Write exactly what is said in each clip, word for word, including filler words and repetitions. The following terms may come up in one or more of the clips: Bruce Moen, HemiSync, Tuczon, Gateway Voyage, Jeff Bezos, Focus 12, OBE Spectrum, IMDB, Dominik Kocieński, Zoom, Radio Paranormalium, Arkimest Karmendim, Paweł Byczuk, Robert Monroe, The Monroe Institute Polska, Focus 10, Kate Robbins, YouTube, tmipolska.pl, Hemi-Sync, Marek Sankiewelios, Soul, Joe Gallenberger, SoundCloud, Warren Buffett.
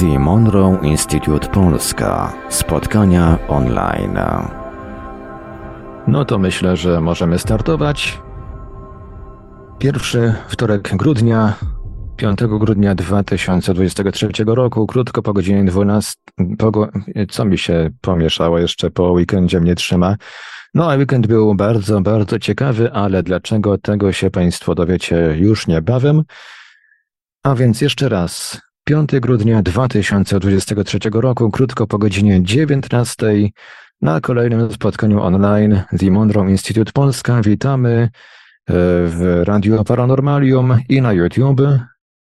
The Monroe Institute Polska. Spotkania online. No to myślę, że możemy startować. Pierwszy wtorek grudnia, piątego grudnia dwa tysiące dwudziestego trzeciego roku, krótko po godzinie dwunastej. Po go... Co mi się pomieszało jeszcze po weekendzie, mnie trzyma. No a weekend był bardzo, bardzo ciekawy, ale dlaczego, tego się Państwo dowiecie już niebawem. A więc jeszcze raz, piątego grudnia dwa tysiące dwudziestego trzeciego roku, krótko po godzinie dziewiętnastej, na kolejnym spotkaniu online The Monroe Institute Polska. Witamy w Radio Paranormalium i na YouTube.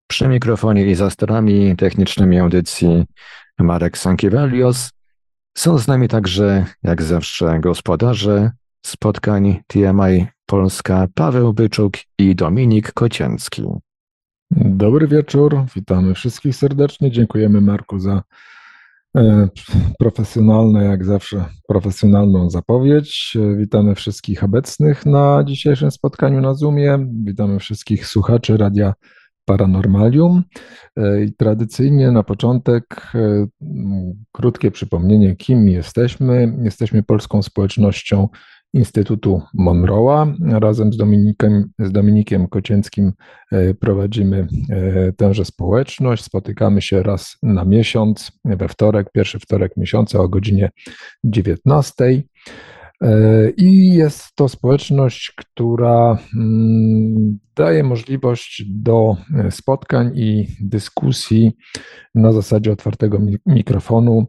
Przy mikrofonie i za sterami technicznymi audycji Marek Sankiewelios. Są z nami także, jak zawsze, gospodarze spotkań T M I Polska Paweł Byczuk i Dominik Kocieński. Dobry wieczór, witamy wszystkich serdecznie. Dziękujemy Marku za e, profesjonalne, jak zawsze, profesjonalną zapowiedź. Witamy wszystkich obecnych na dzisiejszym spotkaniu na Zoomie. Witamy wszystkich słuchaczy Radia Paranormalium. E, i tradycyjnie na początek e, krótkie przypomnienie, kim jesteśmy. Jesteśmy polską społecznością Instytutu Monroe'a. Razem z Dominikiem, z Dominikiem Kocieńskim prowadzimy tęże społeczność. Spotykamy się raz na miesiąc, we wtorek, pierwszy wtorek miesiąca o godzinie dziewiętnastej. I jest to społeczność, która daje możliwość do spotkań i dyskusji na zasadzie otwartego mikrofonu,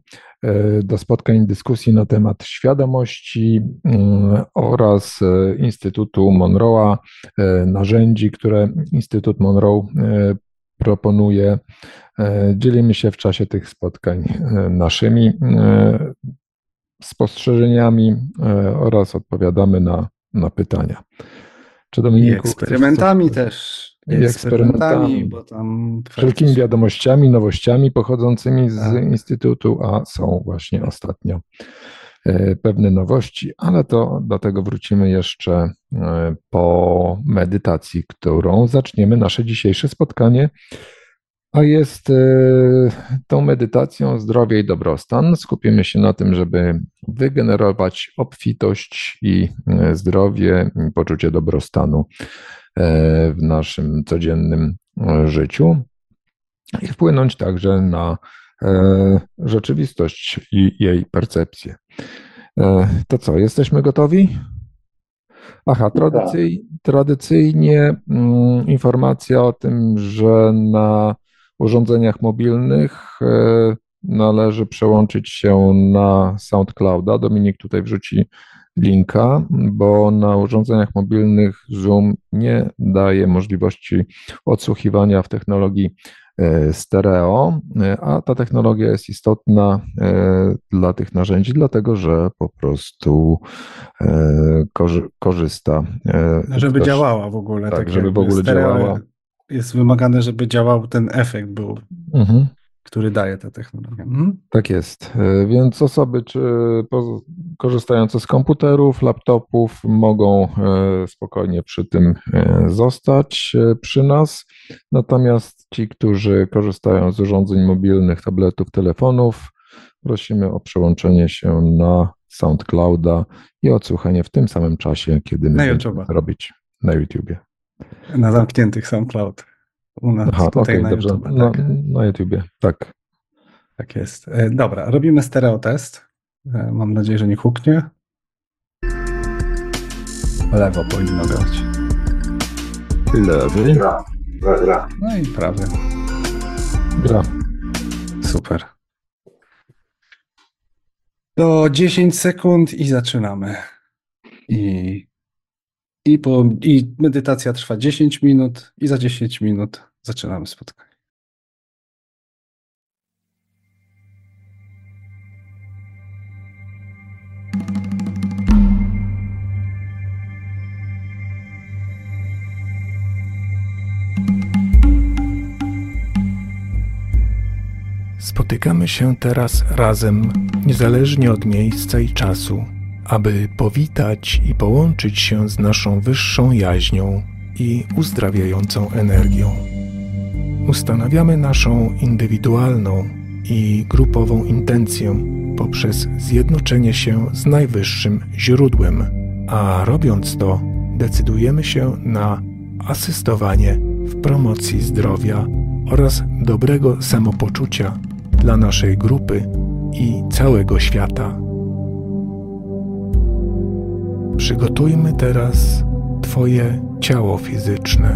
do spotkań i dyskusji na temat świadomości oraz Instytutu Monroe'a, narzędzi, które Instytut Monroe proponuje. Dzielimy się w czasie tych spotkań naszymi spostrzeżeniami oraz odpowiadamy na, na pytania. Czy Dominiku, I eksperymentami co, też. I eksperymentami, bo tam wszelkimi wiadomościami, nowościami pochodzącymi z tak. Instytutu, a są właśnie ostatnio pewne nowości, ale to do tego wrócimy jeszcze po medytacji, którą zaczniemy nasze dzisiejsze spotkanie. A jest tą medytacją zdrowie i dobrostan. Skupimy się na tym, żeby wygenerować obfitość i zdrowie, i poczucie dobrostanu w naszym codziennym życiu i wpłynąć także na rzeczywistość i jej percepcję. To co, jesteśmy gotowi? Aha, tradycyj, tradycyjnie informacja o tym, że na urządzeniach mobilnych należy przełączyć się na SoundClouda. Dominik tutaj wrzuci linka, bo na urządzeniach mobilnych Zoom nie daje możliwości odsłuchiwania w technologii stereo, a ta technologia jest istotna dla tych narzędzi, dlatego że po prostu korzysta. Żeby ktoś, działała w ogóle. Tak, tak żeby w ogóle stereo... działała. Jest wymagane, żeby działał ten efekt, był, mhm. który daje ta technologia. Mhm. Tak jest. Więc osoby czy korzystające z komputerów, laptopów mogą spokojnie przy tym zostać przy nas. Natomiast ci, którzy korzystają z urządzeń mobilnych, tabletów, telefonów, prosimy o przełączenie się na SoundClouda i odsłuchanie w tym samym czasie, kiedy my będziemy to robić na YouTubie. Na zamkniętych SoundCloud. U nas. Aha, tutaj okay, na YouTube. Na, tak. na YouTubie, tak. Tak jest. Dobra, robimy stereo test. Mam nadzieję, że nie huknie. Lewo powinno grać. Lewy. Gra. Gra, gra. No i prawy. Gra. Super. To dziesięć sekund i zaczynamy. I... I, po, I medytacja trwa dziesięć minut i za dziesięć minut zaczynamy spotkanie. Spotykamy się teraz razem, niezależnie od miejsca i czasu, aby powitać i połączyć się z naszą wyższą jaźnią i uzdrawiającą energią. Ustanawiamy naszą indywidualną, i grupową intencję poprzez zjednoczenie się z najwyższym źródłem, a robiąc to decydujemy się na asystowanie w promocji zdrowia oraz dobrego samopoczucia dla naszej grupy i całego świata. Przygotujmy teraz Twoje ciało fizyczne.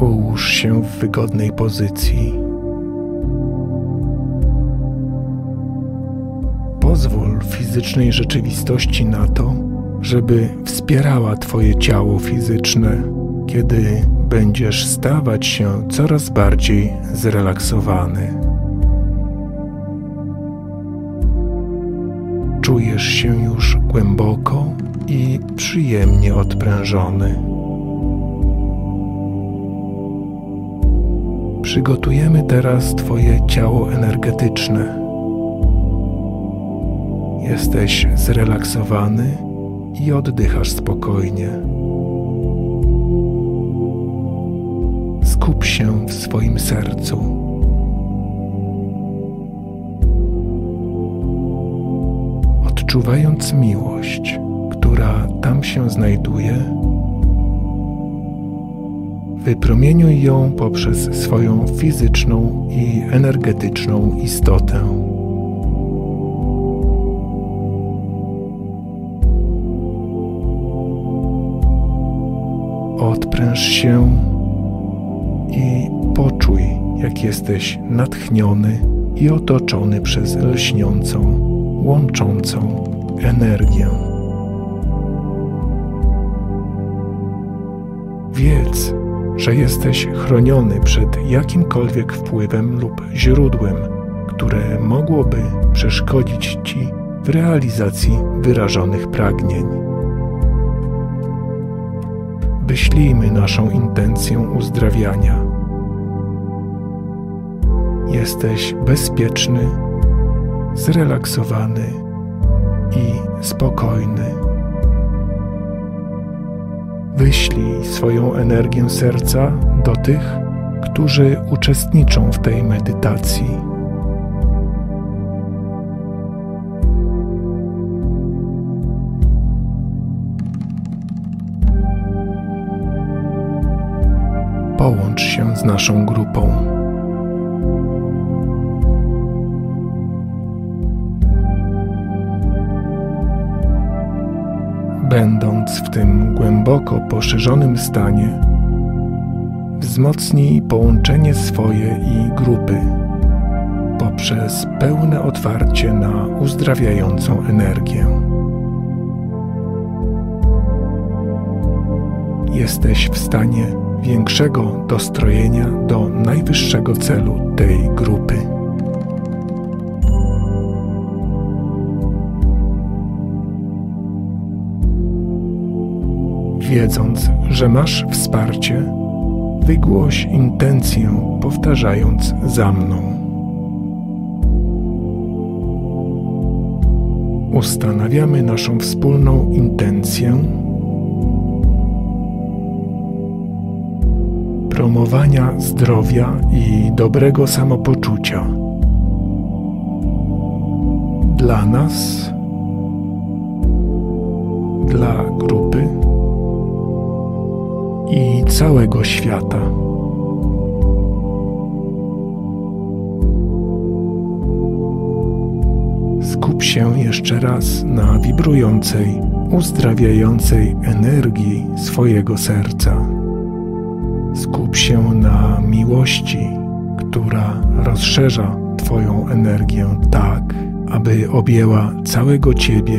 Ułóż się w wygodnej pozycji. Pozwól fizycznej rzeczywistości na to, żeby wspierała Twoje ciało fizyczne, kiedy będziesz stawać się coraz bardziej zrelaksowany. Czujesz się już głęboko i przyjemnie odprężony. Przygotujemy teraz Twoje ciało energetyczne. Jesteś zrelaksowany i oddychasz spokojnie. Skup się w swoim sercu. Odczuwając miłość, która tam się znajduje, wypromieniuj ją poprzez swoją fizyczną i energetyczną istotę. Odpręż się i poczuj, jak jesteś natchniony i otoczony przez lśniącą, łączącą energię. Wiedz, że jesteś chroniony przed jakimkolwiek wpływem lub źródłem, które mogłoby przeszkodzić Ci w realizacji wyrażonych pragnień. Wyślijmy naszą intencję uzdrawiania. Jesteś bezpieczny, zrelaksowany i spokojny. Wyślij swoją energię serca do tych, którzy uczestniczą w tej medytacji. Połącz się z naszą grupą. Będąc w tym głęboko poszerzonym stanie, wzmocnij połączenie swoje i grupy poprzez pełne otwarcie na uzdrawiającą energię. Jesteś w stanie większego dostrojenia do najwyższego celu tej grupy. Wiedząc, że masz wsparcie, wygłoś intencję, powtarzając za mną. Ustanawiamy naszą wspólną intencję promowania zdrowia i dobrego samopoczucia dla nas, dla grupy i całego świata. Skup się jeszcze raz na wibrującej, uzdrawiającej energii swojego serca. Skup się na miłości, która rozszerza Twoją energię tak, aby objęła całego Ciebie,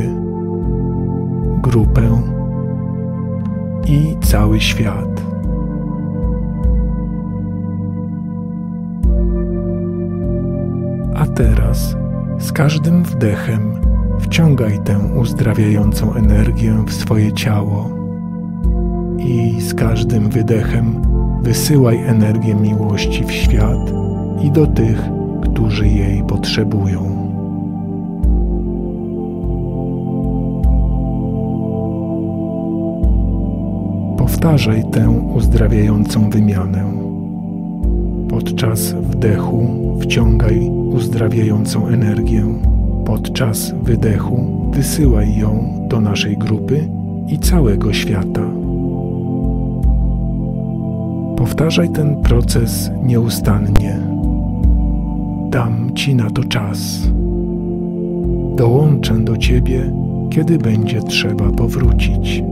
grupę i cały świat. A teraz z każdym wdechem wciągaj tę uzdrawiającą energię w swoje ciało i z każdym wydechem wysyłaj energię miłości w świat i do tych, którzy jej potrzebują. Powtarzaj tę uzdrawiającą wymianę. Podczas wdechu wciągaj uzdrawiającą energię. Podczas wydechu wysyłaj ją do naszej grupy i całego świata. Powtarzaj ten proces nieustannie. Dam Ci na to czas. Dołączę do Ciebie, kiedy będzie trzeba powrócić.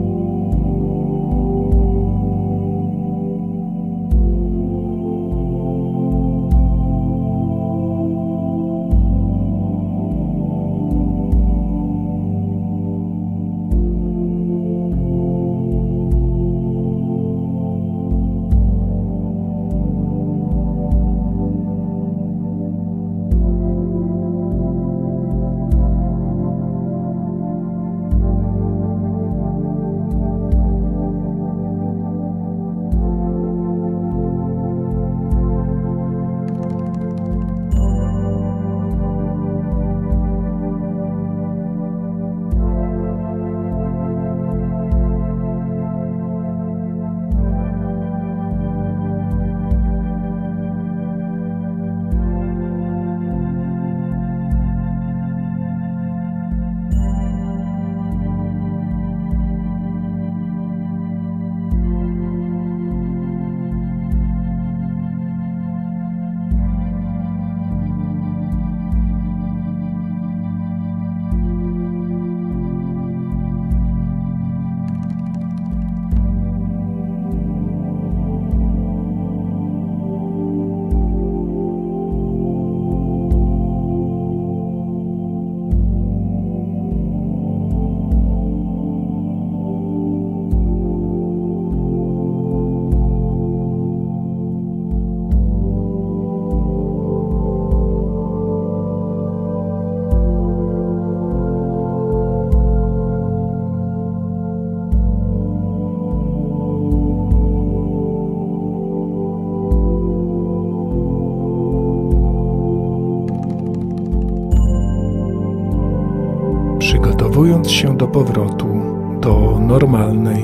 Przygotowując się do powrotu do normalnej,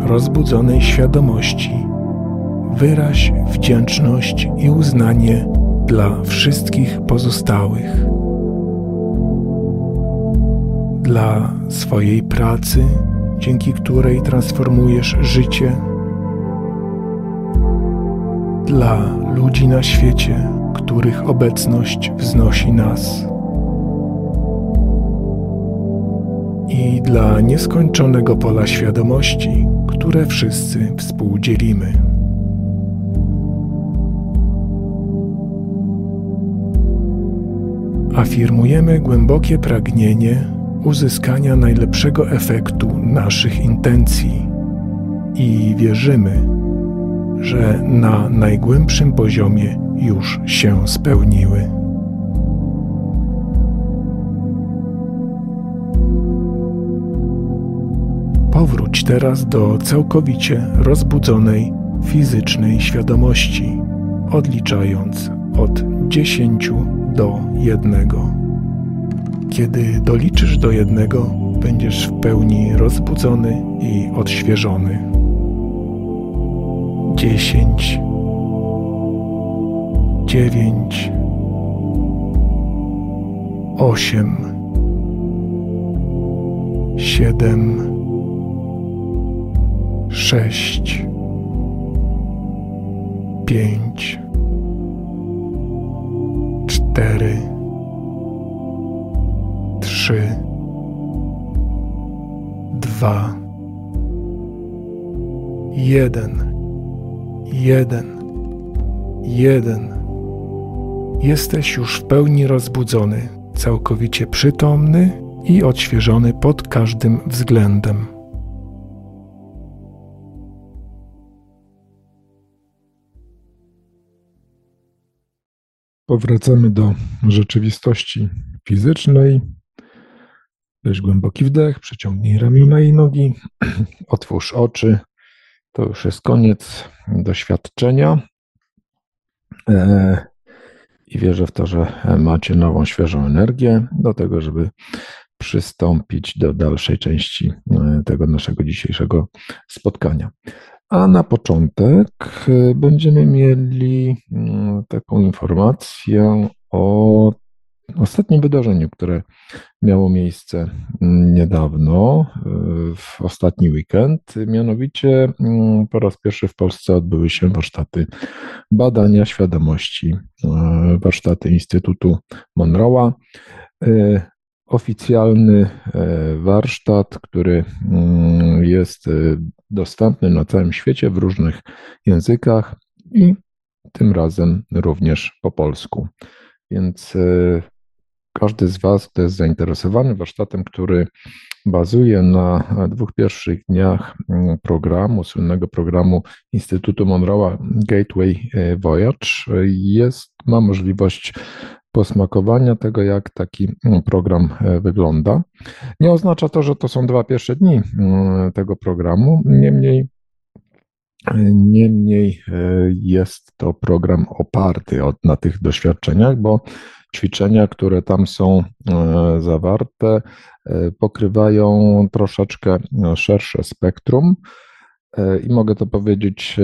rozbudzonej świadomości, wyraź wdzięczność i uznanie dla wszystkich pozostałych, dla swojej pracy, dzięki której transformujesz życie, dla ludzi na świecie, których obecność wznosi nas, i dla nieskończonego pola świadomości, które wszyscy współdzielimy. Afirmujemy głębokie pragnienie uzyskania najlepszego efektu naszych intencji i wierzymy, że na najgłębszym poziomie już się spełniły. Powróć teraz do całkowicie rozbudzonej fizycznej świadomości, odliczając od dziesięciu do jednego. Kiedy doliczysz do jednego, będziesz w pełni rozbudzony i odświeżony. Dziesięć, dziewięć, osiem, siedem, sześć, pięć, cztery, trzy, dwa, jeden, jeden, jeden. Jesteś już w pełni rozbudzony, całkowicie przytomny i odświeżony pod każdym względem. Powracamy do rzeczywistości fizycznej. Weź głęboki wdech, przeciągnij ramiona i nogi, otwórz oczy. To już jest koniec doświadczenia. I wierzę w to, że macie nową, świeżą energię do tego, żeby przystąpić do dalszej części tego naszego dzisiejszego spotkania. A na początek będziemy mieli taką informację o ostatnim wydarzeniu, które miało miejsce niedawno, w ostatni weekend. Mianowicie po raz pierwszy w Polsce odbyły się warsztaty badania świadomości, warsztaty Instytutu Monroe'a. Oficjalny warsztat, który jest dostępny na całym świecie w różnych językach i tym razem również po polsku. Więc każdy z Was, kto jest zainteresowany warsztatem, który bazuje na dwóch pierwszych dniach programu, słynnego programu Instytutu Monroe'a Gateway Voyage, jest, ma możliwość posmakowania tego, jak taki program wygląda. Nie oznacza to, że to są dwa pierwsze dni tego programu, niemniej Niemniej jest to program oparty od, na tych doświadczeniach, bo ćwiczenia, które tam są zawarte, pokrywają troszeczkę szersze spektrum i mogę to powiedzieć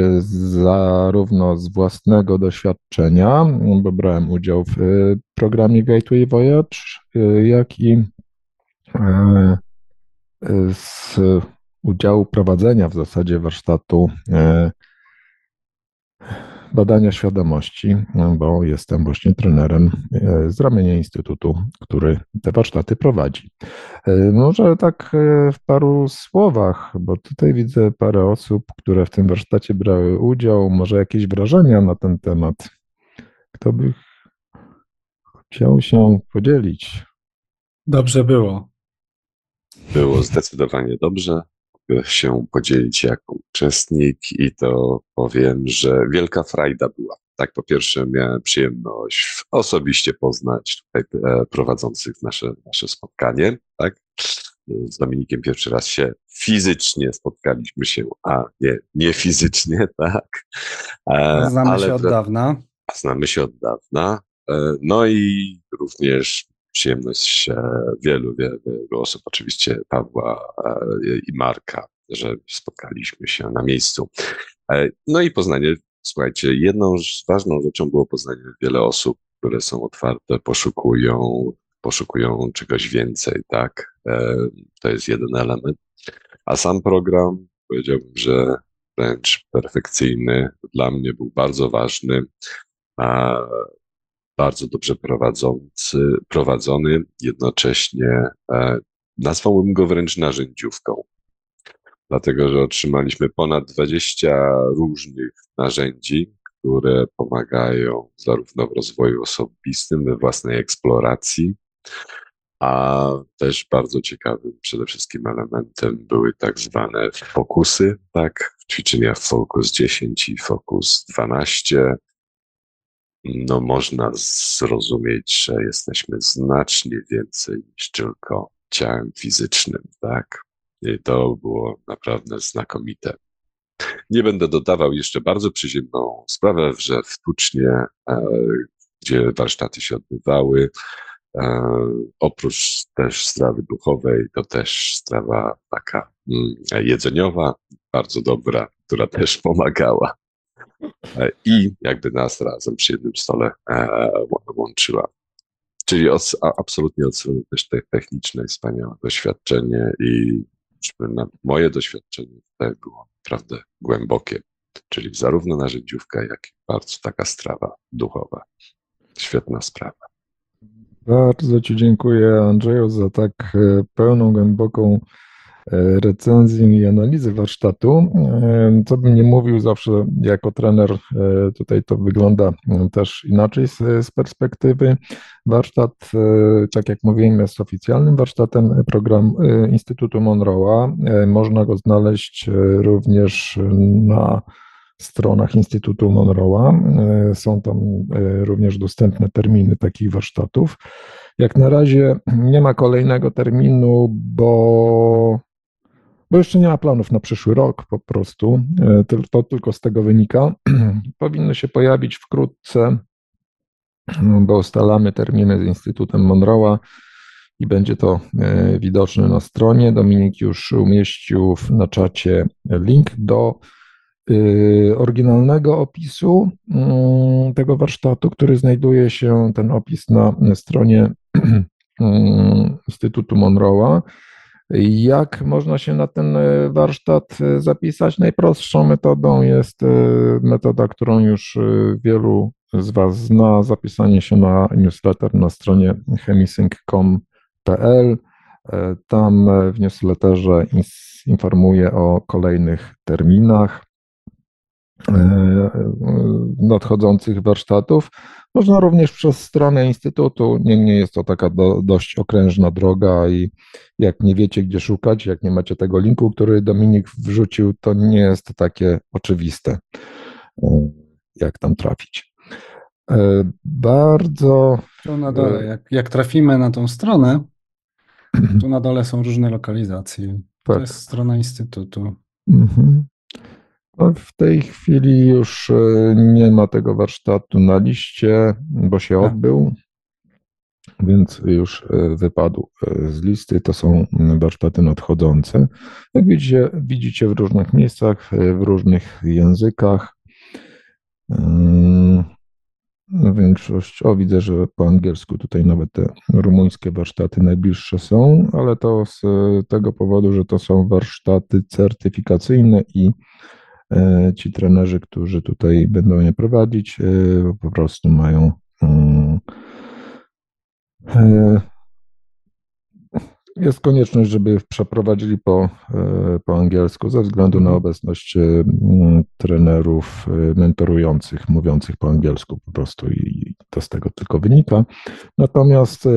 zarówno z własnego doświadczenia, bo brałem udział w programie Gateway Voyage, jak i z udziału prowadzenia w zasadzie warsztatu badania świadomości, bo jestem właśnie trenerem z ramienia Instytutu, który te warsztaty prowadzi. Może tak w paru słowach, bo tutaj widzę parę osób, które w tym warsztacie brały udział, może jakieś wrażenia na ten temat. Kto by chciał się podzielić? Dobrze było. Było zdecydowanie dobrze. Się podzielić jako uczestnik i to powiem, że wielka frajda była. Tak, po pierwsze miałem przyjemność osobiście poznać tutaj prowadzących nasze, nasze spotkanie. Tak? Z Dominikiem pierwszy raz się fizycznie spotkaliśmy się, a nie, nie fizycznie, tak. Znamy Ale się od dawna. Znamy się od dawna. No i również przyjemność wielu, wielu osób, oczywiście Pawła i Marka, że spotkaliśmy się na miejscu. No i poznanie, słuchajcie, jedną ważną rzeczą było poznanie wiele osób, które są otwarte, poszukują, poszukują czegoś więcej, tak? To jest jeden element. A sam program, powiedziałbym, że wręcz perfekcyjny, dla mnie był bardzo ważny. A bardzo dobrze prowadzący, prowadzony, jednocześnie e, nazwałbym go wręcz narzędziówką, dlatego że otrzymaliśmy ponad dwadzieścia różnych narzędzi, które pomagają zarówno w rozwoju osobistym, we własnej eksploracji, a też bardzo ciekawym przede wszystkim elementem były tak zwane fokusy, tak, ćwiczenia Focus dziesięć i Focus dwanaście. No, można zrozumieć, że jesteśmy znacznie więcej niż tylko ciałem fizycznym, tak? I to było naprawdę znakomite. Nie będę dodawał jeszcze bardzo przyziemną sprawę, że w Tucznie, e, gdzie warsztaty się odbywały, e, oprócz też strawy duchowej, to też strawa taka mm, jedzeniowa, bardzo dobra, która też pomagała. I jakby nas razem przy jednym stole e, łączyła. Czyli od, absolutnie od strony też tej technicznej wspaniałe doświadczenie i moje doświadczenie tutaj było naprawdę głębokie, czyli zarówno narzędziówka, jak i bardzo taka strawa duchowa. Świetna sprawa. Bardzo Ci dziękuję, Andrzeju, za tak pełną, głęboką recenzji i analizy warsztatu. Co bym nie mówił, zawsze jako trener tutaj to wygląda też inaczej z, z perspektywy. Warsztat, tak jak mówiłem, jest oficjalnym warsztatem program Instytutu Monroe'a. Można go znaleźć również na stronach Instytutu Monroe'a. Są tam również dostępne terminy takich warsztatów. Jak na razie nie ma kolejnego terminu, bo bo jeszcze nie ma planów na przyszły rok po prostu, to tylko z tego wynika. Powinno się pojawić wkrótce, bo ustalamy terminy z Instytutem Monroe'a i będzie to widoczne na stronie. Dominik już umieścił na czacie link do oryginalnego opisu tego warsztatu, który znajduje się, ten opis, na stronie Instytutu Monroe'a. Jak można się na ten warsztat zapisać? Najprostszą metodą jest metoda, którą już wielu z Was zna, zapisanie się na newsletter na stronie hemi sync kropka com kropka p l. Tam w newsletterze informuję o kolejnych terminach nadchodzących warsztatów. Można również przez stronę Instytutu, niemniej jest to taka do, dość okrężna droga i jak nie wiecie, gdzie szukać, jak nie macie tego linku, który Dominik wrzucił, to nie jest to takie oczywiste, jak tam trafić. Bardzo... Tu na dole, jak, jak trafimy na tą stronę, tu na dole są różne lokalizacje. Tak. To jest strona Instytutu. Mhm. No w tej chwili już nie ma tego warsztatu na liście, bo się odbył, więc już wypadł z listy. To są warsztaty nadchodzące. Jak widzicie, widzicie w różnych miejscach, w różnych językach. Większość, o widzę, że po angielsku tutaj nawet te rumuńskie warsztaty najbliższe są, ale to z tego powodu, że to są warsztaty certyfikacyjne i ci trenerzy, którzy tutaj będą je prowadzić, po prostu mają jest konieczność, żeby przeprowadzili po, po angielsku ze względu na obecność trenerów mentorujących, mówiących po angielsku po prostu i to z tego tylko wynika. Natomiast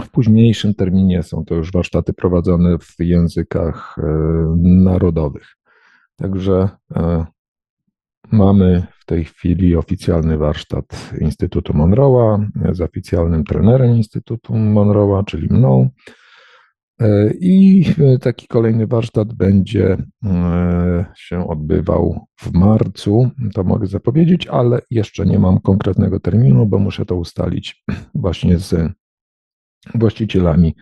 w późniejszym terminie są to już warsztaty prowadzone w językach narodowych. Także e, mamy w tej chwili oficjalny warsztat Instytutu Monroe'a z oficjalnym trenerem Instytutu Monroe'a, czyli mną. E, I taki kolejny warsztat będzie e, się odbywał w marcu, to mogę zapowiedzieć, ale jeszcze nie mam konkretnego terminu, bo muszę to ustalić właśnie z właścicielami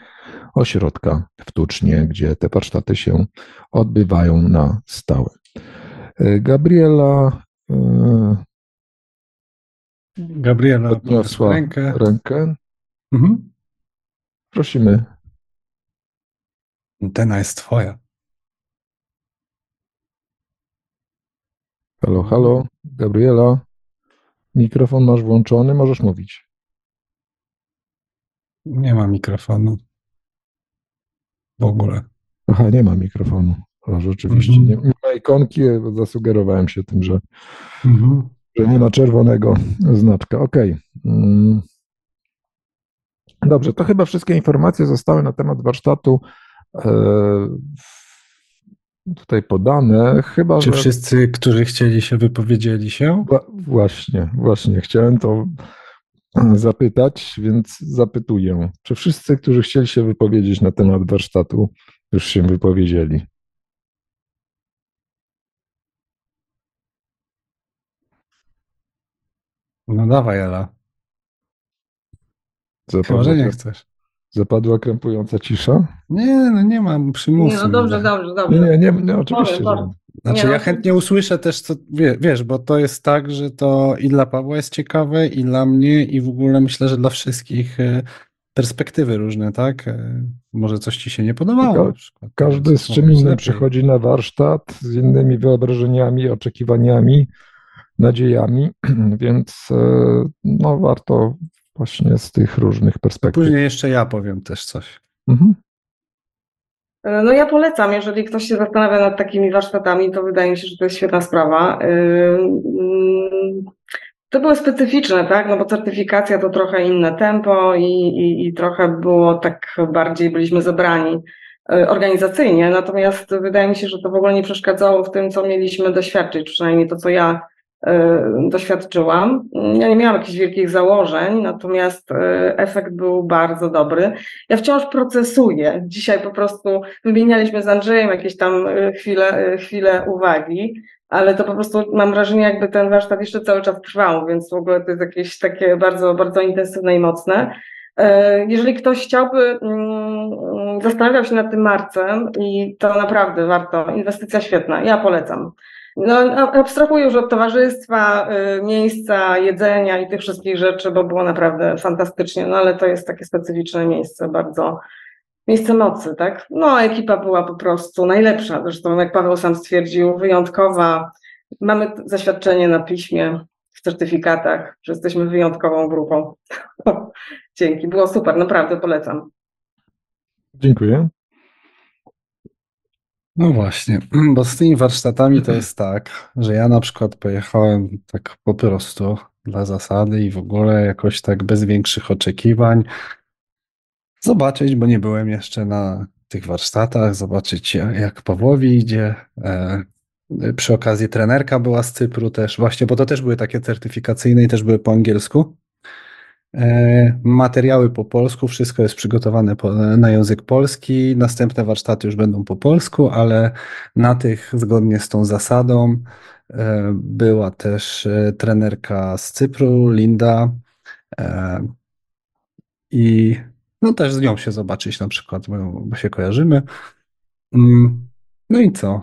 ośrodka w Tucznie, gdzie te warsztaty się odbywają na stałe. Gabriela Gabriela podniosła rękę. rękę. Mhm. Prosimy. Antena jest twoja. Halo, halo, Gabriela. Mikrofon masz włączony, możesz mówić. Nie ma mikrofonu. W ogóle. Aha, nie ma mikrofonu. O, rzeczywiście. Mm-hmm. Nie ma ikonki, zasugerowałem się tym, że, mm-hmm. że nie ma czerwonego znaczka. Okej. Okay. Dobrze, to chyba wszystkie informacje zostały na temat warsztatu tutaj podane. Chyba, Czy że... wszyscy, którzy chcieli się, wypowiedzieli się? Właśnie, właśnie. Chciałem to... zapytać, więc zapytuję, czy wszyscy, którzy chcieli się wypowiedzieć na temat warsztatu, już się wypowiedzieli? No dawaj, Ela. Zapadła, Chyba, że nie chcesz. Zapadła krępująca cisza? Nie, no nie mam przymusu. Nie, no dobrze, dobrze, dobrze. Nie, nie, nie, nie oczywiście. Dobrze, dobrze. Znaczy nie, ja chętnie usłyszę też, co wiesz, bo to jest tak, że to i dla Pawła jest ciekawe, i dla mnie, i w ogóle myślę, że dla wszystkich perspektywy różne, tak? Może coś ci się nie podobało. Ka przykład, każdy z czym innym przychodzi na warsztat, z innymi wyobrażeniami, oczekiwaniami, nadziejami, więc no warto właśnie z tych różnych perspektyw. Później jeszcze ja powiem też coś. Mhm. No ja polecam, jeżeli ktoś się zastanawia nad takimi warsztatami, to wydaje mi się, że to jest świetna sprawa. To było specyficzne, tak? No bo certyfikacja to trochę inne tempo i, i, i trochę było tak bardziej, byliśmy zebrani organizacyjnie, natomiast wydaje mi się, że to w ogóle nie przeszkadzało w tym, co mieliśmy doświadczyć, przynajmniej to, co ja doświadczyłam. Ja nie miałam jakichś wielkich założeń, natomiast efekt był bardzo dobry. Ja wciąż procesuję. Dzisiaj po prostu wymienialiśmy z Andrzejem jakieś tam chwile, chwile uwagi, ale to po prostu mam wrażenie, jakby ten warsztat jeszcze cały czas trwał, więc w ogóle to jest jakieś takie bardzo, bardzo intensywne i mocne. Jeżeli ktoś chciałby, zastanawiał się nad tym marcem i to naprawdę warto, inwestycja świetna, ja polecam. No, abstrahuję już od towarzystwa, miejsca, jedzenia i tych wszystkich rzeczy, bo było naprawdę fantastycznie, no ale to jest takie specyficzne miejsce, bardzo miejsce mocy, tak? No, ekipa była po prostu najlepsza, zresztą jak Paweł sam stwierdził, wyjątkowa, mamy zaświadczenie na piśmie, w certyfikatach, że jesteśmy wyjątkową grupą. Dzięki, było super, naprawdę polecam. Dziękuję. No właśnie, bo z tymi warsztatami to jest tak, że ja na przykład pojechałem tak po prostu dla zasady i w ogóle jakoś tak bez większych oczekiwań zobaczyć, bo nie byłem jeszcze na tych warsztatach, zobaczyć jak Pawłowi idzie. Przy okazji trenerka była z Cypru też, właśnie, bo to też były takie certyfikacyjne i też były po angielsku. Materiały po polsku, wszystko jest przygotowane po, na język polski, następne warsztaty już będą po polsku, ale na tych zgodnie z tą zasadą była też trenerka z Cypru, Linda, i no też z nią się zobaczyć na przykład, bo się kojarzymy. No i co?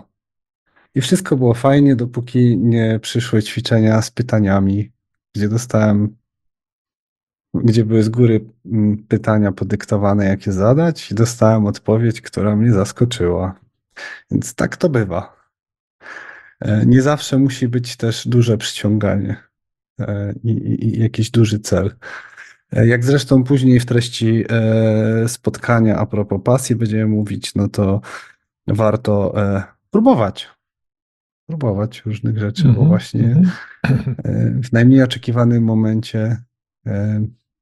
I wszystko było fajnie, dopóki nie przyszły ćwiczenia z pytaniami, gdzie dostałem, gdzie były z góry pytania podyktowane, jakie zadać, i dostałem odpowiedź, która mnie zaskoczyła. Więc tak to bywa. Nie zawsze musi być też duże przyciąganie i, i, i jakiś duży cel. Jak zresztą później w treści spotkania a propos pasji będziemy mówić, no to warto próbować. Próbować różnych rzeczy, mm-hmm. bo właśnie w najmniej oczekiwanym momencie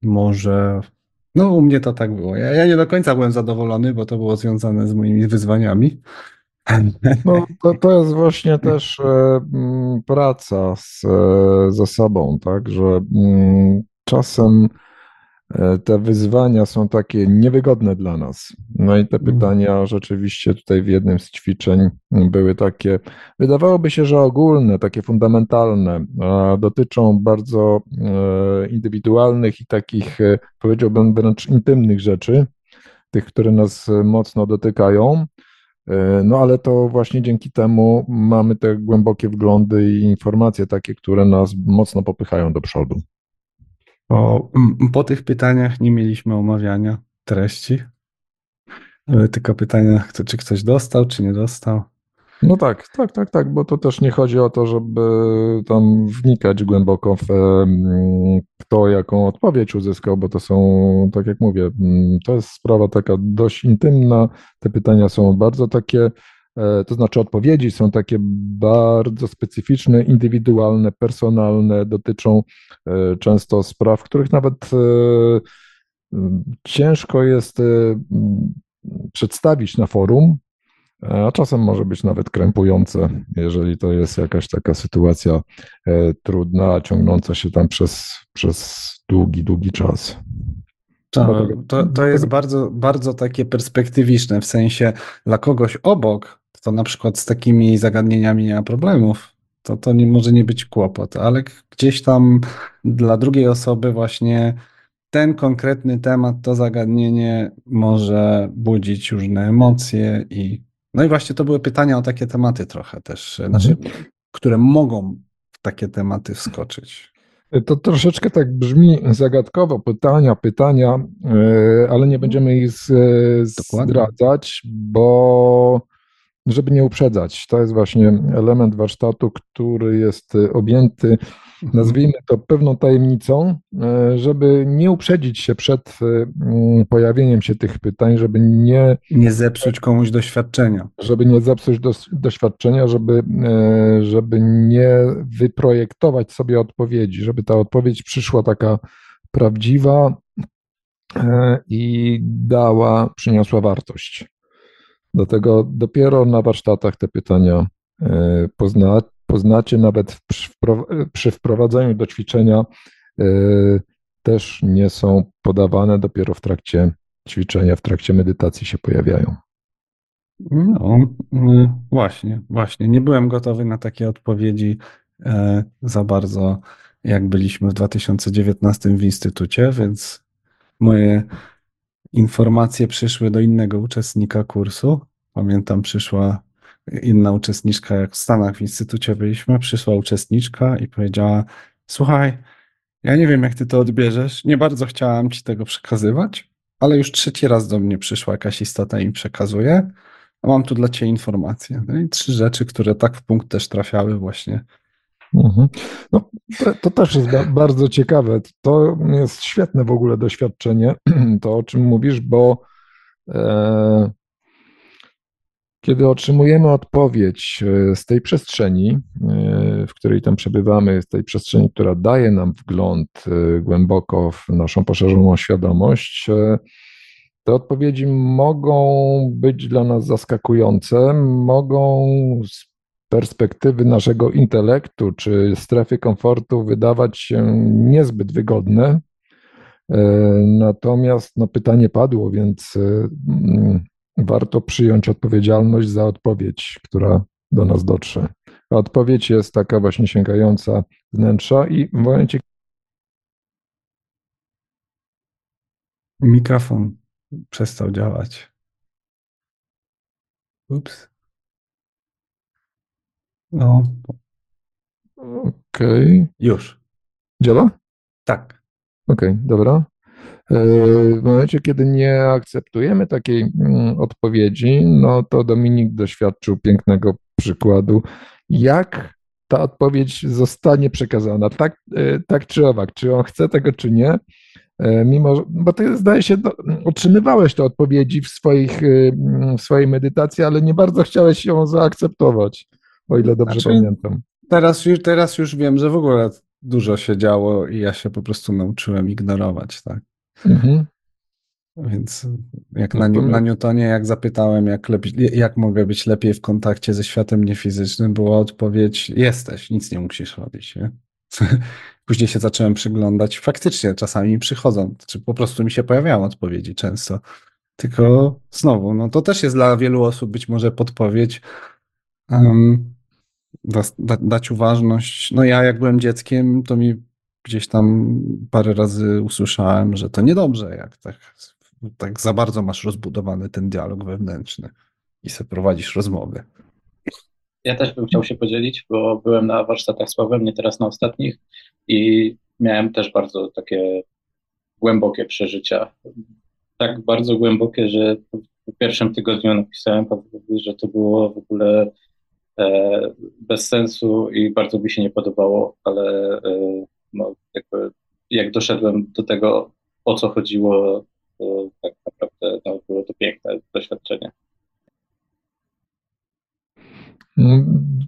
może... No u mnie to tak było. Ja, ja nie do końca byłem zadowolony, bo to było związane z moimi wyzwaniami. No, to, to jest właśnie też praca z, ze sobą, tak, że czasem te wyzwania są takie niewygodne dla nas. No i te pytania rzeczywiście tutaj w jednym z ćwiczeń były takie, wydawałoby się, że ogólne, takie fundamentalne, a dotyczą bardzo indywidualnych i takich, powiedziałbym, wręcz intymnych rzeczy, tych, które nas mocno dotykają. No ale to właśnie dzięki temu mamy te głębokie wglądy i informacje takie, które nas mocno popychają do przodu. Po, po tych pytaniach nie mieliśmy omawiania treści, były tylko pytania, czy ktoś dostał, czy nie dostał. No tak, tak, tak, tak, bo to też nie chodzi o to, żeby tam wnikać głęboko w to, jaką odpowiedź uzyskał, bo to są, tak jak mówię, to jest sprawa taka dość intymna, te pytania są bardzo takie, to znaczy odpowiedzi są takie bardzo specyficzne, indywidualne, personalne, dotyczą często spraw, których nawet ciężko jest przedstawić na forum, a czasem może być nawet krępujące, jeżeli to jest jakaś taka sytuacja trudna, ciągnąca się tam przez, przez długi, długi czas. To, to, to jest bardzo, bardzo takie perspektywiczne, w sensie dla kogoś obok, to na przykład z takimi zagadnieniami nie ma problemów, to, to nie, może nie być kłopot, ale gdzieś tam dla drugiej osoby właśnie ten konkretny temat, to zagadnienie może budzić różne emocje i no i właśnie to były pytania o takie tematy trochę też, znaczy, które mogą w takie tematy wskoczyć. To troszeczkę tak brzmi zagadkowo, pytania, pytania, ale nie będziemy ich zdradzać, bo żeby nie uprzedzać, to jest właśnie element warsztatu, który jest objęty, nazwijmy to, pewną tajemnicą, żeby nie uprzedzić się przed pojawieniem się tych pytań, żeby nie... Nie zepsuć komuś doświadczenia. Żeby nie zepsuć do, doświadczenia, żeby, żeby nie wyprojektować sobie odpowiedzi, żeby ta odpowiedź przyszła taka prawdziwa i dała, przyniosła wartość. Dlatego dopiero na warsztatach te pytania pozna, poznacie, nawet przy, przy wprowadzaniu do ćwiczenia też nie są podawane, dopiero w trakcie ćwiczenia, w trakcie medytacji się pojawiają. No właśnie, właśnie. Nie byłem gotowy na takie odpowiedzi za bardzo, jak byliśmy w dwa tysiące dziewiętnastym w Instytucie, więc moje informacje przyszły do innego uczestnika kursu. Pamiętam, przyszła inna uczestniczka, jak w Stanach w instytucie byliśmy, przyszła uczestniczka i powiedziała: słuchaj, ja nie wiem, jak ty to odbierzesz, nie bardzo chciałam ci tego przekazywać, ale już trzeci raz do mnie przyszła jakaś istota i mi przekazuje, a mam tu dla ciebie informację. No i trzy rzeczy, które tak w punkt też trafiały właśnie. Mhm. No, to, to też jest ba- bardzo ciekawe. To jest świetne w ogóle doświadczenie, to o czym mówisz, bo e, kiedy otrzymujemy odpowiedź z tej przestrzeni, e, w której tam przebywamy, z tej przestrzeni, która daje nam wgląd e, głęboko w naszą poszerzoną świadomość, e, te odpowiedzi mogą być dla nas zaskakujące, mogą z perspektywy naszego intelektu czy strefy komfortu wydawać się niezbyt wygodne. Natomiast no, pytanie padło, więc warto przyjąć odpowiedzialność za odpowiedź, która do nas dotrze. A odpowiedź jest taka właśnie sięgająca wnętrza i w momencie... Mikrofon przestał działać. Ups. No. Okej. Okay. Już. Działa? Tak. Okej, okay, dobra. W momencie, kiedy nie akceptujemy takiej odpowiedzi, no to Dominik doświadczył pięknego przykładu, jak ta odpowiedź zostanie przekazana, tak, tak czy owak, czy on chce tego, czy nie, mimo, bo ty, zdaje się, do, otrzymywałeś te odpowiedzi w, swoich, w swojej medytacji, ale nie bardzo chciałeś ją zaakceptować. O ile dobrze znaczy, pamiętam. Teraz, teraz już wiem, że w ogóle dużo się działo i ja się po prostu nauczyłem ignorować, tak? Mm-hmm. Więc jak no, na, to... na Newtonie, jak zapytałem, jak, lepiej, jak mogę być lepiej w kontakcie ze światem niefizycznym, była odpowiedź: jesteś, nic nie musisz robić. Nie? Później się zacząłem przyglądać. Faktycznie czasami mi przychodzą, czy po prostu mi się pojawiają odpowiedzi często. Tylko znowu, no to też jest dla wielu osób być może podpowiedź, Um, da, da, dać uważność. No ja jak byłem dzieckiem, to mi gdzieś tam parę razy usłyszałem, że to niedobrze, jak tak, tak za bardzo masz rozbudowany ten dialog wewnętrzny i se prowadzisz rozmowy. Ja też bym chciał się podzielić, bo byłem na warsztatach z Pawłem, nie teraz na ostatnich, i miałem też bardzo takie głębokie przeżycia. Tak bardzo głębokie, że w pierwszym tygodniu napisałem Pawłowi, że to było w ogóle bez sensu i bardzo mi się nie podobało, ale no, jakby jak doszedłem do tego, o co chodziło, to tak naprawdę no, było to piękne doświadczenie.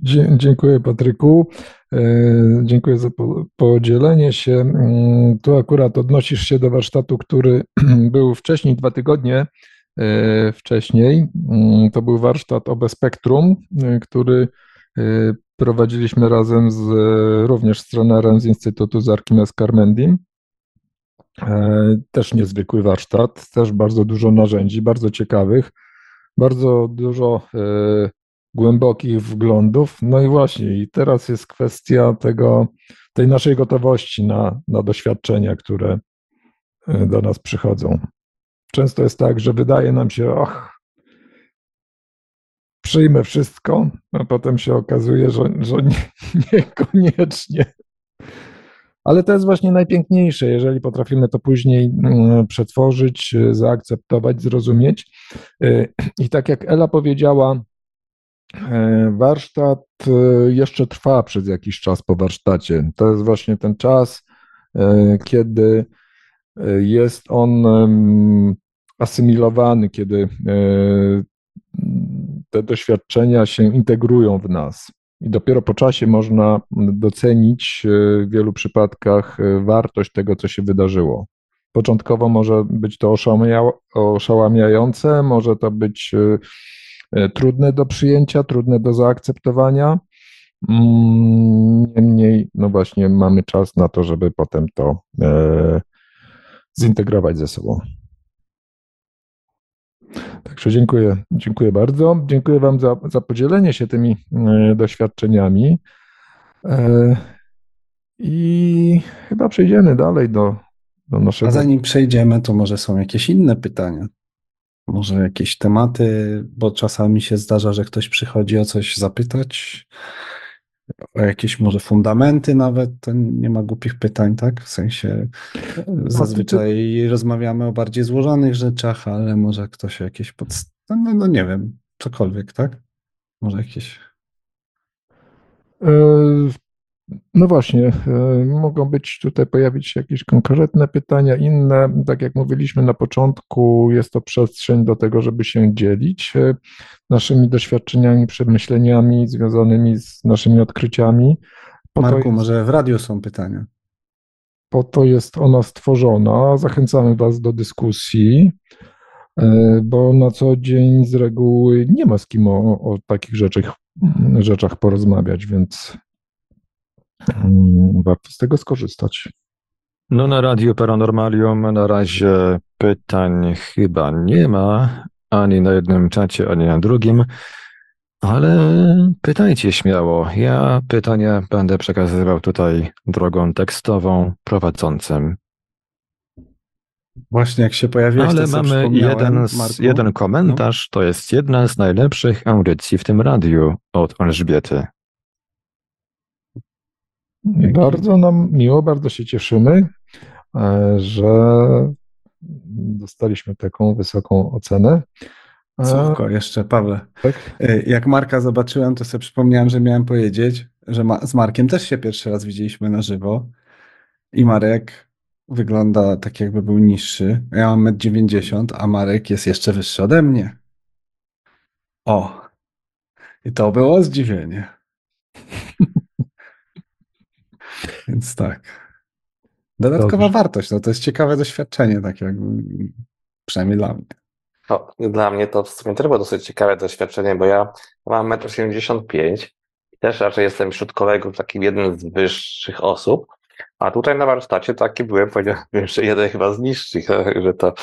Dzie- dziękuję, Patryku. Yy, dziękuję za po- podzielenie się. Yy, tu akurat odnosisz się do warsztatu, który był wcześniej, dwa tygodnie yy, wcześniej. Yy, to był warsztat O B E Spectrum, yy, który yy, prowadziliśmy razem z yy, również z trenerem z Instytutu, z Arkimest Karmendim. Yy, też niezwykły warsztat, też bardzo dużo narzędzi, bardzo ciekawych, bardzo dużo yy, głębokich wglądów. No i właśnie, i teraz jest kwestia tego, tej naszej gotowości na, na doświadczenia, które do nas przychodzą. Często jest tak, że wydaje nam się, och, przyjmę wszystko, a potem się okazuje, że, że nie, niekoniecznie. Ale to jest właśnie najpiękniejsze, jeżeli potrafimy to później przetworzyć, zaakceptować, zrozumieć. I tak jak Ela powiedziała, warsztat jeszcze trwa przez jakiś czas po warsztacie. To jest właśnie ten czas, kiedy jest on asymilowany, kiedy te doświadczenia się integrują w nas. I dopiero po czasie można docenić w wielu przypadkach wartość tego, co się wydarzyło. Początkowo może być to oszałamiające, może to być trudne do przyjęcia, trudne do zaakceptowania. Niemniej, no właśnie, mamy czas na to, żeby potem to e, zintegrować ze sobą. Także dziękuję, dziękuję bardzo. Dziękuję Wam za, za podzielenie się tymi e, doświadczeniami. E, I chyba przejdziemy dalej do, do naszego... A zanim przejdziemy, to może są jakieś inne pytania? Może jakieś tematy, bo czasami się zdarza, że ktoś przychodzi o coś zapytać, o jakieś może fundamenty nawet, to nie ma głupich pytań, tak? W sensie zazwyczaj rozmawiamy o bardziej złożonych rzeczach, ale może ktoś jakieś podst... no, no nie wiem, cokolwiek, tak? Może jakieś... No właśnie, mogą być tutaj pojawić się jakieś konkretne pytania, inne, tak jak mówiliśmy na początku, jest to przestrzeń do tego, żeby się dzielić naszymi doświadczeniami, przemyśleniami związanymi z naszymi odkryciami. Po Marku, to jest, może w radiu są pytania? Po to jest ona stworzona, zachęcamy Was do dyskusji, bo na co dzień z reguły nie ma z kim o, o takich rzeczach, rzeczach porozmawiać, więc warto z tego skorzystać. No na Radio Paranormalium na razie pytań chyba nie ma, ani na jednym czacie, ani na drugim, ale pytajcie śmiało. Ja pytania będę przekazywał tutaj drogą tekstową prowadzącym. Właśnie jak się pojawiłeś, ale mamy jeden, z, jeden komentarz, no. To jest jedna z najlepszych audycji w tym radiu od Elżbiety. Bardzo nam miło, bardzo się cieszymy, że dostaliśmy taką wysoką ocenę. Słówko jeszcze, Pawle. Tak? Jak Marka zobaczyłem, to sobie przypomniałem, że miałem powiedzieć, że ma- z Markiem też się pierwszy raz widzieliśmy na żywo i Marek wygląda tak, jakby był niższy. Ja mam metr dziewięćdziesiąt, a Marek jest jeszcze wyższy ode mnie. O! I to było zdziwienie. Więc tak. Dodatkowa Dobrze. wartość, no to jest ciekawe doświadczenie, tak jakby, przynajmniej dla mnie. No, dla mnie to w sumie też było dosyć ciekawe doświadczenie, bo ja mam metr osiemdziesiąt pięć i też raczej jestem wśród kolegów takim jednym z wyższych osób, a tutaj na warsztacie taki byłem, powiedziałem, że jeden chyba z niższych, że to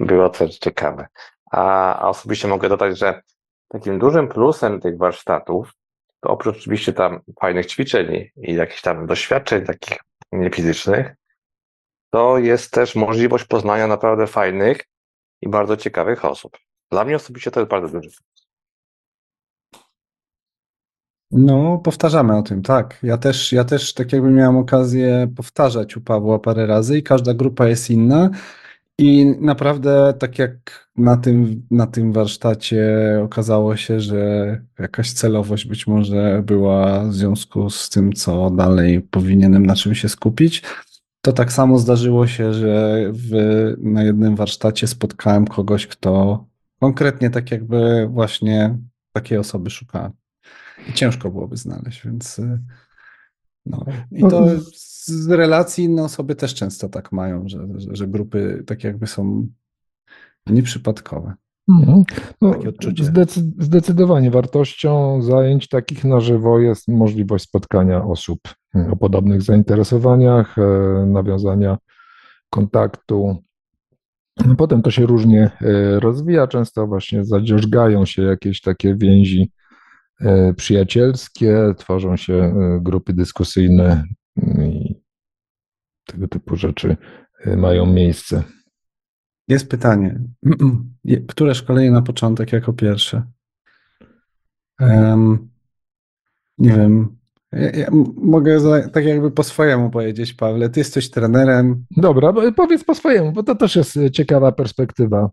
było też ciekawe. A, a osobiście mogę dodać, że takim dużym plusem tych warsztatów, to oprócz oczywiście tam fajnych ćwiczeń i jakichś tam doświadczeń takich niefizycznych, to jest też możliwość poznania naprawdę fajnych i bardzo ciekawych osób. Dla mnie osobiście to jest bardzo duży. No, powtarzamy o tym, tak. Ja też, ja też tak jakby miałem okazję powtarzać u Pawła parę razy i każda grupa jest inna. I naprawdę tak jak na tym, na tym warsztacie okazało się, że jakaś celowość być może była w związku z tym, co dalej powinienem na czym się skupić, to tak samo zdarzyło się, że w, na jednym warsztacie spotkałem kogoś, kto konkretnie tak jakby właśnie takiej osoby szukałem. I ciężko byłoby znaleźć, więc no i to... Z relacji inne osoby też często tak mają, że, że, że grupy tak jakby są nieprzypadkowe. Mhm. No, takie odczucie. Zdecyd- zdecydowanie wartością zajęć takich na żywo jest możliwość spotkania osób o podobnych zainteresowaniach, nawiązania kontaktu. Potem to się różnie rozwija, często właśnie zadzierzgają się jakieś takie więzi przyjacielskie, tworzą się grupy dyskusyjne, i tego typu rzeczy mają miejsce. Jest pytanie. Które szkolenie na początek jako pierwsze? Um, nie wiem. Ja, ja mogę za, tak jakby po swojemu powiedzieć, Pawle. Ty jesteś trenerem. Dobra, powiedz po swojemu, bo to też jest ciekawa perspektywa.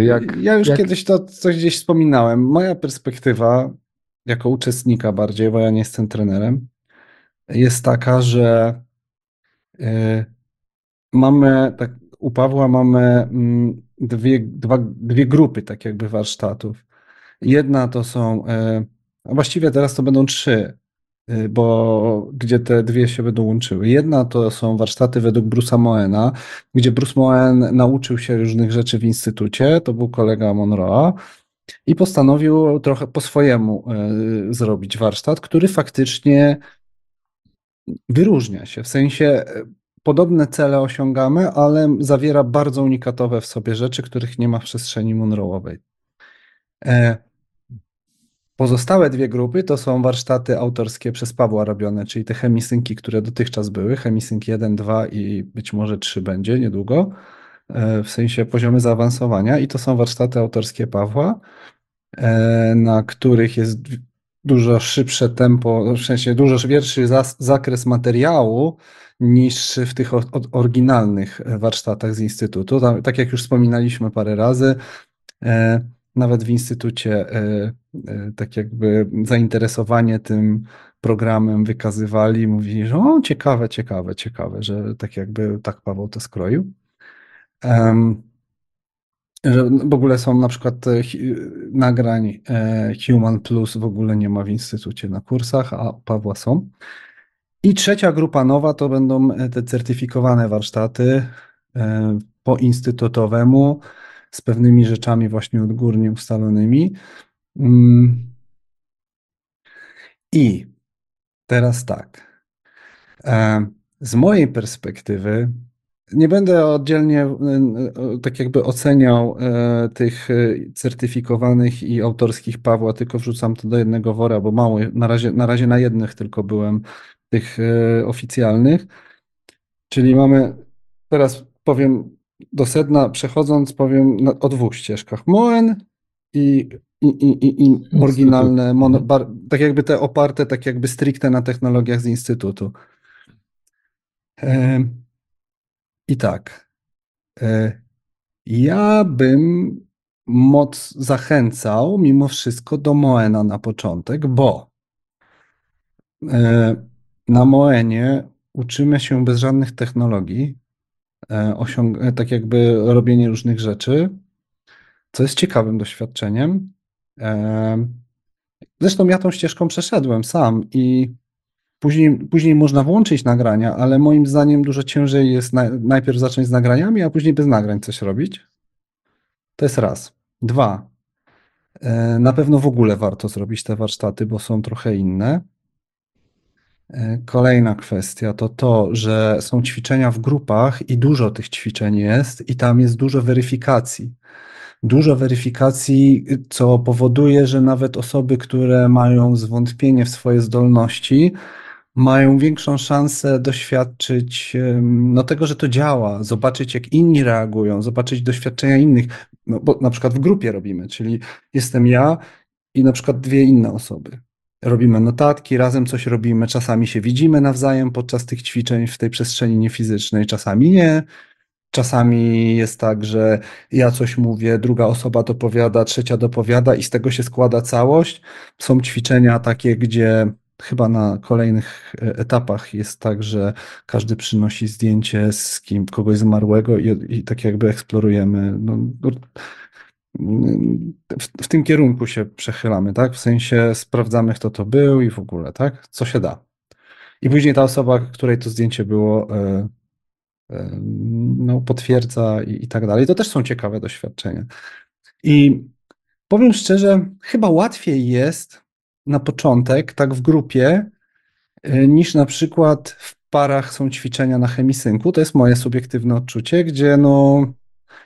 Jak, ja już jak... kiedyś to coś gdzieś wspominałem. Moja perspektywa jako uczestnika bardziej, bo ja nie jestem trenerem, jest taka, że y, mamy, tak u Pawła mamy dwie, dwa, dwie grupy tak jakby warsztatów. Jedna to są, y, a właściwie teraz to będą trzy, y, bo gdzie te dwie się będą łączyły. Jedna to są warsztaty według Bruce'a Moena, gdzie Bruce Moen nauczył się różnych rzeczy w instytucie, to był kolega Monroe'a, i postanowił trochę po swojemu y, zrobić warsztat, który faktycznie wyróżnia się, w sensie podobne cele osiągamy, ale zawiera bardzo unikatowe w sobie rzeczy, których nie ma w przestrzeni Monroe'owej. Pozostałe dwie grupy to są warsztaty autorskie przez Pawła robione, czyli te hemisynki, które dotychczas były, hemisynk jeden, dwa i być może trzy będzie niedługo, w sensie poziomy zaawansowania, i to są warsztaty autorskie Pawła, na których jest dużo szybsze tempo, w sensie dużo większy zakres materiału niż w tych oryginalnych warsztatach z Instytutu. Tam, tak jak już wspominaliśmy parę razy, nawet w Instytucie tak jakby zainteresowanie tym programem wykazywali, mówili, że o, ciekawe, ciekawe, ciekawe, że tak jakby tak Paweł to skroił. Um, że w ogóle są na przykład nagrań Human Plus w ogóle nie ma w Instytucie na kursach, a u Pawła są. I trzecia grupa nowa to będą te certyfikowane warsztaty po instytutowemu, z pewnymi rzeczami właśnie odgórnie ustalonymi. I teraz tak, z mojej perspektywy nie będę oddzielnie tak jakby oceniał tych certyfikowanych i autorskich Pawła, tylko wrzucam to do jednego wora, bo mało, na razie, na razie na jednych tylko byłem, tych oficjalnych. Czyli mamy, teraz powiem do sedna przechodząc, powiem o dwóch ścieżkach. Moen i, i, i, i oryginalne, mono, bar, tak jakby te oparte, tak jakby stricte na technologiach z Instytutu. E, I tak, e, ja bym moc zachęcał mimo wszystko do Moena na początek, bo e, na Moenie uczymy się bez żadnych technologii, Osiąg- tak jakby robienie różnych rzeczy, co jest ciekawym doświadczeniem. Zresztą ja tą ścieżką przeszedłem sam i później, później można włączyć nagrania, ale moim zdaniem dużo ciężej jest na- najpierw zacząć z nagraniami, a później bez nagrań coś robić. To jest raz. Dwa. Na pewno w ogóle warto zrobić te warsztaty, bo są trochę inne. Kolejna kwestia to to, że są ćwiczenia w grupach i dużo tych ćwiczeń jest i tam jest dużo weryfikacji. Dużo weryfikacji, co powoduje, że nawet osoby, które mają zwątpienie w swoje zdolności, mają większą szansę doświadczyć no, tego, że to działa, zobaczyć jak inni reagują, zobaczyć doświadczenia innych, no, bo na przykład w grupie robimy, czyli jestem ja i na przykład dwie inne osoby. Robimy notatki, razem coś robimy, czasami się widzimy nawzajem podczas tych ćwiczeń w tej przestrzeni niefizycznej, czasami nie. Czasami jest tak, że ja coś mówię, druga osoba dopowiada, trzecia dopowiada i z tego się składa całość. Są ćwiczenia takie, gdzie chyba na kolejnych etapach jest tak, że każdy przynosi zdjęcie z kim, kogoś zmarłego i, i tak jakby eksplorujemy. No, W, w tym kierunku się przechylamy, tak? W sensie sprawdzamy, kto to był i w ogóle, tak? Co się da. I później ta osoba, której to zdjęcie było, yy, yy, no, potwierdza i, i tak dalej. To też są ciekawe doświadczenia. I powiem szczerze, chyba łatwiej jest na początek, tak w grupie, yy, niż na przykład w parach są ćwiczenia na HemiSyncu. To jest moje subiektywne odczucie, gdzie no...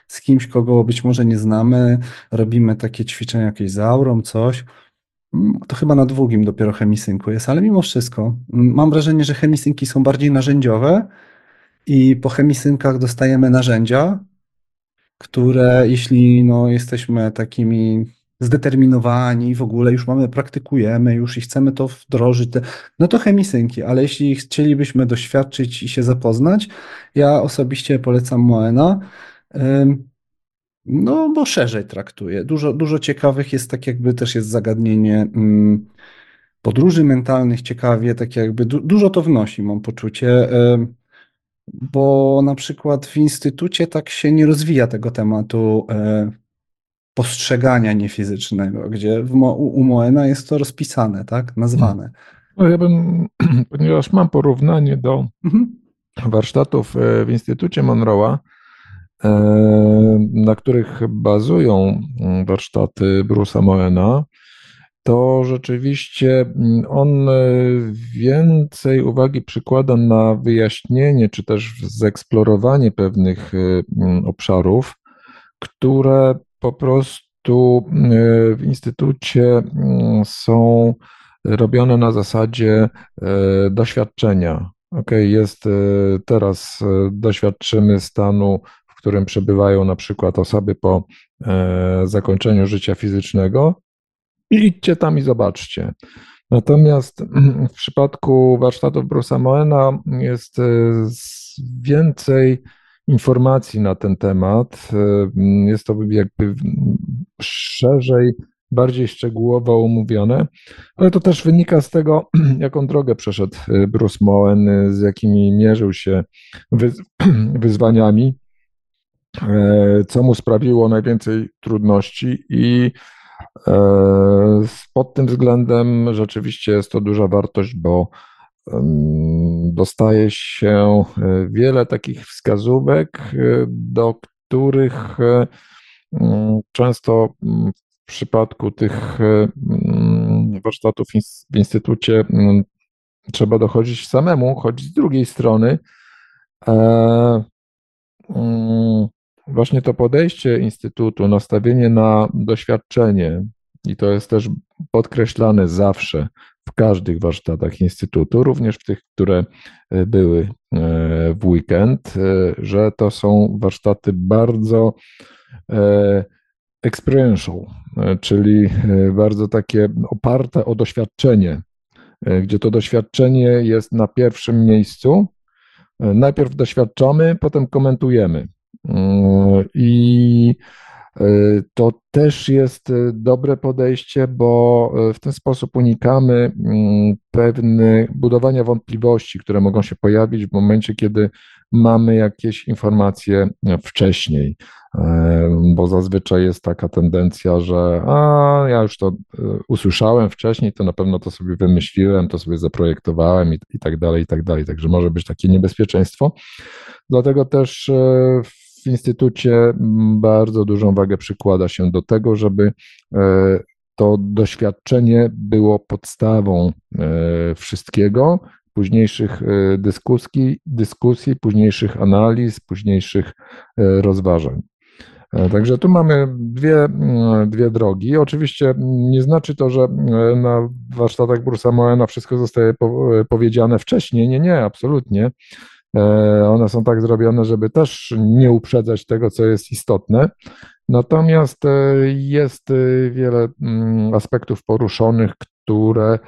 z kimś, kogo być może nie znamy, robimy takie ćwiczenia jakieś z aurą, coś. To chyba na drugim dopiero hemisynku jest, ale mimo wszystko mam wrażenie, że hemisynki są bardziej narzędziowe i po hemisynkach dostajemy narzędzia, które jeśli no, jesteśmy takimi zdeterminowani w ogóle, już mamy, praktykujemy już i chcemy to wdrożyć, no to hemisynki, ale jeśli chcielibyśmy doświadczyć i się zapoznać, ja osobiście polecam Moena. No, bo szerzej traktuję. Dużo, dużo ciekawych jest, tak jakby też jest zagadnienie podróży mentalnych, ciekawie, tak jakby du- dużo to wnosi, mam poczucie, bo na przykład w Instytucie tak się nie rozwija tego tematu postrzegania niefizycznego, gdzie w Mo- u Moena jest to rozpisane, tak, nazwane. No, ja bym, ponieważ mam porównanie do mhm. warsztatów w Instytucie Monroe'a, na których bazują warsztaty Bruce'a Moena, to rzeczywiście on więcej uwagi przykłada na wyjaśnienie, czy też zeksplorowanie pewnych obszarów, które po prostu w Instytucie są robione na zasadzie doświadczenia. Okej, jest teraz doświadczymy stanu, w którym przebywają na przykład osoby po zakończeniu życia fizycznego i idźcie tam i zobaczcie. Natomiast w przypadku warsztatów Bruce'a Moena jest więcej informacji na ten temat. Jest to jakby szerzej, bardziej szczegółowo omówione, ale to też wynika z tego, jaką drogę przeszedł Bruce Moen, z jakimi mierzył się wyzwaniami, co mu sprawiło najwięcej trudności i pod tym względem rzeczywiście jest to duża wartość, bo dostaje się wiele takich wskazówek, do których często w przypadku tych warsztatów w instytucie trzeba dochodzić samemu, choć z drugiej strony właśnie to podejście Instytutu, nastawienie na doświadczenie i to jest też podkreślane zawsze w każdych warsztatach Instytutu, również w tych, które były w weekend, że to są warsztaty bardzo experiential, czyli bardzo takie oparte o doświadczenie, gdzie to doświadczenie jest na pierwszym miejscu. Najpierw doświadczamy, potem komentujemy. I to też jest dobre podejście, bo w ten sposób unikamy pewnych budowania wątpliwości, które mogą się pojawić w momencie, kiedy mamy jakieś informacje wcześniej, bo zazwyczaj jest taka tendencja, że a ja już to usłyszałem wcześniej, to na pewno to sobie wymyśliłem, to sobie zaprojektowałem i, i tak dalej, i tak dalej, także może być takie niebezpieczeństwo. Dlatego też w W Instytucie bardzo dużą wagę przykłada się do tego, żeby to doświadczenie było podstawą wszystkiego, późniejszych dyskusji, dyskusji, późniejszych analiz, późniejszych rozważań. Także tu mamy dwie, dwie drogi. Oczywiście nie znaczy to, że na warsztatach Bruce'a Moena wszystko zostaje powiedziane wcześniej. Nie, nie, absolutnie. One są tak zrobione, żeby też nie uprzedzać tego, co jest istotne. Natomiast jest wiele aspektów poruszonych, które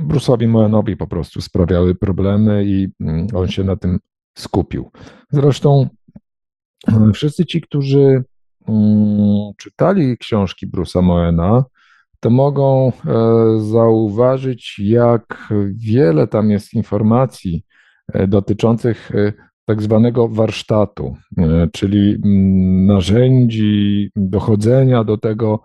Bruce'owi Moenowi po prostu sprawiały problemy i on się na tym skupił. Zresztą wszyscy ci, którzy czytali książki Bruce'a Moena, to mogą zauważyć, jak wiele tam jest informacji dotyczących tak zwanego warsztatu, czyli narzędzi dochodzenia do tego,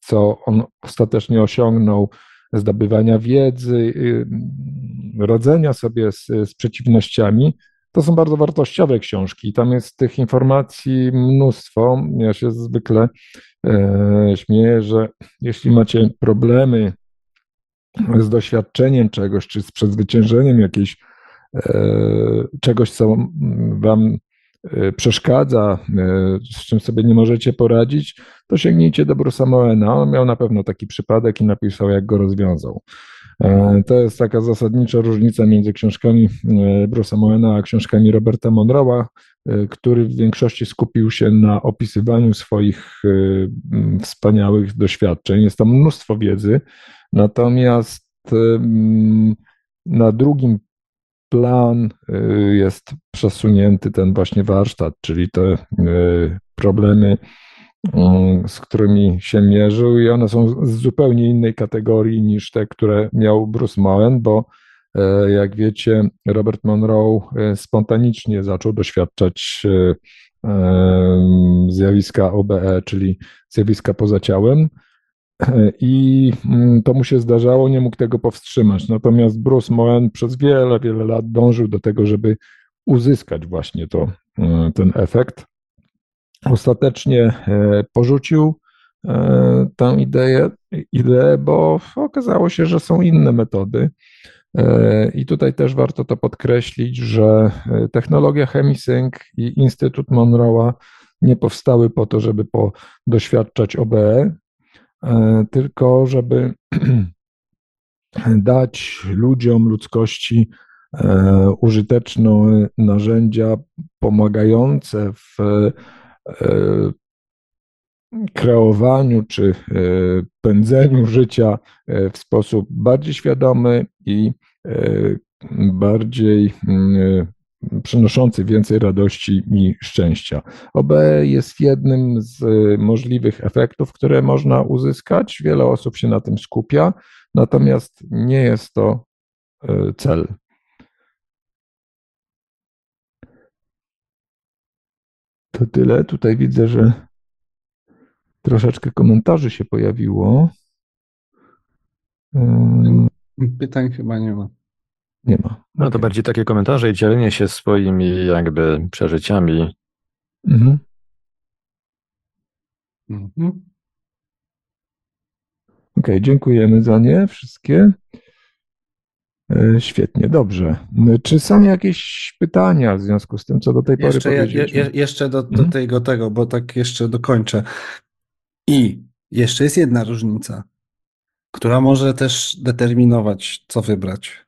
co on ostatecznie osiągnął, zdobywania wiedzy, rodzenia sobie z, z przeciwnościami. To są bardzo wartościowe książki. Tam jest tych informacji mnóstwo. Ja się zwykle śmieję, że jeśli macie problemy z doświadczeniem czegoś, czy z przezwyciężeniem jakiejś, czegoś, co wam przeszkadza, z czym sobie nie możecie poradzić, to sięgnijcie do Bruce'a Moena. On miał na pewno taki przypadek i napisał, jak go rozwiązał. To jest taka zasadnicza różnica między książkami Bruce'a Moena a książkami Roberta Monroe'a, który w większości skupił się na opisywaniu swoich wspaniałych doświadczeń. Jest tam mnóstwo wiedzy, natomiast na drugim plan jest przesunięty ten właśnie warsztat, czyli te problemy, z którymi się mierzył i one są z zupełnie innej kategorii niż te, które miał Bruce Moen, bo jak wiecie, Robert Monroe spontanicznie zaczął doświadczać zjawiska O B E, czyli zjawiska poza ciałem i to mu się zdarzało, nie mógł tego powstrzymać. Natomiast Bruce Moen przez wiele, wiele lat dążył do tego, żeby uzyskać właśnie to, ten efekt. Ostatecznie porzucił tę ideę, ideę, bo okazało się, że są inne metody. I tutaj też warto to podkreślić, że technologia HemiSync i Instytut Monroe'a nie powstały po to, żeby po doświadczać O B E, tylko żeby dać ludziom, ludzkości użyteczne narzędzia pomagające w kreowaniu czy pędzeniu życia w sposób bardziej świadomy i bardziej przynoszący więcej radości i szczęścia. O B E jest jednym z możliwych efektów, które można uzyskać. Wiele osób się na tym skupia, natomiast nie jest to cel. To tyle. Tutaj widzę, że troszeczkę komentarzy się pojawiło. Pytań chyba nie ma. Nie ma. No okay. To bardziej takie komentarze i dzielenie się swoimi jakby przeżyciami. Mhm. Mhm. Okej, okay, dziękujemy za nie wszystkie. Świetnie, dobrze. Czy są jakieś pytania w związku z tym, co do tej pory jeszcze, powiedzieliśmy? Je, je, jeszcze do, do mhm. tego, tego, bo tak jeszcze dokończę. I jeszcze jest jedna różnica, która może też determinować, co wybrać.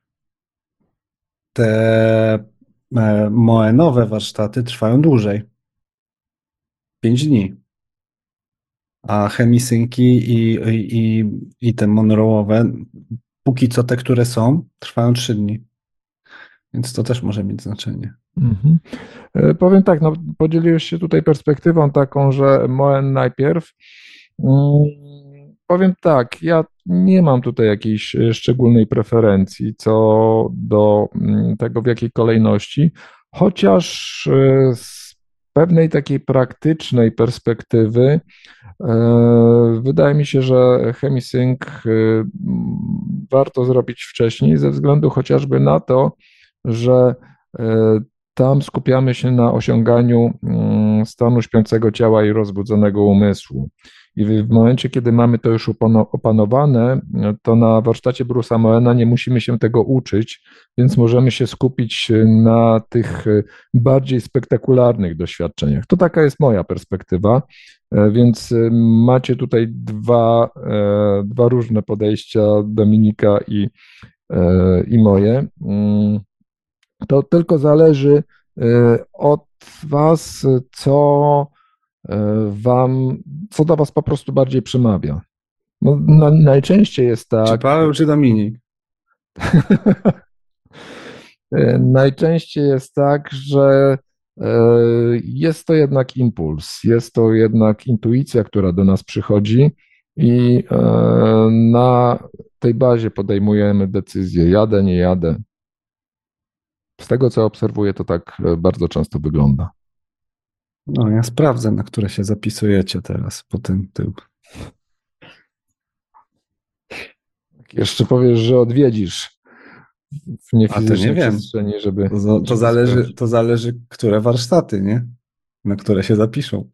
Te moenowe warsztaty trwają dłużej. pięć dni. A hemisynki i, i, i te monroe'owe, póki co te, które są, trwają trzy dni. Więc to też może mieć znaczenie. Mhm. Powiem tak, no, podzieliłeś się tutaj perspektywą taką, że Moen najpierw. Powiem tak, ja nie mam tutaj jakiejś szczególnej preferencji co do tego, w jakiej kolejności, chociaż z pewnej takiej praktycznej perspektywy wydaje mi się, że HemiSync warto zrobić wcześniej ze względu chociażby na to, że tam skupiamy się na osiąganiu stanu śpiącego ciała i rozbudzonego umysłu. I w momencie, kiedy mamy to już opanowane, to na warsztacie Bruce'a Moena nie musimy się tego uczyć, więc możemy się skupić na tych bardziej spektakularnych doświadczeniach. To taka jest moja perspektywa, więc macie tutaj dwa, dwa różne podejścia, Dominika i, i moje. To tylko zależy od was, co wam, co do was po prostu bardziej przemawia. No, na, najczęściej jest tak... Czy Paweł, czy Dominik? Najczęściej jest tak, że jest to jednak impuls, jest to jednak intuicja, która do nas przychodzi i na tej bazie podejmujemy decyzję, jadę, nie jadę. Z tego, co obserwuję, to tak bardzo często wygląda. No, ja sprawdzę, na które się zapisujecie teraz po tym tył. Jeszcze powiesz, że odwiedzisz w niefizycznej przestrzeni, żeby... To, to, to, zależy, to zależy, które warsztaty, nie? Na które się zapiszą.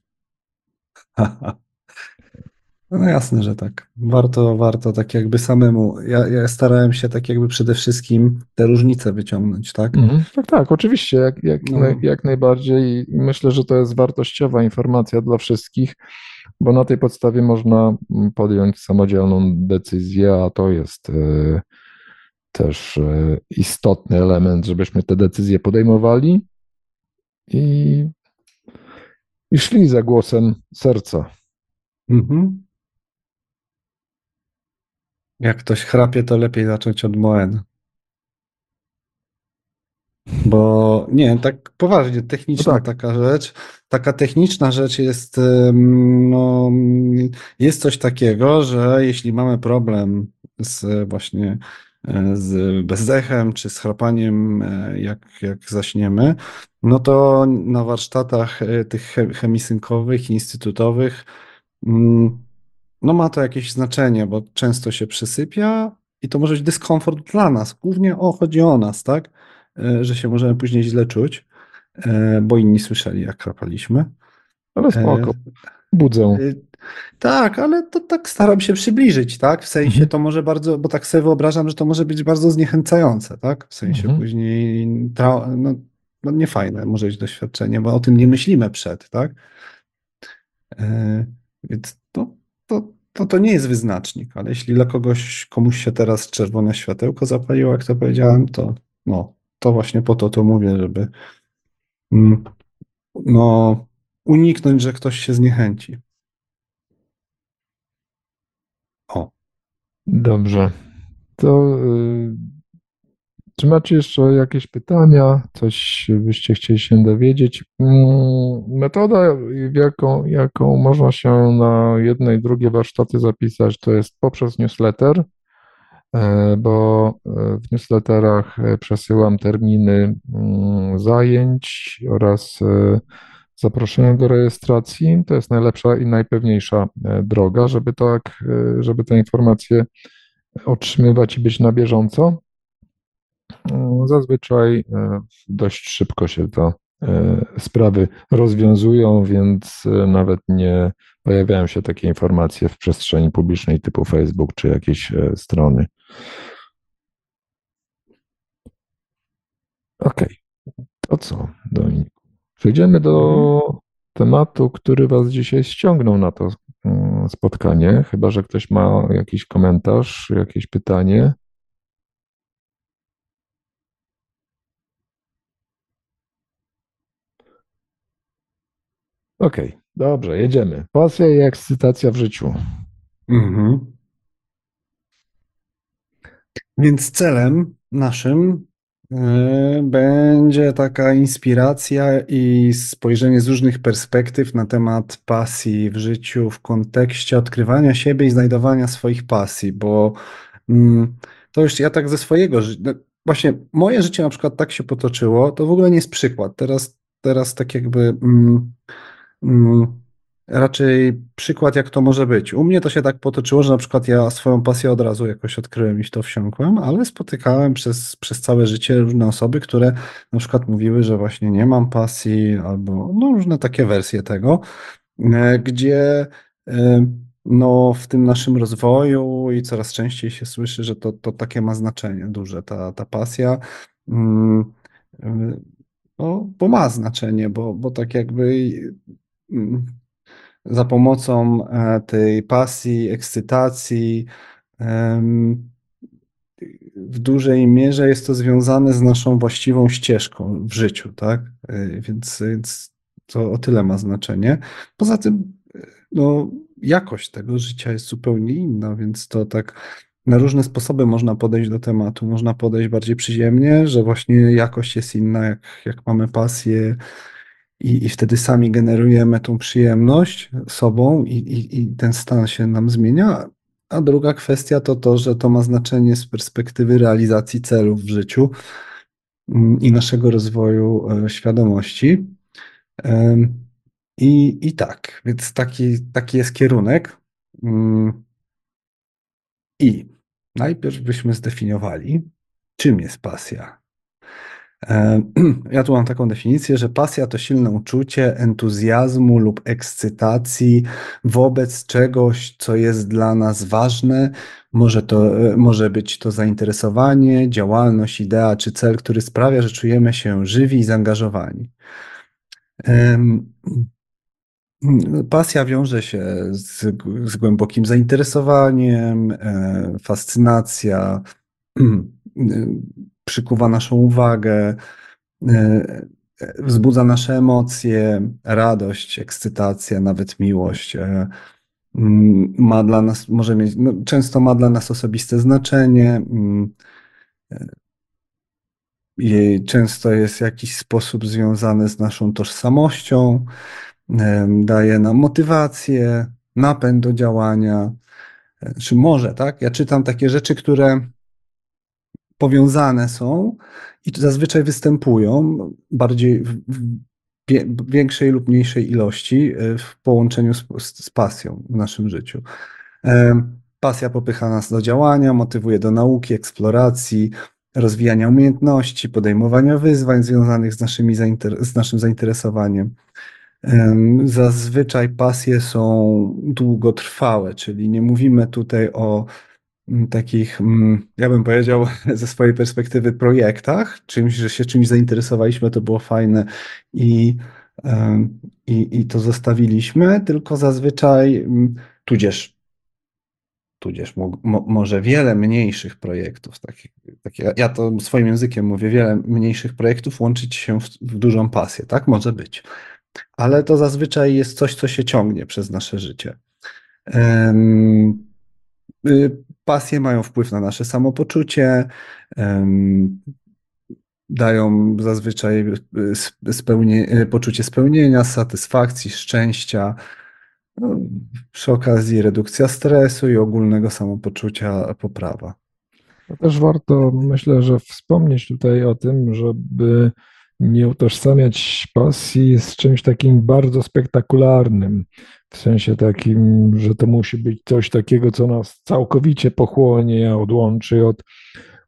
No jasne, że tak. Warto, warto tak jakby samemu. Ja, ja starałem się tak jakby przede wszystkim te różnice wyciągnąć, tak? Mhm. Tak, tak, oczywiście, jak, jak, no. naj, jak najbardziej. Myślę, że to jest wartościowa informacja dla wszystkich, bo na tej podstawie można podjąć samodzielną decyzję, a to jest y, też y, istotny element, żebyśmy te decyzje podejmowali i, i szli za głosem serca. Mhm. Jak ktoś chrapie, to lepiej zacząć od Moen. Bo nie, tak poważnie, techniczna no tak. taka rzecz, taka techniczna rzecz jest, no, jest coś takiego, że jeśli mamy problem z właśnie z bezdechem czy z chrapaniem, jak, jak zaśniemy, no to na warsztatach tych hemisynkowych, instytutowych no ma to jakieś znaczenie, bo często się przesypia i to może być dyskomfort dla nas, głównie o, chodzi o nas, tak, że się możemy później źle czuć, bo inni słyszeli, jak krapaliśmy. Ale spoko, budzą. Tak, ale to tak staram się przybliżyć, tak, w sensie mhm. to może bardzo, bo tak sobie wyobrażam, że to może być bardzo zniechęcające, tak, w sensie mhm. później trau- no, no niefajne może być doświadczenie, bo o tym nie myślimy przed, tak. Więc to, to no to nie jest wyznacznik, ale jeśli dla kogoś, komuś się teraz czerwone światełko zapaliło, jak to powiedziałem, to no, to właśnie po to to mówię, żeby no, uniknąć, że ktoś się zniechęci. O. Dobrze. To yy, czy macie jeszcze jakieś pytania? Coś byście chcieli się dowiedzieć? Yy, metoda, jaką, jaką można się na jedne i drugie warsztaty zapisać, to jest poprzez newsletter, yy, bo w newsletterach przesyłam terminy yy, zajęć oraz yy, zaproszenia do rejestracji. To jest najlepsza i najpewniejsza droga, żeby tak, żeby te informacje otrzymywać i być na bieżąco. Zazwyczaj dość szybko się te sprawy rozwiązują, więc nawet nie pojawiają się takie informacje w przestrzeni publicznej typu Facebook czy jakieś strony. Okej, okay. To co, Dominik? Przejdziemy do tematu, który was dzisiaj ściągnął na to spotkanie, chyba że ktoś ma jakiś komentarz, jakieś pytanie. Okej, okay, dobrze, jedziemy. Pasja i ekscytacja w życiu. Mhm. Więc celem naszym będzie taka inspiracja i spojrzenie z różnych perspektyw na temat pasji w życiu w kontekście odkrywania siebie i znajdowania swoich pasji, bo to już ja tak ze swojego życia, właśnie moje życie na przykład tak się potoczyło, to w ogóle nie jest przykład, teraz, teraz tak jakby mm, mm, raczej przykład jak to może być. U mnie to się tak potoczyło, że na przykład ja swoją pasję od razu jakoś odkryłem i w to wsiąkłem, ale spotykałem przez, przez całe życie różne osoby, które na przykład mówiły, że właśnie nie mam pasji albo no, różne takie wersje tego, gdzie no, w tym naszym rozwoju i coraz częściej się słyszy, że to, to takie ma znaczenie duże, ta, ta pasja. No, bo ma znaczenie, bo, bo tak jakby za pomocą tej pasji, ekscytacji w dużej mierze jest to związane z naszą właściwą ścieżką w życiu, tak? Więc, więc to o tyle ma znaczenie. Poza tym no, jakość tego życia jest zupełnie inna, więc to tak na różne sposoby można podejść do tematu. Można podejść bardziej przyziemnie, że właśnie jakość jest inna, jak, jak mamy pasję, I, I wtedy sami generujemy tą przyjemność sobą i, i, i ten stan się nam zmienia. A druga kwestia to to, że to ma znaczenie z perspektywy realizacji celów w życiu i naszego rozwoju świadomości. I, i tak, więc taki, taki jest kierunek. I najpierw byśmy zdefiniowali, czym jest pasja. Ja tu mam taką definicję, że pasja to silne uczucie entuzjazmu lub ekscytacji wobec czegoś, co jest dla nas ważne. Może to, może być to zainteresowanie, działalność, idea czy cel, który sprawia, że czujemy się żywi i zaangażowani. Pasja wiąże się z, z głębokim zainteresowaniem, fascynacja, przykuwa naszą uwagę, yy, wzbudza nasze emocje, radość, ekscytację, nawet miłość. Yy, ma dla nas, może mieć, no, często ma dla nas osobiste znaczenie. Yy, jej często jest w jakiś sposób związane z naszą tożsamością, yy, daje nam motywację, napęd do działania. Yy, czy może, tak? Ja czytam takie rzeczy, które powiązane są i zazwyczaj występują bardziej w większej lub mniejszej ilości w połączeniu z, z pasją w naszym życiu. Pasja popycha nas do działania, motywuje do nauki, eksploracji, rozwijania umiejętności, podejmowania wyzwań związanych z, naszymi zainter- z naszym zainteresowaniem. Zazwyczaj pasje są długotrwałe, czyli nie mówimy tutaj o takich, ja bym powiedział ze swojej perspektywy, projektach, czymś, że się czymś zainteresowaliśmy, to było fajne i, i, i to zostawiliśmy, tylko zazwyczaj, tudzież tudzież mo, mo, może wiele mniejszych projektów, tak, tak ja, ja to swoim językiem mówię, wiele mniejszych projektów łączyć się w, w dużą pasję, tak może być, ale to zazwyczaj jest coś, co się ciągnie przez nasze życie. Um, y, pasje mają wpływ na nasze samopoczucie, um, dają zazwyczaj spełnie, poczucie spełnienia, satysfakcji, szczęścia, no, przy okazji redukcja stresu i ogólnego samopoczucia poprawa. To też warto, myślę, że wspomnieć tutaj o tym, żeby nie utożsamiać pasji z czymś takim bardzo spektakularnym, w sensie takim, że to musi być coś takiego, co nas całkowicie pochłonie, odłączy od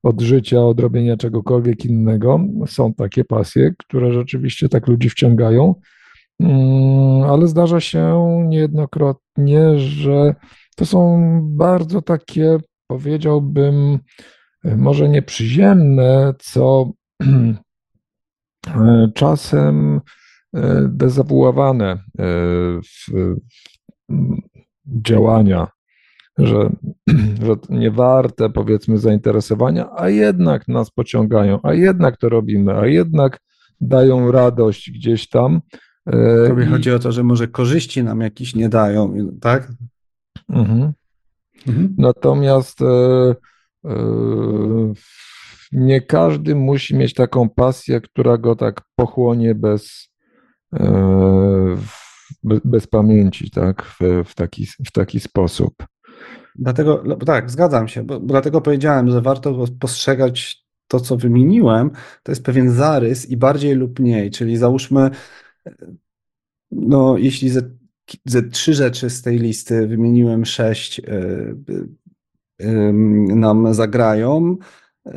od życia, od robienia czegokolwiek innego. Są takie pasje, które rzeczywiście tak ludzi wciągają, ale zdarza się niejednokrotnie, że to są bardzo takie, powiedziałbym, może nieprzyziemne, co czasem dezawuowane działania, Że, że nie warte, powiedzmy, zainteresowania, a jednak nas pociągają, a jednak to robimy, a jednak dają radość gdzieś tam. Tobie I... chodzi o to, że może korzyści nam jakiś nie dają, tak? Mhm. Mhm. Natomiast yy, yy, nie każdy musi mieć taką pasję, która go tak pochłonie bez yy, bez, bez pamięci, tak? W, w, taki, w taki sposób. Dlatego, tak, zgadzam się, bo, bo dlatego powiedziałem, że warto postrzegać to, co wymieniłem, to jest pewien zarys i bardziej lub mniej, czyli załóżmy, no jeśli ze, ze trzy rzeczy z tej listy wymieniłem sześć, y, y, y, nam zagrają, y,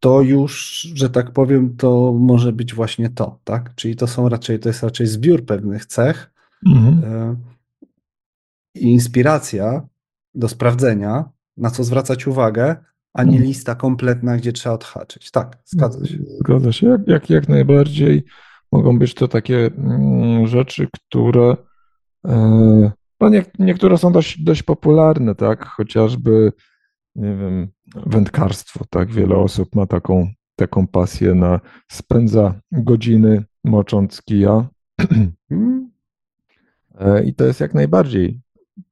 to już, że tak powiem, to może być właśnie to, tak? Czyli to są raczej, to jest raczej zbiór pewnych cech mhm. y, i inspiracja do sprawdzenia, na co zwracać uwagę, a nie lista kompletna, gdzie trzeba odhaczyć. Tak, zgadza się. Zgadza się. Jak, jak, jak najbardziej mogą być to takie mm, rzeczy, które e, no nie, niektóre są dość, dość popularne, tak? Chociażby, nie wiem, wędkarstwo, tak? Wiele osób ma taką, taką pasję, na spędza godziny mocząc kija. e, I to jest jak najbardziej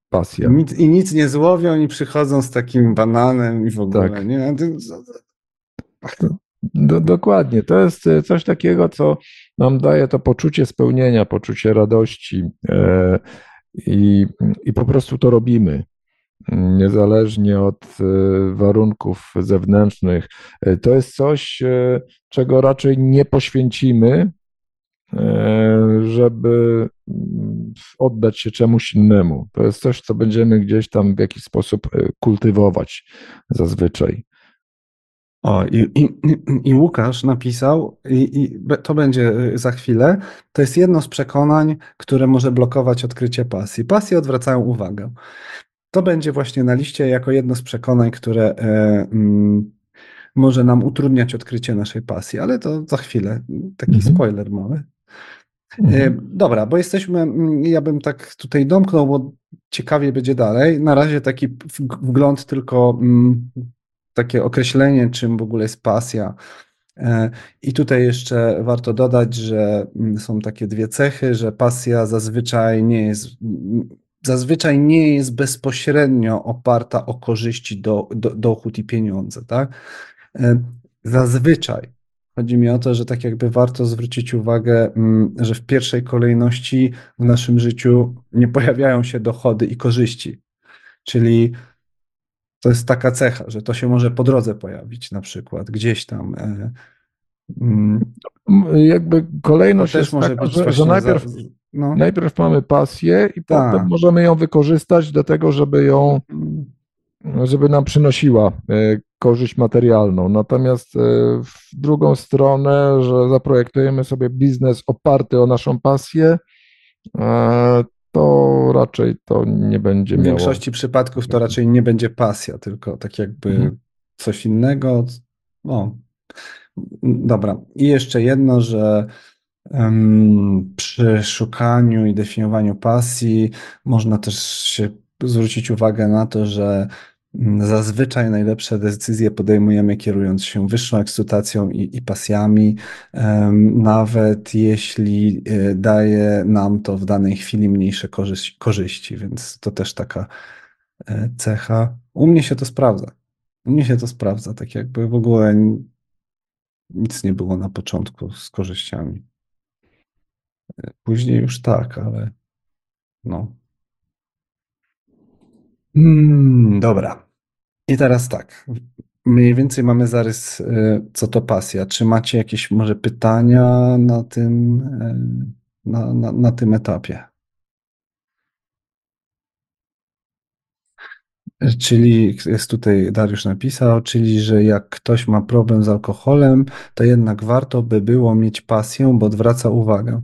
pasja. I nic nie złowią i przychodzą z takim bananem i w ogóle. Tak. Nie? Do, dokładnie. To jest coś takiego, co nam daje to poczucie spełnienia, poczucie radości e, i, i po prostu to robimy. Niezależnie od warunków zewnętrznych. To jest coś, czego raczej nie poświęcimy, żeby oddać się czemuś innemu. To jest coś, co będziemy gdzieś tam w jakiś sposób kultywować zazwyczaj. O, i, i, i Łukasz napisał, i, i to będzie za chwilę, to jest jedno z przekonań, które może blokować odkrycie pasji. Pasje odwracają uwagę. To będzie właśnie na liście jako jedno z przekonań, które e, m, może nam utrudniać odkrycie naszej pasji, ale to za chwilę. Taki mhm. spoiler mały. Mhm. Dobra, bo jesteśmy, ja bym tak tutaj domknął, bo ciekawie będzie dalej. Na razie taki wgląd, tylko takie określenie, czym w ogóle jest pasja. I tutaj jeszcze warto dodać, że są takie dwie cechy, że pasja zazwyczaj nie jest, zazwyczaj nie jest bezpośrednio oparta o korzyści, do, do, dochód i pieniądze, tak? Zazwyczaj. Chodzi mi o to, że tak jakby warto zwrócić uwagę, że w pierwszej kolejności w naszym życiu nie pojawiają się dochody i korzyści. Czyli to jest taka cecha, że to się może po drodze pojawić na przykład, gdzieś tam. Jakby kolejność też jest może taka, być że, że najpierw, za, no. najpierw mamy pasję i tak. potem możemy ją wykorzystać do tego, żeby ją... żeby nam przynosiła korzyść materialną. Natomiast w drugą stronę, że zaprojektujemy sobie biznes oparty o naszą pasję, to raczej to nie będzie miało. W większości przypadków to raczej nie będzie pasja, tylko tak jakby mhm. coś innego. No. Dobra. I jeszcze jedno, że um, przy szukaniu i definiowaniu pasji można też się zwrócić uwagę na to, że zazwyczaj najlepsze decyzje podejmujemy kierując się wyższą ekscytacją i, i pasjami, nawet jeśli daje nam to w danej chwili mniejsze korzyści, korzyści, więc to też taka cecha. U mnie się to sprawdza. U mnie się to sprawdza, tak jakby w ogóle nic nie było na początku z korzyściami. Później już tak, ale no. Hmm, dobra. I teraz tak. Mniej więcej mamy zarys, co to pasja. Czy macie jakieś może pytania na tym, na, na, na tym etapie? Czyli, jest tutaj Dariusz napisał, czyli, że jak ktoś ma problem z alkoholem, to jednak warto by było mieć pasję, bo odwraca uwagę.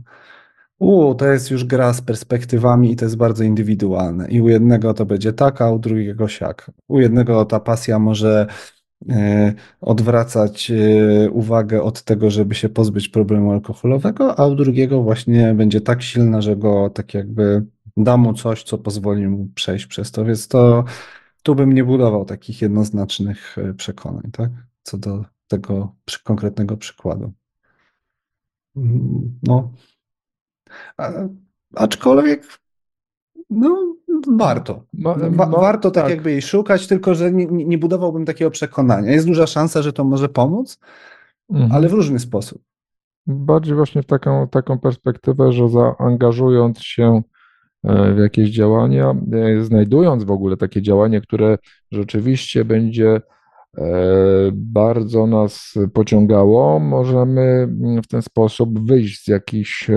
U, to jest już gra z perspektywami i to jest bardzo indywidualne. I u jednego to będzie tak, a u drugiego siak. U jednego ta pasja może y, odwracać y, uwagę od tego, żeby się pozbyć problemu alkoholowego, a u drugiego właśnie będzie tak silna, że go tak jakby da mu coś, co pozwoli mu przejść przez to. Więc to tu bym nie budował takich jednoznacznych przekonań, tak? Co do tego przy, konkretnego przykładu. No... A, aczkolwiek no warto. Wa warto tak, tak jakby jej szukać, tylko że nie, nie budowałbym takiego przekonania. Jest duża szansa, że to może pomóc, mhm. ale w różny sposób. Bardziej właśnie w taką, taką perspektywę, że zaangażując się w jakieś działania, znajdując w ogóle takie działanie, które rzeczywiście będzie bardzo nas pociągało, możemy w ten sposób wyjść z jakichś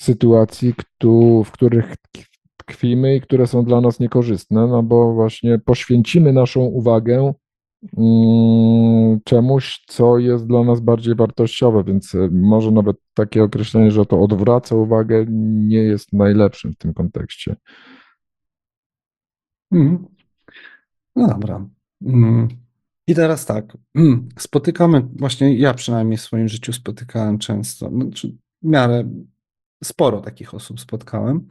sytuacji, w których tkwimy i które są dla nas niekorzystne, no bo właśnie poświęcimy naszą uwagę czemuś, co jest dla nas bardziej wartościowe, więc może nawet takie określenie, że to odwraca uwagę, nie jest najlepszym w tym kontekście. Mhm. No dobra. I teraz tak, spotykamy, właśnie ja przynajmniej w swoim życiu spotykałem często, znaczy w miarę sporo takich osób spotkałem,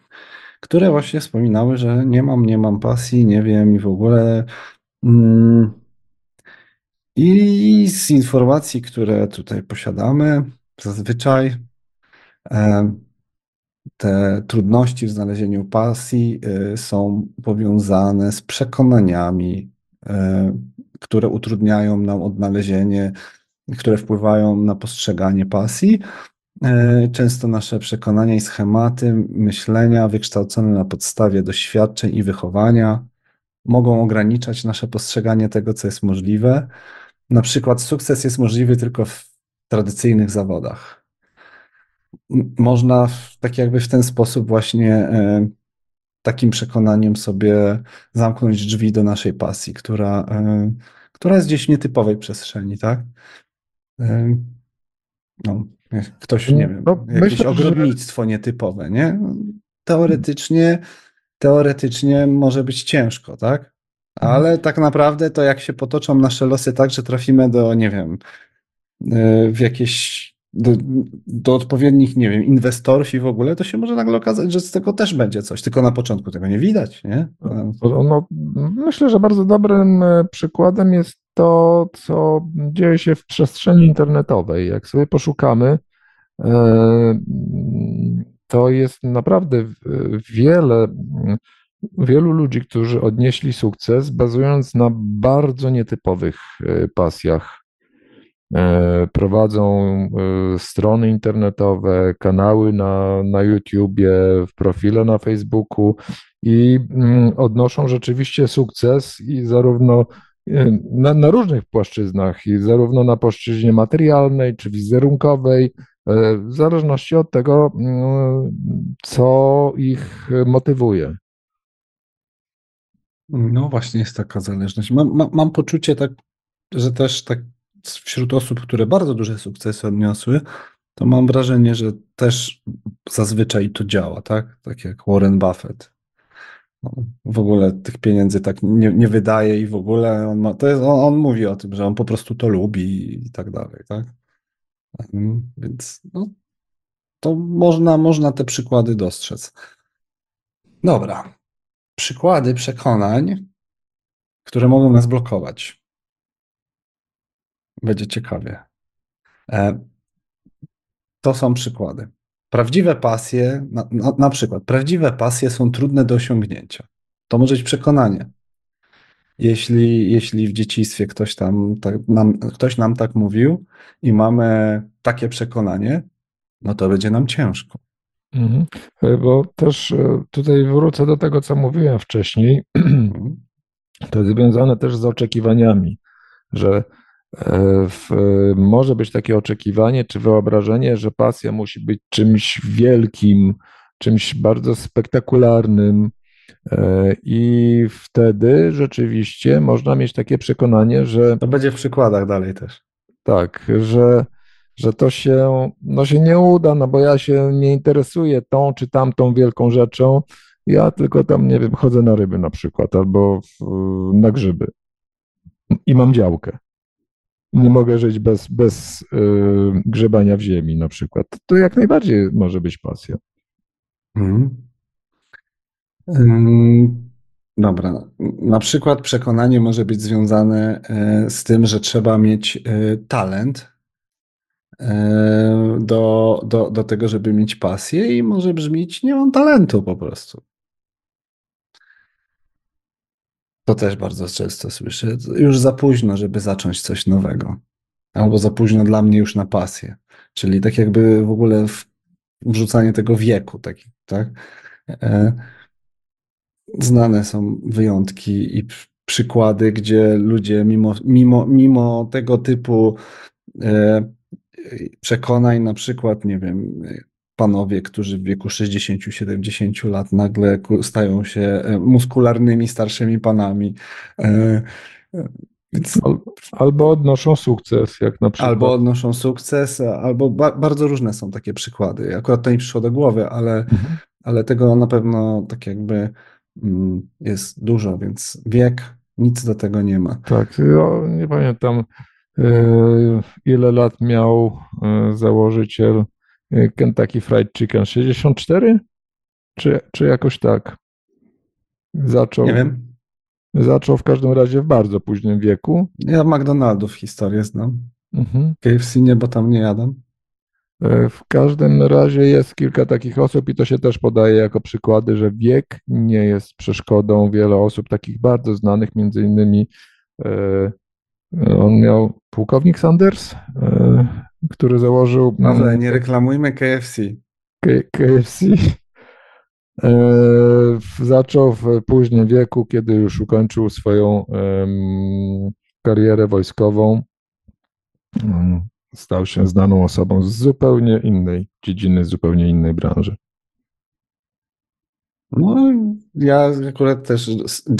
które właśnie wspominały, że nie mam, nie mam pasji, nie wiem i w ogóle. I z informacji, które tutaj posiadamy, zazwyczaj te trudności w znalezieniu pasji są powiązane z przekonaniami, które utrudniają nam odnalezienie, które wpływają na postrzeganie pasji. Często nasze przekonania i schematy myślenia wykształcone na podstawie doświadczeń i wychowania mogą ograniczać nasze postrzeganie tego, co jest możliwe. Na przykład sukces jest możliwy tylko w tradycyjnych zawodach. Można w, tak jakby w ten sposób właśnie y, takim przekonaniem sobie zamknąć drzwi do naszej pasji, która, y, która jest gdzieś w nietypowej przestrzeni, tak? Y, no, ktoś, nie wiem, no, jakieś myślę, ogrodnictwo że... nietypowe, nie? Teoretycznie, teoretycznie może być ciężko, tak? Ale hmm. tak naprawdę to jak się potoczą nasze losy tak, że trafimy do, nie wiem, y, w jakieś Do, do odpowiednich, nie wiem, inwestorów i w ogóle, to się może nagle okazać, że z tego też będzie coś, tylko na początku tego nie widać, nie? No, no, myślę, że bardzo dobrym przykładem jest to, co dzieje się w przestrzeni internetowej. Jak sobie poszukamy, to jest naprawdę wiele, wielu ludzi, którzy odnieśli sukces, bazując na bardzo nietypowych pasjach. Prowadzą strony internetowe, kanały na, na YouTubie, profile na Facebooku i odnoszą rzeczywiście sukces i zarówno na, na różnych płaszczyznach, i zarówno na płaszczyźnie materialnej czy wizerunkowej, w zależności od tego, co ich motywuje. No właśnie jest taka zależność. Mam, mam, mam poczucie, tak, że też tak wśród osób, które bardzo duże sukcesy odniosły, to mam wrażenie, że też zazwyczaj to działa, tak? Tak jak Warren Buffett. No, w ogóle tych pieniędzy tak nie, nie wydaje i w ogóle on, ma, to jest, on, on mówi o tym, że on po prostu to lubi i tak dalej, tak? Więc no, to można, można te przykłady dostrzec. Dobra, przykłady przekonań, które mogą nas blokować. Będzie ciekawie. To są przykłady. Prawdziwe pasje, na, na, na przykład, prawdziwe pasje są trudne do osiągnięcia. To może być przekonanie. Jeśli, jeśli w dzieciństwie ktoś, tam, tak, nam, ktoś nam tak mówił i mamy takie przekonanie, no to będzie nam ciężko. Mhm. Bo też tutaj wrócę do tego, co mówiłem wcześniej. To jest związane też z oczekiwaniami, że w, może być takie oczekiwanie czy wyobrażenie, że pasja musi być czymś wielkim, czymś bardzo spektakularnym i wtedy rzeczywiście można mieć takie przekonanie, że... To będzie w przykładach dalej też. Tak, że, że to się, no się nie uda, no bo ja się nie interesuję tą czy tamtą wielką rzeczą, ja tylko tam, nie wiem, chodzę na ryby na przykład albo w, na grzyby i mam działkę. Nie mogę żyć bez, bez yy, grzebania w ziemi na przykład. To jak najbardziej może być pasja. Mhm. Ym, dobra. Na przykład przekonanie może być związane y, z tym, że trzeba mieć y, talent y, do, do, do tego, żeby mieć pasję i może brzmić, nie mam talentu po prostu. To też bardzo często słyszę. Już za późno, żeby zacząć coś nowego. Albo za późno dla mnie już na pasję. Czyli tak jakby w ogóle wrzucanie tego wieku. Tak, tak? Znane są wyjątki i przykłady, gdzie ludzie mimo, mimo, mimo tego typu przekonań, na przykład, nie wiem, panowie, którzy w wieku sześćdziesięciu siedemdziesięciu lat nagle stają się muskularnymi, starszymi panami. Więc... Albo odnoszą sukces, jak na przykład. Albo odnoszą sukces, albo ba bardzo różne są takie przykłady. Akurat to mi przyszło do głowy, ale, mhm. ale tego na pewno tak jakby jest dużo, więc wiek, nic do tego nie ma. Tak, ja nie pamiętam, ile lat miał założyciel Kentucky Fried Chicken, sześćdziesiąt cztery? Czy, czy jakoś tak? Zaczął, nie wiem. Zaczął w każdym razie w bardzo późnym wieku. Ja McDonaldów historię znam. Mhm. K F C nie, bo tam nie jadam. W każdym razie jest kilka takich osób i to się też podaje jako przykłady, że wiek nie jest przeszkodą. Wiele osób takich bardzo znanych, między innymi yy, on miał pułkownik Sanders, yy, który założył... Ale nie reklamujmy K F C. K F C zaczął w późnym wieku, kiedy już ukończył swoją karierę wojskową. Stał się znaną osobą z zupełnie innej dziedziny, z zupełnie innej branży. No, ja akurat też,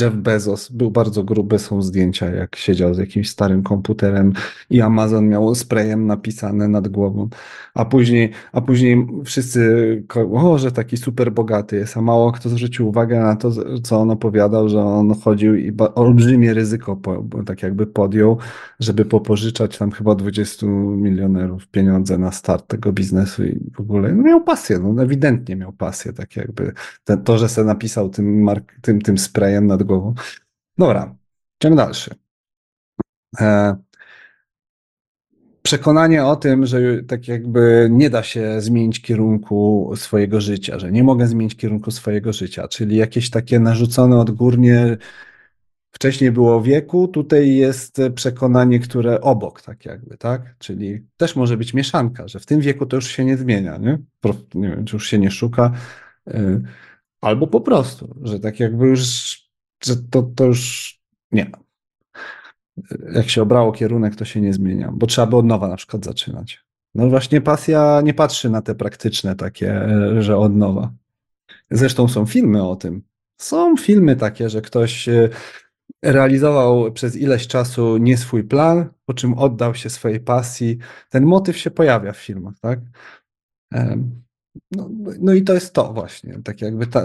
Jeff Bezos był bardzo gruby, są zdjęcia, jak siedział z jakimś starym komputerem i Amazon miał sprayem napisane nad głową, a później, a później wszyscy, o, że taki super bogaty jest, a mało kto zwrócił uwagę na to, co on opowiadał, że on chodził i olbrzymie ryzyko po, tak jakby podjął, żeby popożyczać tam chyba dwudziestu milionerów pieniądze na start tego biznesu i w ogóle no, miał pasję, no ewidentnie miał pasję, tak jakby ten, to, że se napisał tym, tym, tym sprayem nad głową. Dobra, ciąg dalszy. E, przekonanie o tym, że tak jakby nie da się zmienić kierunku swojego życia, że nie mogę zmienić kierunku swojego życia, czyli jakieś takie narzucone odgórnie, wcześniej było wieku, tutaj jest przekonanie, które obok tak jakby, tak? Czyli też może być mieszanka, że w tym wieku to już się nie zmienia, nie? Nie wiem, czy już się nie szuka, e, albo po prostu, że tak jakby już, że to, to już nie. Jak się obrało kierunek, to się nie zmienia, bo trzeba by od nowa na przykład zaczynać. No właśnie pasja nie patrzy na te praktyczne takie, że od nowa. Zresztą są filmy o tym. Są filmy takie, że ktoś realizował przez ileś czasu nie swój plan, po czym oddał się swojej pasji. Ten motyw się pojawia w filmach, tak? No, no i to jest to właśnie, tak jakby ta,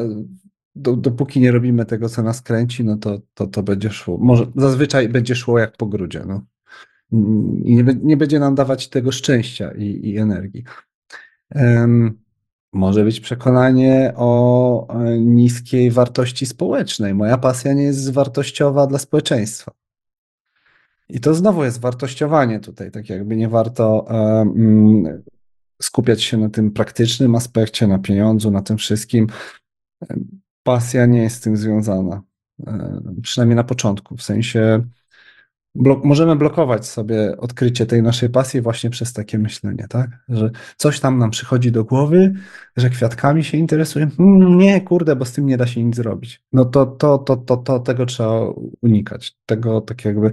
do, dopóki nie robimy tego, co nas kręci, no to, to, to będzie szło, może zazwyczaj będzie szło jak po grudzie, no. I nie, nie będzie nam dawać tego szczęścia i, i energii. Um, może być przekonanie o niskiej wartości społecznej. Moja pasja nie jest wartościowa dla społeczeństwa. I to znowu jest wartościowanie tutaj, tak jakby nie warto um, skupiać się na tym praktycznym aspekcie, na pieniądzu, na tym wszystkim. Pasja nie jest z tym związana, przynajmniej na początku, w sensie blok- możemy blokować sobie odkrycie tej naszej pasji właśnie przez takie myślenie, tak? Że coś tam nam przychodzi do głowy, że kwiatkami się interesuje, nie, kurde, bo z tym nie da się nic zrobić. No to, to, to, to, to tego trzeba unikać, tego tak jakby...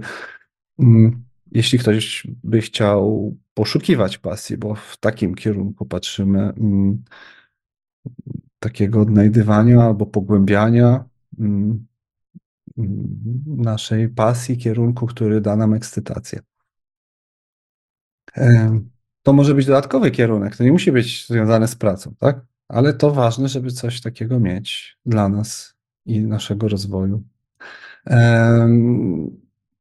Jeśli ktoś by chciał poszukiwać pasji, bo w takim kierunku patrzymy, m, takiego odnajdywania albo pogłębiania m, m, naszej pasji, kierunku, który da nam ekscytację. E, to może być dodatkowy kierunek, to nie musi być związane z pracą, tak? Ale to ważne, żeby coś takiego mieć dla nas i naszego rozwoju. E,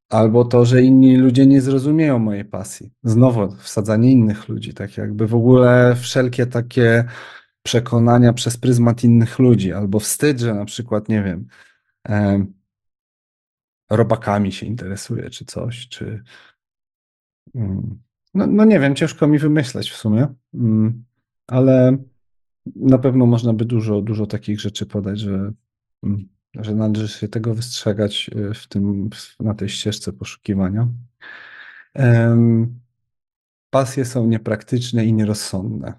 Albo to, że inni ludzie nie zrozumieją mojej pasji. Znowu wsadzanie innych ludzi, tak jakby w ogóle wszelkie takie przekonania przez pryzmat innych ludzi, albo wstyd, że na przykład, nie wiem, e, robakami się interesuje, czy coś, czy... Mm, no, no nie wiem, ciężko mi wymyśleć w sumie, mm, ale na pewno można by dużo, dużo takich rzeczy podać, że... Mm, że należy się tego wystrzegać w tym, na tej ścieżce poszukiwania. Pasje są niepraktyczne i nierozsądne.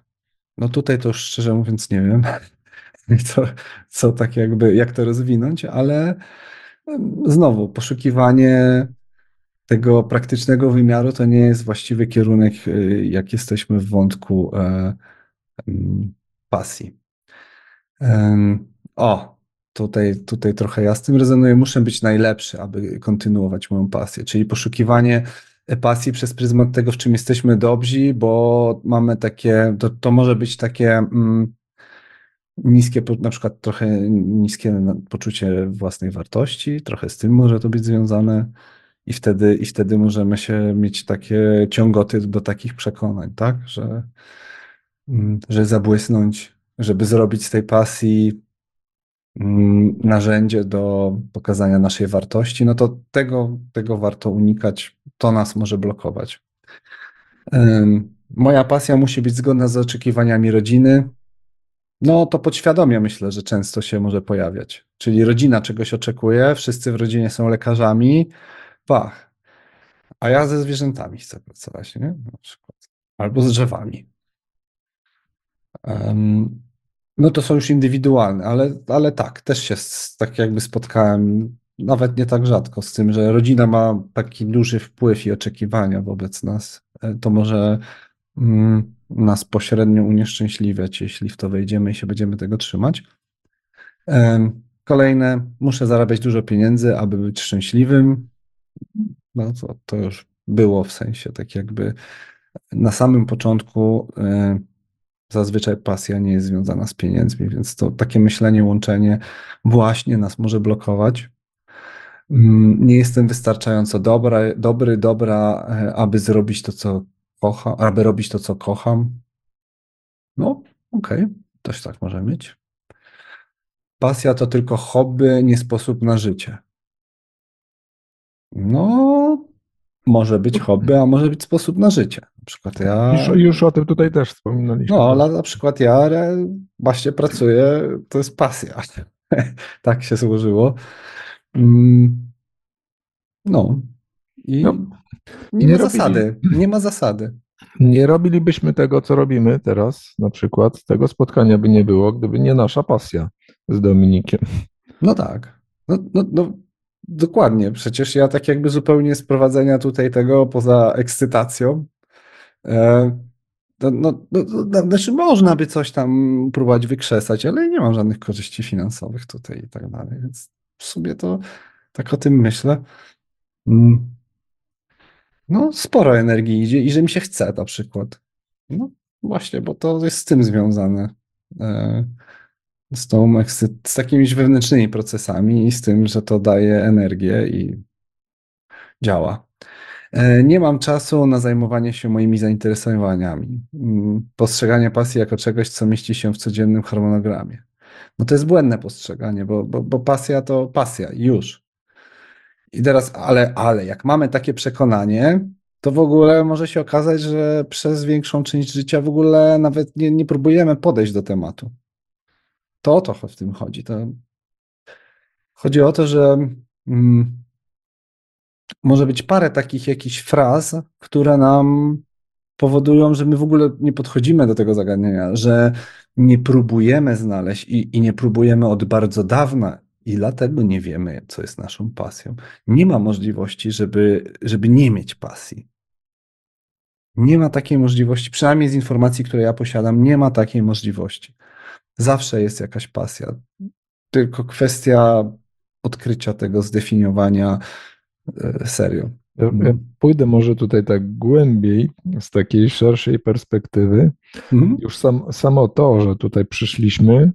No tutaj to już szczerze mówiąc nie wiem, co, co tak jakby, jak to rozwinąć, ale znowu poszukiwanie tego praktycznego wymiaru to nie jest właściwy kierunek, jak jesteśmy w wątku pasji. O! Tutaj, tutaj trochę ja z tym rezonuję, muszę być najlepszy, aby kontynuować moją pasję, czyli poszukiwanie pasji przez pryzmat tego, w czym jesteśmy dobrzy, bo mamy takie, to, to może być takie mm, niskie, na przykład trochę niskie poczucie własnej wartości, trochę z tym może to być związane i wtedy, i wtedy możemy się mieć takie ciągoty do takich przekonań, tak, że, mm, że zabłysnąć, żeby zrobić z tej pasji narzędzie do pokazania naszej wartości, no to tego, tego warto unikać, to nas może blokować. Moja pasja musi być zgodna z oczekiwaniami rodziny, no to podświadomie myślę, że często się może pojawiać, czyli rodzina czegoś oczekuje, wszyscy w rodzinie są lekarzami, pach, a ja ze zwierzętami chcę pracować, nie? Na przykład. Albo z drzewami. Um, No to są już indywidualne, ale, ale tak, też się z, tak jakby spotkałem, nawet nie tak rzadko, z tym, że rodzina ma taki duży wpływ i oczekiwania wobec nas. To może mm, nas pośrednio unieszczęśliwiać, jeśli w to wejdziemy i się będziemy tego trzymać. Kolejne, muszę zarabiać dużo pieniędzy, aby być szczęśliwym. No to, to już było w sensie, tak jakby na samym początku... Yy, Zazwyczaj pasja nie jest związana z pieniędzmi, więc to takie myślenie, łączenie właśnie nas może blokować. Nie jestem wystarczająco dobra, dobry, dobra, aby zrobić to, co kocham, aby robić to, co kocham. No, okej, okay, też tak może mieć. Pasja to tylko hobby, nie sposób na życie. No, może być hobby, a może być sposób na życie. Na przykład ja... Już, już o tym tutaj też wspominaliśmy. No, ale na przykład ja właśnie pracuję, to jest pasja. Tak się złożyło. No. I no, nie, nie ma robili. zasady. Nie ma zasady. Nie robilibyśmy tego, co robimy teraz, na przykład tego spotkania by nie było, gdyby nie nasza pasja z Dominikiem. No tak. No, no, no. Dokładnie. Przecież ja tak jakby zupełnie z prowadzenia tutaj tego poza ekscytacją. No, no, no, znaczy można by coś tam próbować wykrzesać, ale nie mam żadnych korzyści finansowych tutaj i tak dalej, więc w sumie to tak o tym myślę. No sporo energii idzie i że mi się chce na przykład. No właśnie, bo to jest z tym związane. Z, tą, z takimiś wewnętrznymi procesami i z tym, że to daje energię i działa. Nie mam czasu na zajmowanie się moimi zainteresowaniami, postrzeganie pasji jako czegoś, co mieści się w codziennym harmonogramie. No to jest błędne postrzeganie, bo, bo, bo pasja to pasja, już. I teraz, ale, ale, jak mamy takie przekonanie, to w ogóle może się okazać, że przez większą część życia w ogóle nawet nie, nie próbujemy podejść do tematu. To o to w tym chodzi. To chodzi o to, że mm, może być parę takich jakichś fraz, które nam powodują, że my w ogóle nie podchodzimy do tego zagadnienia, że nie próbujemy znaleźć i, i nie próbujemy od bardzo dawna i dlatego nie wiemy, co jest naszą pasją. Nie ma możliwości, żeby, żeby nie mieć pasji. Nie ma takiej możliwości, przynajmniej z informacji, które ja posiadam, nie ma takiej możliwości. Zawsze jest jakaś pasja. Tylko kwestia odkrycia tego, zdefiniowania serio. Ja, ja pójdę może tutaj tak głębiej, z takiej szerszej perspektywy. Mhm. Już sam, samo to, że tutaj przyszliśmy,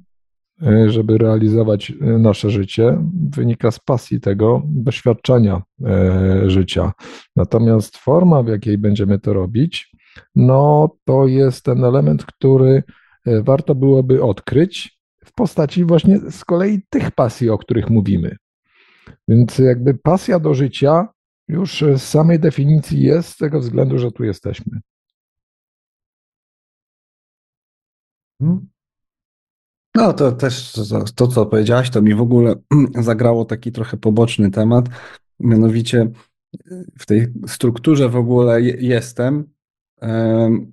żeby realizować nasze życie, wynika z pasji tego doświadczenia życia. Natomiast forma, w jakiej będziemy to robić, no to jest ten element, który warto byłoby odkryć w postaci właśnie z kolei tych pasji, o których mówimy. Więc jakby pasja do życia już z samej definicji jest z tego względu, że tu jesteśmy. Hmm? No to też to, co powiedziałaś, to mi w ogóle zagrało taki trochę poboczny temat. Mianowicie w tej strukturze w ogóle jestem.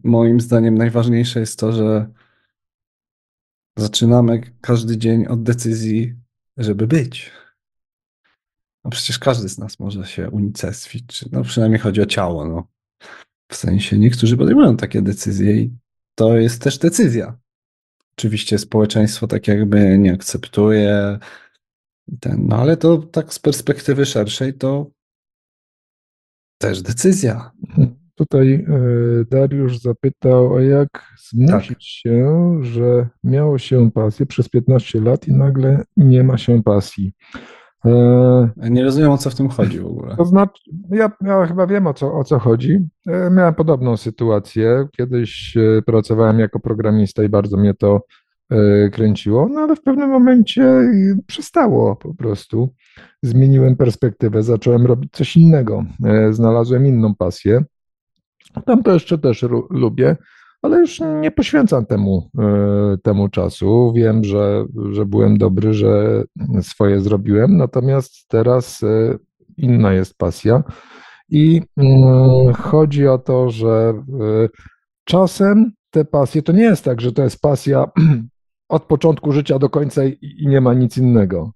Moim zdaniem najważniejsze jest to, że zaczynamy każdy dzień od decyzji, żeby być. No przecież każdy z nas może się unicestwić. No przynajmniej chodzi o ciało. No. W sensie niektórzy podejmują takie decyzje i to jest też decyzja. Oczywiście społeczeństwo tak jakby nie akceptuje, ten, no ale to tak z perspektywy szerszej to też decyzja. Tutaj Dariusz zapytał, a jak zmusić tak. się, że miało się pasję przez piętnaście lat i nagle nie ma się pasji? E... Nie rozumiem, o co w tym chodzi w ogóle. To znaczy, ja, ja chyba wiem, o co, o co chodzi. E, miałem podobną sytuację. Kiedyś e, pracowałem jako programista i bardzo mnie to e, kręciło, no ale w pewnym momencie przestało po prostu. Zmieniłem perspektywę, zacząłem robić coś innego. E, znalazłem inną pasję. Tam to jeszcze też lubię, ale już nie poświęcam temu, y, temu czasu. Wiem, że, że byłem dobry, że swoje zrobiłem, natomiast teraz y, inna jest pasja i y, chodzi o to, że y, czasem te pasje, to nie jest tak, że to jest pasja od początku życia do końca i, i nie ma nic innego.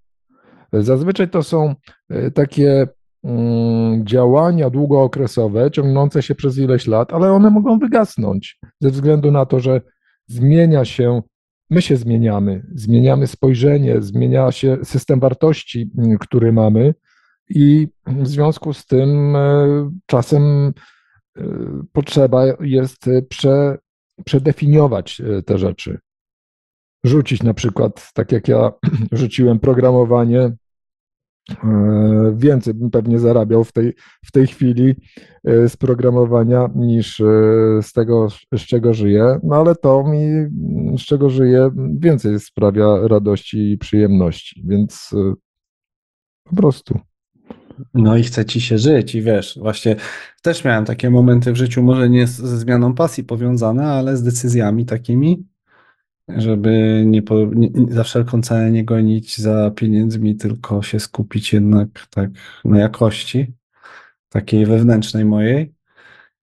Zazwyczaj to są y, takie działania długookresowe, ciągnące się przez ileś lat, ale one mogą wygasnąć ze względu na to, że zmienia się, my się zmieniamy, zmieniamy spojrzenie, zmienia się system wartości, który mamy i w związku z tym czasem potrzeba jest prze, przedefiniować te rzeczy. Rzucić na przykład, tak jak ja rzuciłem programowanie, więcej bym pewnie zarabiał w tej, w tej chwili z programowania niż z tego, z czego żyję, no ale to mi, z czego żyję, więcej sprawia radości i przyjemności, więc po prostu. No i chce ci się żyć i wiesz, właśnie też miałem takie momenty w życiu, może nie ze zmianą pasji powiązane, ale z decyzjami takimi, żeby nie, po, nie za wszelką cenę nie gonić za pieniędzmi, tylko się skupić jednak tak na jakości takiej wewnętrznej mojej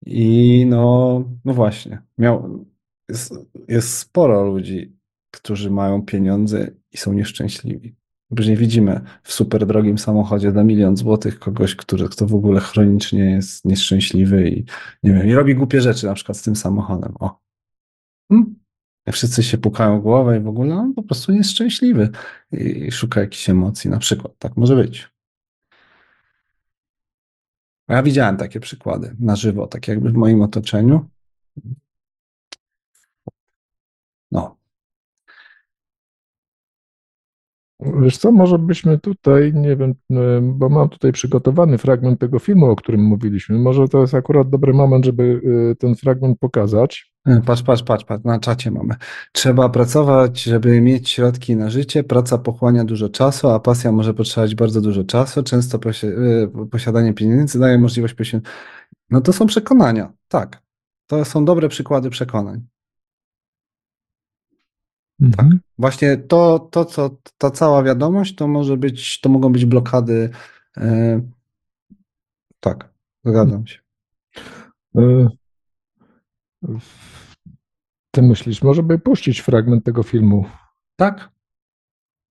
i no, no właśnie miał, jest, jest sporo ludzi, którzy mają pieniądze i są nieszczęśliwi. Później widzimy w super drogim samochodzie za milion złotych kogoś, który, kto w ogóle chronicznie jest nieszczęśliwy i nie wiem, i robi głupie rzeczy na przykład z tym samochodem. O. Hmm? Wszyscy się pukają głowę i w ogóle on po prostu jest szczęśliwy i szuka jakichś emocji na przykład. Tak może być. Ja widziałem takie przykłady na żywo, tak jakby w moim otoczeniu. No. Wiesz co, może byśmy tutaj, nie wiem, bo mam tutaj przygotowany fragment tego filmu, o którym mówiliśmy. Może to jest akurat dobry moment, żeby ten fragment pokazać. Patrz, patrz, patrz, patrz, na czacie mamy. Trzeba pracować, żeby mieć środki na życie. Praca pochłania dużo czasu, a pasja może potrzebować bardzo dużo czasu. Często posiadanie pieniędzy daje możliwość posiadania. No to są przekonania, tak. To są dobre przykłady przekonań. Tak. Mhm. Właśnie to, to, co ta cała wiadomość, to może być, to mogą być blokady. Yy, tak, zgadzam się. Yy, ty myślisz, może by puścić fragment tego filmu? Tak.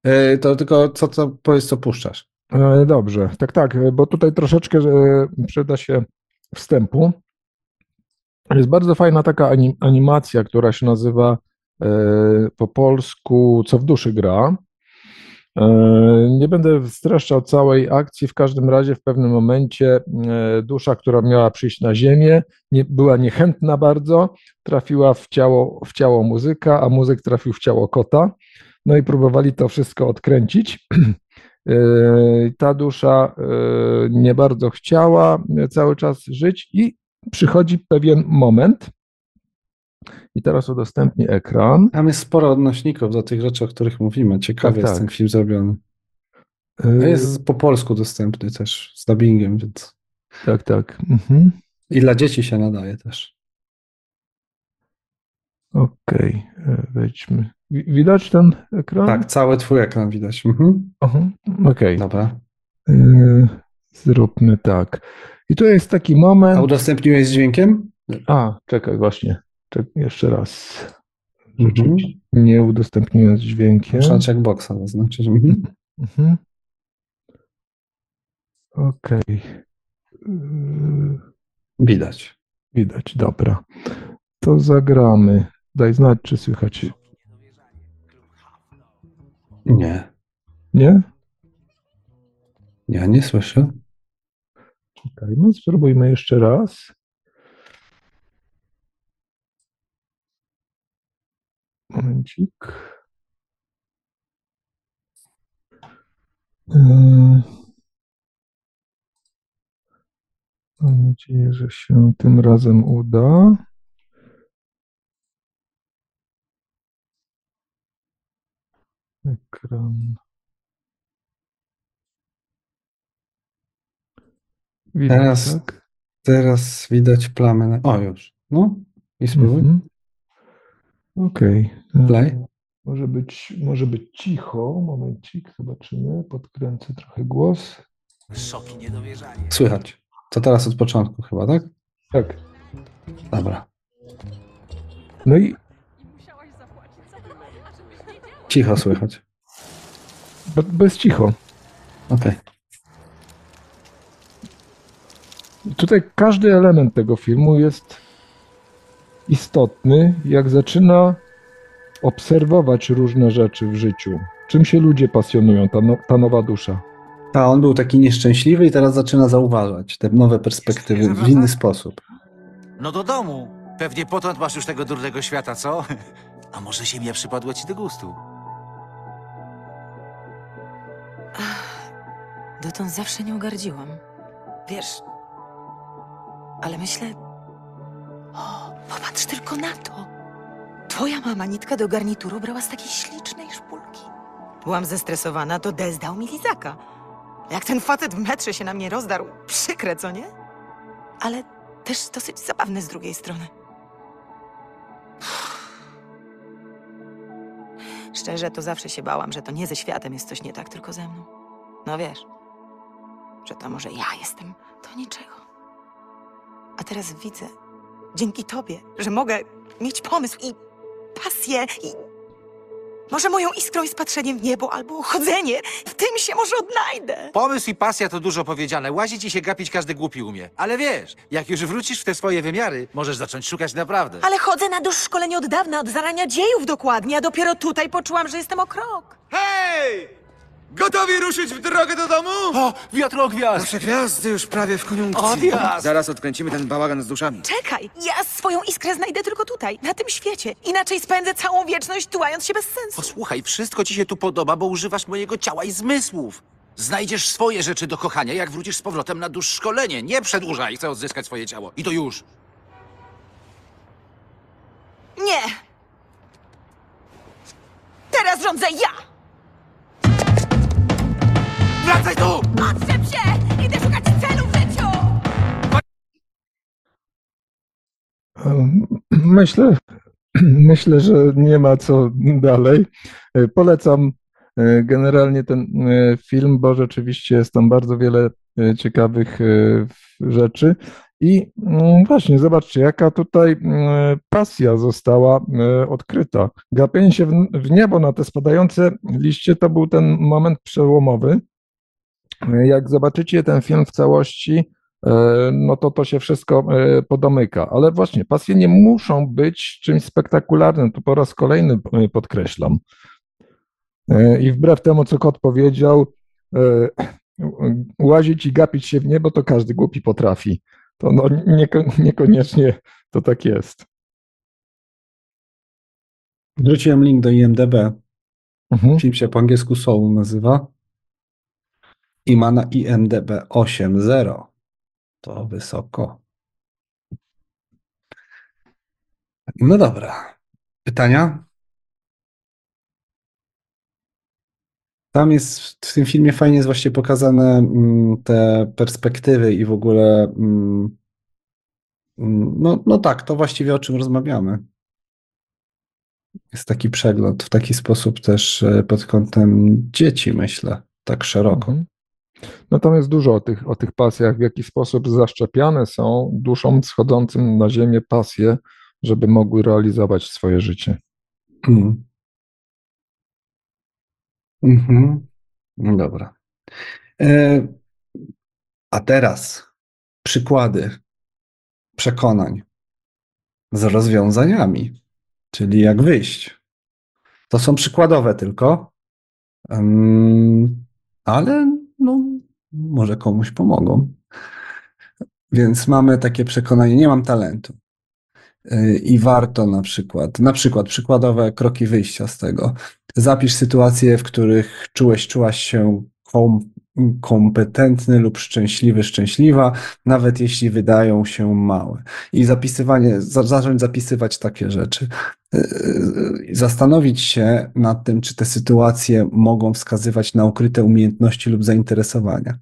Yy, to tylko co, co powiedz, co puszczasz. Yy, dobrze, tak, tak, bo tutaj troszeczkę yy, przyda się wstępu. Jest bardzo fajna taka anim, animacja, która się nazywa po polsku Co w duszy gra. Nie będę streszczał całej akcji, w każdym razie w pewnym momencie dusza, która miała przyjść na ziemię, nie, była niechętna bardzo, trafiła w ciało, w ciało muzyka, a muzyk trafił w ciało kota, no i próbowali to wszystko odkręcić. Ta dusza nie bardzo chciała cały czas żyć i przychodzi pewien moment. I teraz udostępnię ekran. Tam jest sporo odnośników do tych rzeczy, o których mówimy. Ciekawie tak, jest tak. Ten film zrobiony. A jest po polsku dostępny też z dubbingiem, więc... Tak, tak. Mhm. I dla dzieci się nadaje też. Okej, okay. Wejdźmy. Widać ten ekran? Tak, cały twój ekran widać. Mhm. Okej. Okay. Dobra. Zróbmy tak. I tu jest taki moment... A udostępniłeś z dźwiękiem? A, czekaj, właśnie. Jeszcze raz. Mhm. Nie udostępniłem z dźwiękiem. Trzeba checkboxa zaznaczyć. Mhm. Mhm. Okej. Okay. Widać. Widać, dobra. To zagramy. Daj znać, czy słychać. Nie. Nie? Ja nie słyszę. Czekajmy, spróbujmy jeszcze raz. Momencik. Mam nadzieję, że się tym razem uda. Ekran. Widać, teraz, tak? Teraz widać plamę. Na... O, już. No i spróbuj. Mhm. Okej. Okay. Może być, może być cicho. Momencik, zobaczymy. Podkręcę trochę głos. Szoki, niedowierzanie. Słychać. To teraz od początku chyba, tak? Tak. Dobra. No i... Cicho słychać. Be- bez cicho. Okej. Okay. Tutaj każdy element tego filmu jest... istotny, jak zaczyna obserwować różne rzeczy w życiu. Czym się ludzie pasjonują, ta, no, ta nowa dusza? A on był taki nieszczęśliwy i teraz zaczyna zauważać te nowe perspektywy w inny sposób. No do domu. Pewnie potąd masz już tego durnego świata, co? A może ziemia przypadła ci do gustu? Ach, dotąd zawsze nią gardziłam. Wiesz, ale myślę... O, popatrz tylko na to! Twoja mama nitkę do garnituru brała z takiej ślicznej szpulki. Byłam zestresowana, to Des dał mi lizaka. Jak ten facet w metrze się na mnie rozdarł, przykre, co nie? Ale też dosyć zabawne z drugiej strony. Szczerze, to zawsze się bałam, że to nie ze światem jest coś nie tak, tylko ze mną. No wiesz, że to może ja jestem do niczego. A teraz widzę... Dzięki tobie, że mogę mieć pomysł i pasję i może moją iskrą i spatrzeniem w niebo albo chodzenie. W tym się może odnajdę. Pomysł i pasja to dużo powiedziane. Łazić i się gapić każdy głupi umie. Ale wiesz, jak już wrócisz w te swoje wymiary, możesz zacząć szukać naprawdę. Ale chodzę na doszkolenie od dawna, od zarania dziejów dokładnie, a dopiero tutaj poczułam, że jestem o krok. Hej! Gotowi ruszyć w drogę do domu? O, wiatrogwiazd! Nasze gwiazdy już prawie w koniunkcji. Odjazd! Zaraz odkręcimy ten bałagan z duszami. Czekaj, ja swoją iskrę znajdę tylko tutaj, na tym świecie. Inaczej spędzę całą wieczność tułając się bez sensu. Posłuchaj, wszystko ci się tu podoba, bo używasz mojego ciała i zmysłów. Znajdziesz swoje rzeczy do kochania, jak wrócisz z powrotem na dusz szkolenie. Nie przedłużaj, chcę odzyskać swoje ciało. I to już. Nie! Teraz rządzę ja! Wracaj tu! Odczep się! Idę szukać celu w życiu! Myślę, myślę, że nie ma co dalej. Polecam generalnie ten film, bo rzeczywiście jest tam bardzo wiele ciekawych rzeczy. I właśnie, zobaczcie, jaka tutaj pasja została odkryta. Gapienie się w niebo na te spadające liście to był ten moment przełomowy. Jak zobaczycie ten film w całości, no to to się wszystko podomyka. Ale właśnie, pasje nie muszą być czymś spektakularnym, tu po raz kolejny podkreślam. I wbrew temu, co kot powiedział, łazić i gapić się w niebo to każdy głupi potrafi. To no nieko, niekoniecznie to tak jest. Wrzuciłem link do I M D B. Mhm. Film się po angielsku Soul nazywa. I ma na I M D B osiem zero. To wysoko. No dobra. Pytania? Tam jest, w tym filmie fajnie jest właśnie pokazane mm, te perspektywy i w ogóle mm, no, no tak, to właściwie o czym rozmawiamy. Jest taki przegląd, w taki sposób też pod kątem dzieci, myślę, tak szeroko. Mhm. Natomiast dużo o tych, o tych pasjach, w jaki sposób zaszczepiane są duszom schodzącym na ziemię pasje, żeby mogły realizować swoje życie. Mhm. Mhm. Dobra. E, a teraz przykłady przekonań z rozwiązaniami, czyli jak wyjść. To są przykładowe tylko, um, ale no, może komuś pomogą. Więc mamy takie przekonanie, nie mam talentu. I warto na przykład, na przykład przykładowe kroki wyjścia z tego. Zapisz sytuacje, w których czułeś, czułaś się kom, kompetentny lub szczęśliwy, szczęśliwa, nawet jeśli wydają się małe. I zapisywanie, zacząć zapisywać takie rzeczy. Zastanowić się nad tym, czy te sytuacje mogą wskazywać na ukryte umiejętności lub zainteresowania.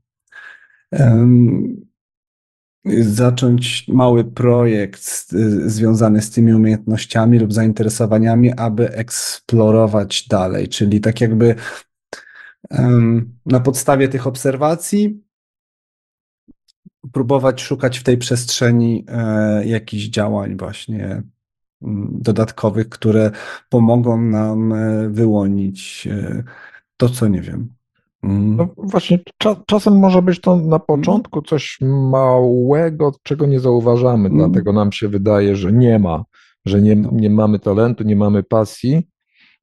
Um, Zacząć mały projekt związany z tymi umiejętnościami lub zainteresowaniami, aby eksplorować dalej, czyli tak jakby um, na podstawie tych obserwacji próbować szukać w tej przestrzeni e, jakichś działań właśnie m, dodatkowych, które pomogą nam e, wyłonić e, to, co nie wiem. No właśnie, czas, czasem może być to na początku coś małego, czego nie zauważamy, mm. dlatego nam się wydaje, że nie ma, że nie, nie mamy talentu, nie mamy pasji,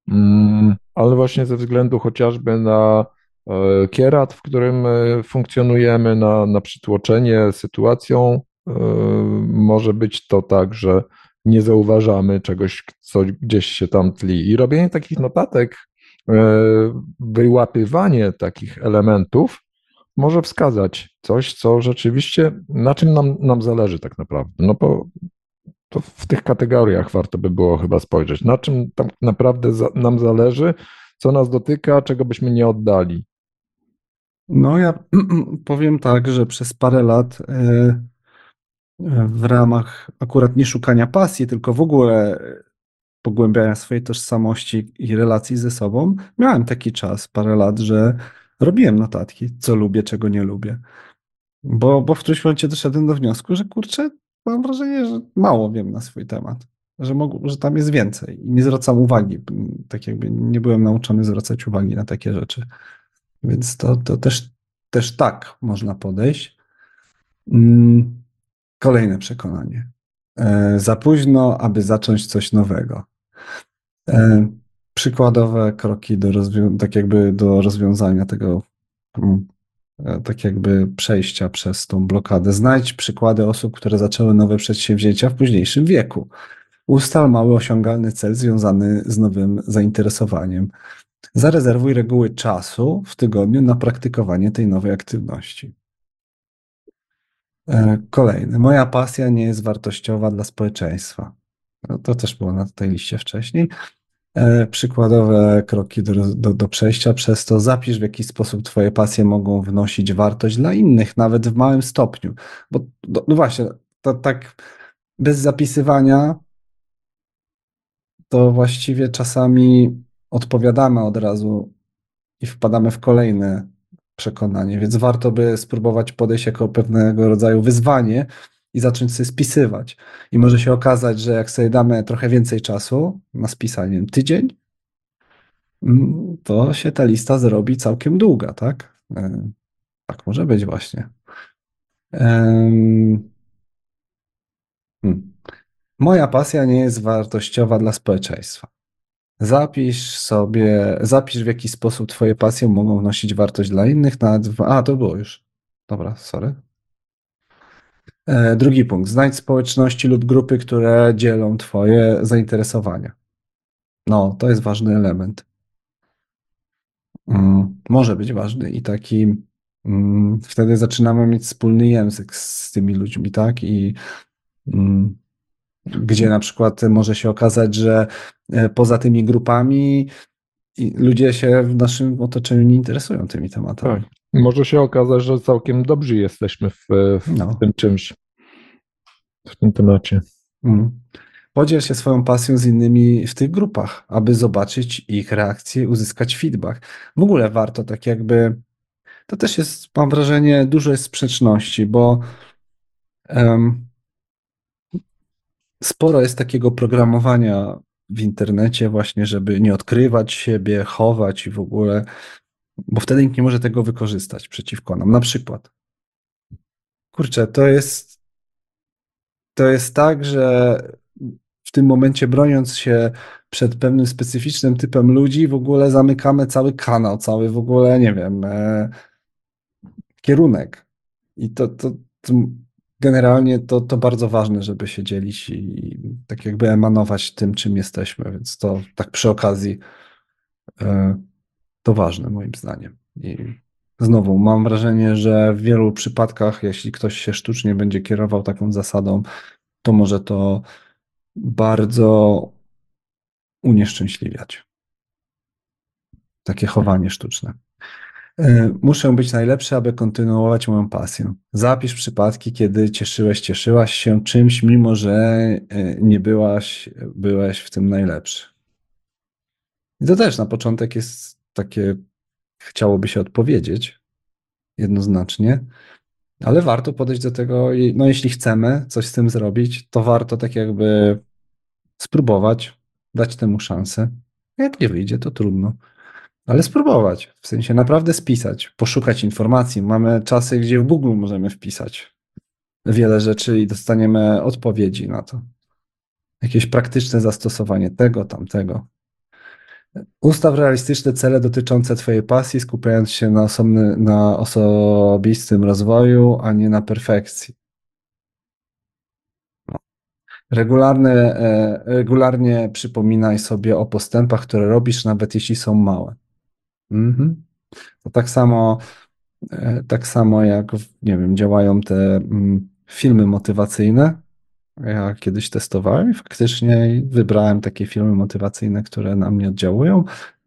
mm, ale właśnie ze względu chociażby na e, kierat, w którym e, funkcjonujemy, na, na przytłoczenie sytuacją, e, może być to tak, że nie zauważamy czegoś, co gdzieś się tam tli. I robienie takich notatek, wyłapywanie takich elementów może wskazać coś, co rzeczywiście, na czym nam, nam zależy tak naprawdę. No bo to w tych kategoriach warto by było chyba spojrzeć, na czym tam naprawdę za, nam zależy, co nas dotyka, czego byśmy nie oddali. No ja powiem tak, że przez parę lat w ramach akurat nie szukania pasji, tylko w ogóle pogłębiania swojej tożsamości i relacji ze sobą, miałem taki czas, parę lat, że robiłem notatki, co lubię, czego nie lubię. Bo, bo w którymś momencie doszedłem do wniosku, że kurczę, mam wrażenie, że mało wiem na swój temat, że, mogł, że tam jest więcej i nie zwracam uwagi, tak jakby nie byłem nauczony zwracać uwagi na takie rzeczy. Więc to, to też, też tak można podejść. Kolejne przekonanie. Za późno, aby zacząć coś nowego. przykładowe kroki do, tak jakby do rozwiązania tego, tak jakby przejścia przez tą blokadę. Znajdź przykłady osób, które zaczęły nowe przedsięwzięcia w późniejszym wieku. Ustal mały osiągalny cel związany z nowym zainteresowaniem. Zarezerwuj reguły czasu w tygodniu na praktykowanie tej nowej aktywności. Kolejny. Moja pasja nie jest wartościowa dla społeczeństwa. No to też było na tej liście wcześniej. E, przykładowe kroki do, do, do przejścia przez to. Zapisz, w jaki sposób twoje pasje mogą wnosić wartość dla innych, nawet w małym stopniu. Bo do, no właśnie, to tak bez zapisywania to właściwie czasami odpowiadamy od razu i wpadamy w kolejne przekonanie, więc warto by spróbować podejść jako pewnego rodzaju wyzwanie i zacząć sobie spisywać. I może się okazać, że jak sobie damy trochę więcej czasu na spisanie, tydzień, to się ta lista zrobi całkiem długa, tak? Tak może być właśnie. Hmm. Moja pasja nie jest wartościowa dla społeczeństwa. Zapisz sobie, zapisz w jaki sposób twoje pasje mogą wnosić wartość dla innych. Nawet w, a, to było już. Dobra, sorry. E, drugi punkt. Znajdź społeczności lub grupy, które dzielą twoje zainteresowania. No, to jest ważny element. Mm, może być ważny i taki mm, wtedy zaczynamy mieć wspólny język z tymi ludźmi, tak? I mm, gdzie na przykład może się okazać, że poza tymi grupami ludzie się w naszym otoczeniu nie interesują tymi tematami. Tak. Może się okazać, że całkiem dobrzy jesteśmy w, w no. tym czymś, w tym temacie. Mm. Podziel się swoją pasją z innymi w tych grupach, aby zobaczyć ich reakcje, uzyskać feedback. W ogóle warto tak jakby, to też jest, mam wrażenie, dużo jest sprzeczności, bo um, sporo jest takiego programowania w internecie właśnie, żeby nie odkrywać siebie, chować i w ogóle, bo wtedy nikt nie może tego wykorzystać przeciwko nam. Na przykład, kurczę, to jest, to jest tak, że w tym momencie broniąc się przed pewnym specyficznym typem ludzi, w ogóle zamykamy cały kanał, cały w ogóle, nie wiem, e, kierunek. I to... to, to generalnie to, to bardzo ważne, żeby się dzielić i, i tak jakby emanować tym, czym jesteśmy, więc to tak przy okazji y, to ważne moim zdaniem. I znowu mam wrażenie, że w wielu przypadkach, jeśli ktoś się sztucznie będzie kierował taką zasadą, to może to bardzo unieszczęśliwiać. Takie chowanie sztuczne. Muszę być najlepszy, aby kontynuować moją pasję. Zapisz przypadki, kiedy cieszyłeś, cieszyłaś się czymś, mimo że nie byłaś, byłeś w tym najlepszy. I to też na początek jest takie, chciałoby się odpowiedzieć jednoznacznie, ale warto podejść do tego, i, no jeśli chcemy coś z tym zrobić, to warto tak jakby spróbować, dać temu szansę. Jak nie wyjdzie, to trudno. Ale spróbować, w sensie naprawdę spisać, poszukać informacji. Mamy czasy, gdzie w Google możemy wpisać wiele rzeczy i dostaniemy odpowiedzi na to. Jakieś praktyczne zastosowanie tego, tamtego. Ustaw realistyczne cele dotyczące twojej pasji, skupiając się na, osobny, na osobistym rozwoju, a nie na perfekcji. Regularne, regularnie przypominaj sobie o postępach, które robisz, nawet jeśli są małe. Mhm. To tak samo, tak samo jak, nie wiem, działają te filmy motywacyjne. Ja kiedyś testowałem i faktycznie wybrałem takie filmy motywacyjne, które na mnie oddziałują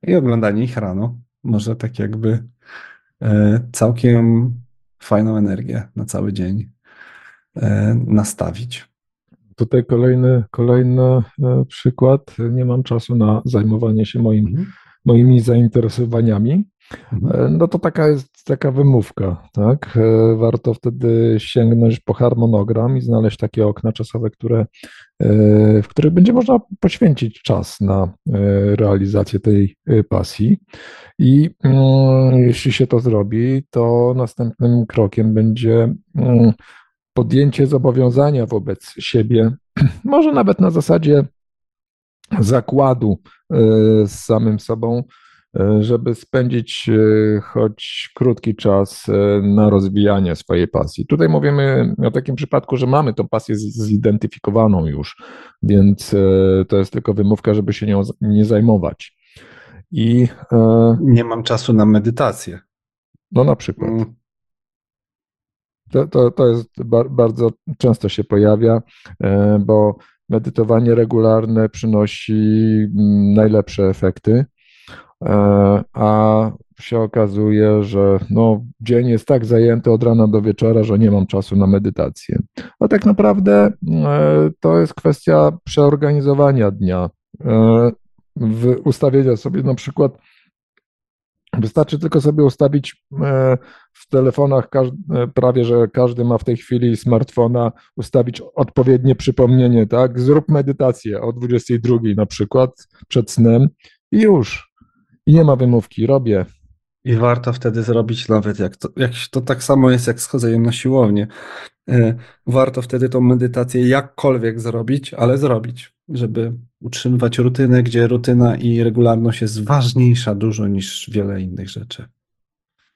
i oglądanie ich rano może tak jakby całkiem fajną energię na cały dzień nastawić. Tutaj kolejny, kolejny przykład. Nie mam czasu na zajmowanie się moim, mhm. moimi zainteresowaniami. Mhm. No to taka jest taka wymówka, tak? Warto wtedy sięgnąć po harmonogram i znaleźć takie okna czasowe, które, w których będzie można poświęcić czas na realizację tej pasji. I mm, jeśli się to zrobi, to następnym krokiem będzie mm, podjęcie zobowiązania wobec siebie, może nawet na zasadzie zakładu z samym sobą, żeby spędzić choć krótki czas na rozwijanie swojej pasji. Tutaj mówimy o takim przypadku, że mamy tą pasję zidentyfikowaną już, więc to jest tylko wymówka, żeby się nią nie zajmować. I nie mam czasu na medytację. No na przykład. To, to, to jest bardzo często się pojawia, bo medytowanie regularne przynosi najlepsze efekty, a się okazuje, że no, dzień jest tak zajęty od rana do wieczora, że nie mam czasu na medytację. A tak naprawdę to jest kwestia przeorganizowania dnia, ustawienia sobie na przykład. Wystarczy tylko sobie ustawić w telefonach, prawie że każdy ma w tej chwili smartfona, ustawić odpowiednie przypomnienie, tak? Zrób medytację o dwudziestej drugiej na przykład przed snem i już. I nie ma wymówki, robię. I warto wtedy zrobić nawet, jak to, jak to tak samo jest jak z chodzeniem na siłownię, warto wtedy tą medytację jakkolwiek zrobić, ale zrobić, żeby utrzymywać rutynę, gdzie rutyna i regularność jest ważniejsza dużo niż wiele innych rzeczy.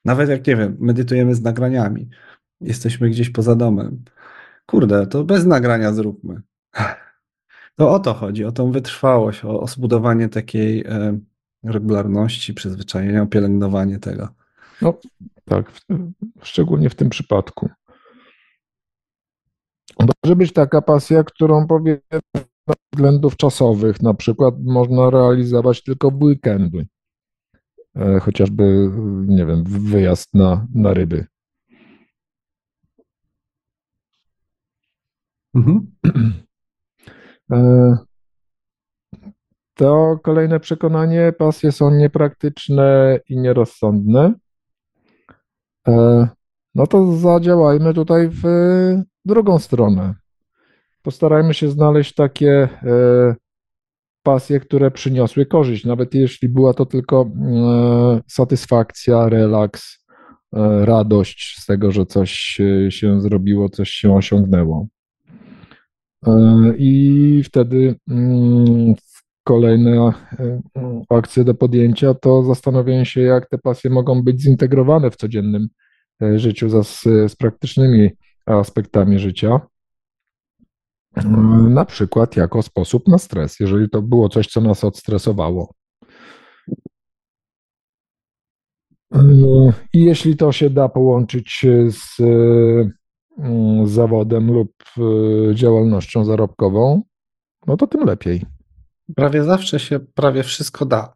Nawet jak, nie wiem, medytujemy z nagraniami, jesteśmy gdzieś poza domem. Kurde, to bez nagrania zróbmy. To o to chodzi, o tą wytrwałość, o, o zbudowanie takiej e, regularności, przyzwyczajenia, pielęgnowanie tego. No tak, w, szczególnie w tym przypadku. Może być taka pasja, którą powiedzmy, ze względów czasowych na przykład można realizować tylko w weekendy. Chociażby, nie wiem, wyjazd na, na ryby. Mhm. To kolejne przekonanie. Pasje są niepraktyczne i nierozsądne. No to zadziałajmy tutaj w drugą stronę. Postarajmy się znaleźć takie pasje, które przyniosły korzyść, nawet jeśli była to tylko satysfakcja, relaks, radość z tego, że coś się zrobiło, coś się osiągnęło. I wtedy kolejne akcje do podjęcia to zastanowienie się, jak te pasje mogą być zintegrowane w codziennym życiu z, z praktycznymi aspektami życia. Na przykład jako sposób na stres, jeżeli to było coś, co nas odstresowało. I jeśli to się da połączyć z zawodem lub działalnością zarobkową, no to tym lepiej. Prawie zawsze się prawie wszystko da,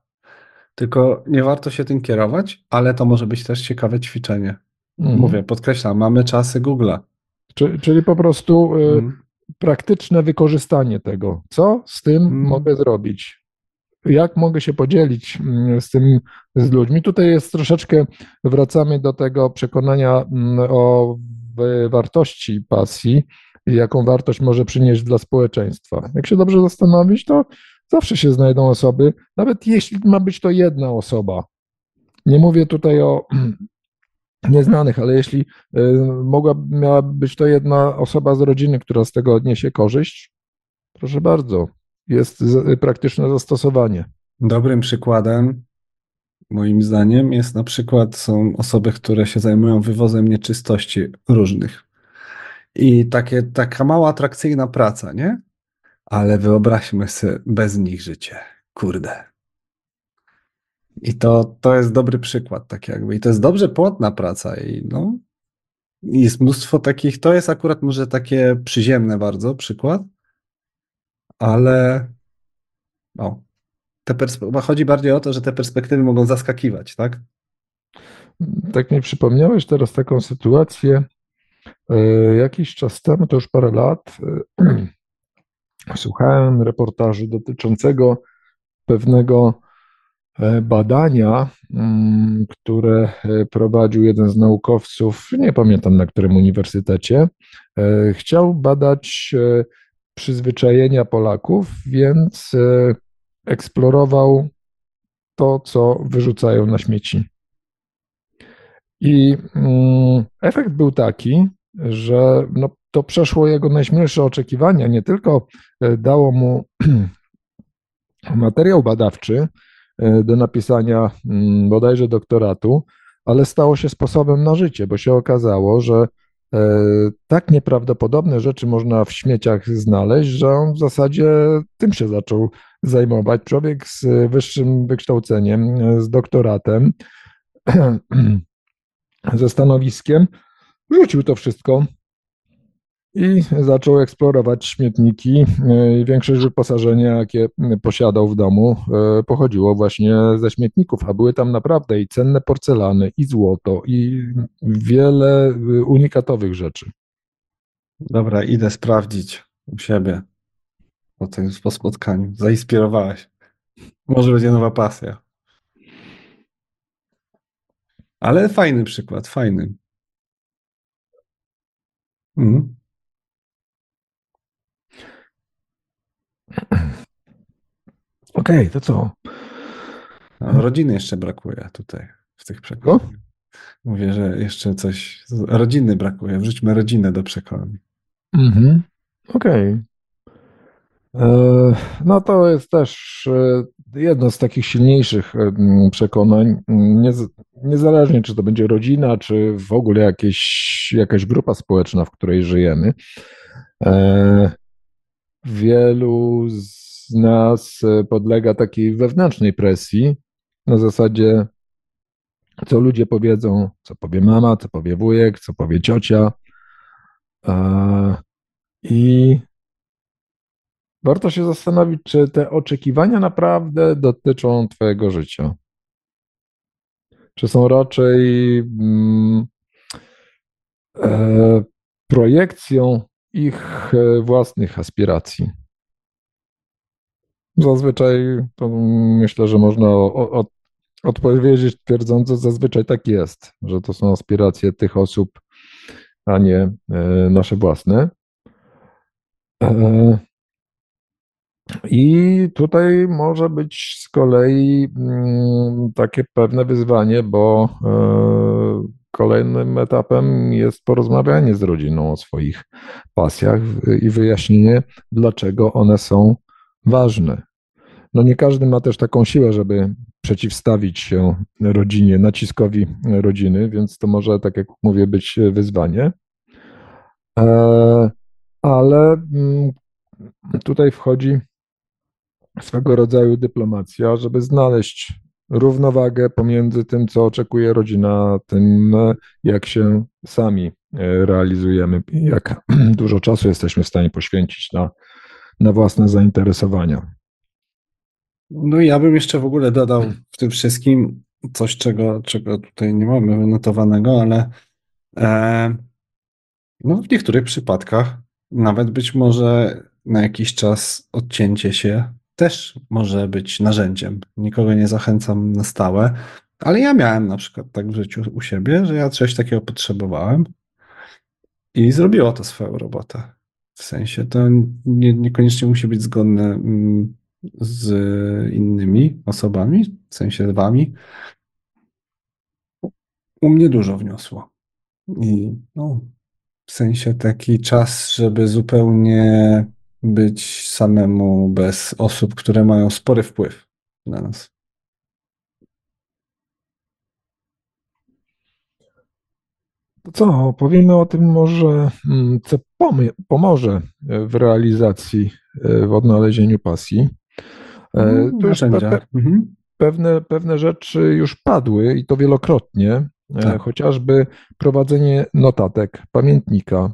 tylko nie warto się tym kierować, ale to może być też ciekawe ćwiczenie. Mhm. Mówię, podkreślam, mamy czasy Google'a. Czyli, czyli po prostu... Mhm. Praktyczne wykorzystanie tego. Co z tym hmm. mogę zrobić? Jak mogę się podzielić z tym, z ludźmi? Tutaj jest troszeczkę, wracamy do tego przekonania o wartości pasji i jaką wartość może przynieść dla społeczeństwa. Jak się dobrze zastanowić, to zawsze się znajdą osoby, nawet jeśli ma być to jedna osoba. Nie mówię tutaj o nieznanych, ale jeśli mogła, miała być to jedna osoba z rodziny, która z tego odniesie korzyść, proszę bardzo, jest praktyczne zastosowanie. Dobrym przykładem, moim zdaniem, jest na przykład są osoby, które się zajmują wywozem nieczystości różnych. I takie, taka mała, atrakcyjna praca, nie? Ale wyobraźmy sobie bez nich życie. Kurde. I to, to jest dobry przykład, tak jakby. I to jest dobrze płatna praca. I no, jest mnóstwo takich, to jest akurat może takie przyziemne bardzo przykład, ale no, te perspe- chodzi bardziej o to, że te perspektywy mogą zaskakiwać, tak? Tak mi przypomniałeś teraz taką sytuację. Yy, jakiś czas temu, to już parę lat, yy, słuchałem reportażu dotyczącego pewnego badania, które prowadził jeden z naukowców, nie pamiętam na którym uniwersytecie, chciał badać przyzwyczajenia Polaków, więc eksplorował to, co wyrzucają na śmieci. I efekt był taki, że no, to przeszło jego najśmielsze oczekiwania, nie tylko dało mu materiał badawczy do napisania bodajże doktoratu, ale stało się sposobem na życie, bo się okazało, że tak nieprawdopodobne rzeczy można w śmieciach znaleźć, że on w zasadzie tym się zaczął zajmować. Człowiek z wyższym wykształceniem, z doktoratem, ze stanowiskiem, wrócił to wszystko i zaczął eksplorować śmietniki. Większość wyposażenia, jakie posiadał w domu, pochodziło właśnie ze śmietników, a były tam naprawdę i cenne porcelany, i złoto, i wiele unikatowych rzeczy. Dobra, idę sprawdzić u siebie po tym, po spotkaniu. Zainspirowałaś. Może będzie nowa pasja. Ale fajny przykład, fajny. Mhm. Okej, okay, to co? No, rodziny jeszcze brakuje tutaj w tych przekonaniach. Mówię, że jeszcze coś... Rodziny brakuje. Wrzućmy rodzinę do przekonań. Mhm. Okej. Okay. No to jest też jedno z takich silniejszych przekonań. Niezależnie, czy to będzie rodzina, czy w ogóle jakieś, jakaś grupa społeczna, w której żyjemy. Wielu z nas podlega takiej wewnętrznej presji na zasadzie, co ludzie powiedzą, co powie mama, co powie wujek, co powie ciocia. I warto się zastanowić, czy te oczekiwania naprawdę dotyczą twojego życia. Czy są raczej mm, e, projekcją ich własnych aspiracji. Zazwyczaj to myślę, że można o, o, odpowiedzieć twierdząc, że zazwyczaj tak jest, że to są aspiracje tych osób, a nie y, nasze własne. E, I tutaj może być z kolei y, takie pewne wyzwanie, bo y, kolejnym etapem jest porozmawianie z rodziną o swoich pasjach i wyjaśnienie, dlaczego one są ważne. No nie każdy ma też taką siłę, żeby przeciwstawić się rodzinie, naciskowi rodziny, więc to może, tak jak mówię, być wyzwanie. Ale tutaj wchodzi swego rodzaju dyplomacja, żeby znaleźć równowagę pomiędzy tym, co oczekuje rodzina, tym, jak się sami realizujemy, jak dużo czasu jesteśmy w stanie poświęcić na, na własne zainteresowania. No i ja bym jeszcze w ogóle dodał w tym wszystkim coś, czego, czego tutaj nie mamy notowanego, ale e, no w niektórych przypadkach nawet być może na jakiś czas odcięcie się też może być narzędziem. Nikogo nie zachęcam na stałe, ale ja miałem na przykład tak w życiu u siebie, że ja coś takiego potrzebowałem i zrobiło to swoją robotę. W sensie to nie, niekoniecznie musi być zgodne z innymi osobami, w sensie wami. U mnie dużo wniosło. I no, w sensie taki czas, żeby zupełnie być samemu bez osób, które mają spory wpływ na nas. To co, powiemy o tym może, co pomoże w realizacji, w odnalezieniu pasji. No, tu już pe- mhm. pewne, pewne rzeczy już padły i to wielokrotnie, tak. Chociażby prowadzenie notatek, pamiętnika,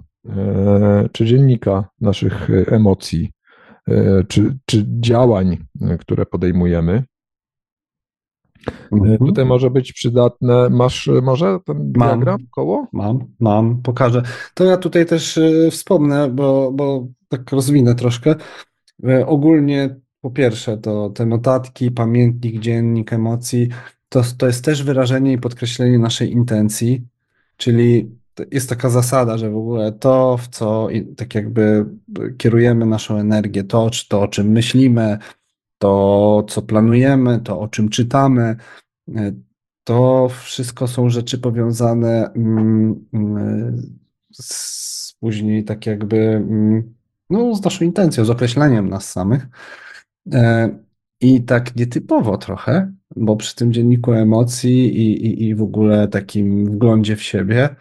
czy dziennika naszych emocji, czy, czy działań, które podejmujemy. Mhm. Tutaj może być przydatne. Masz może ten diagram koło? Mam, mam, pokażę. To ja tutaj też wspomnę, bo, bo tak rozwinę troszkę. Ogólnie po pierwsze to te notatki, pamiętnik, dziennik emocji, to, to jest też wyrażenie i podkreślenie naszej intencji, czyli jest taka zasada, że w ogóle to, w co tak jakby kierujemy naszą energię, to, to o czym myślimy, to co planujemy, to o czym czytamy, to wszystko są rzeczy powiązane z później tak jakby no, z naszą intencją, z określeniem nas samych. I tak nietypowo trochę, bo przy tym dzienniku emocji i, i, i w ogóle takim wglądzie w siebie,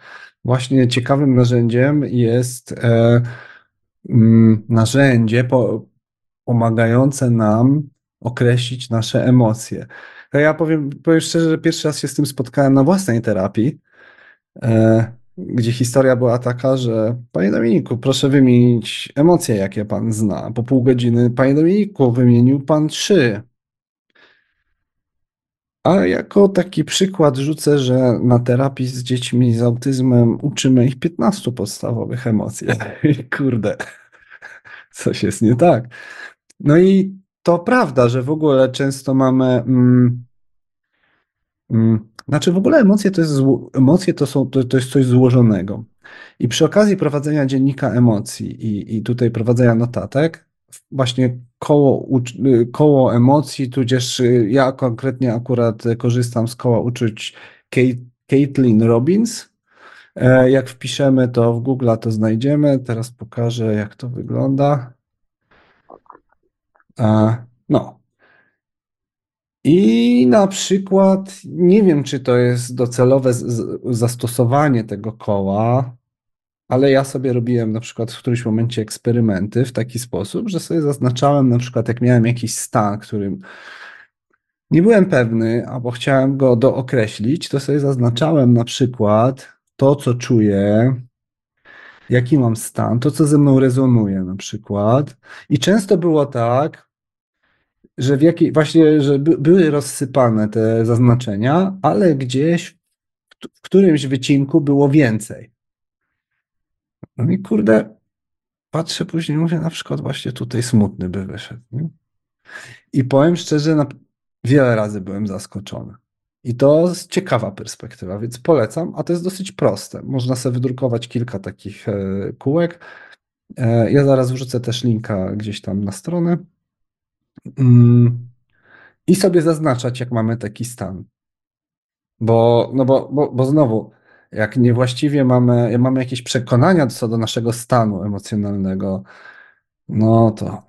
właśnie ciekawym narzędziem jest e, m, narzędzie po, pomagające nam określić nasze emocje. Ja powiem, powiem szczerze, że pierwszy raz się z tym spotkałem na własnej terapii, e, gdzie historia była taka, że panie Dominiku, proszę wymienić emocje, jakie pan zna. Po pół godziny, panie Dominiku, wymienił pan trzy. A jako taki przykład rzucę, że na terapii z dziećmi z autyzmem uczymy ich piętnastu podstawowych emocji. Kurde, coś jest nie tak. No i to prawda, że w ogóle często mamy... Mm, mm, Znaczy w ogóle emocje to jest, emocje to są, to, to jest coś złożonego. I przy okazji prowadzenia dziennika emocji i, i tutaj prowadzenia notatek, właśnie koło, koło emocji, tudzież ja konkretnie akurat korzystam z koła uczuć Kate Robbins. Jak wpiszemy to w Google, to znajdziemy. Teraz pokażę, jak to wygląda. No. I na przykład, nie wiem, czy to jest docelowe z, z, zastosowanie tego koła, ale ja sobie robiłem na przykład w którymś momencie eksperymenty w taki sposób, że sobie zaznaczałem na przykład, jak miałem jakiś stan, którym nie byłem pewny, albo chciałem go dookreślić, to sobie zaznaczałem na przykład to, co czuję, jaki mam stan, to, co ze mną rezonuje na przykład. I często było tak, że w jakiej, właśnie, że by, były rozsypane te zaznaczenia, ale gdzieś w którymś wycinku było więcej. No i kurde, patrzę później, mówię na przykład właśnie tutaj smutny by wyszedł. Nie? I powiem szczerze, na, wiele razy byłem zaskoczony. I to jest ciekawa perspektywa, więc polecam, a to jest dosyć proste. Można sobie wydrukować kilka takich e, kółek. E, ja zaraz wrzucę też linka gdzieś tam na stronę. I sobie zaznaczać, jak mamy taki stan. Bo, no bo, bo, bo znowu, jak niewłaściwie mamy, mamy jakieś przekonania co do naszego stanu emocjonalnego, no to,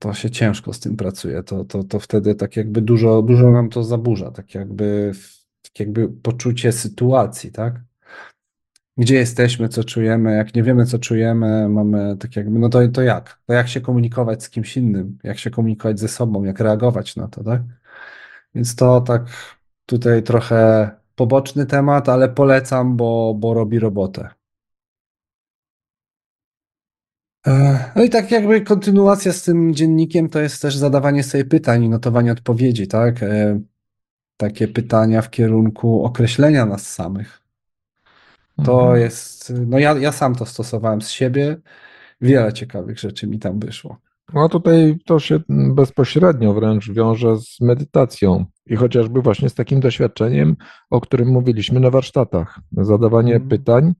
to się ciężko z tym pracuje. To, to, to wtedy tak jakby dużo, dużo nam to zaburza, tak jakby, tak jakby poczucie sytuacji, tak? Gdzie jesteśmy, co czujemy, jak nie wiemy, co czujemy, mamy tak jakby, no to, to jak? To jak się komunikować z kimś innym, jak się komunikować ze sobą, jak reagować na to, tak? Więc to tak tutaj trochę poboczny temat, ale polecam, bo, bo robi robotę. No i tak jakby kontynuacja z tym dziennikiem to jest też zadawanie sobie pytań i notowanie odpowiedzi, tak? Takie pytania w kierunku określenia nas samych. To jest, no ja, ja sam to stosowałem z siebie, wiele ciekawych rzeczy mi tam wyszło. No tutaj to się bezpośrednio wręcz wiąże z medytacją i chociażby właśnie z takim doświadczeniem, o którym mówiliśmy na warsztatach. Zadawanie mm. pytań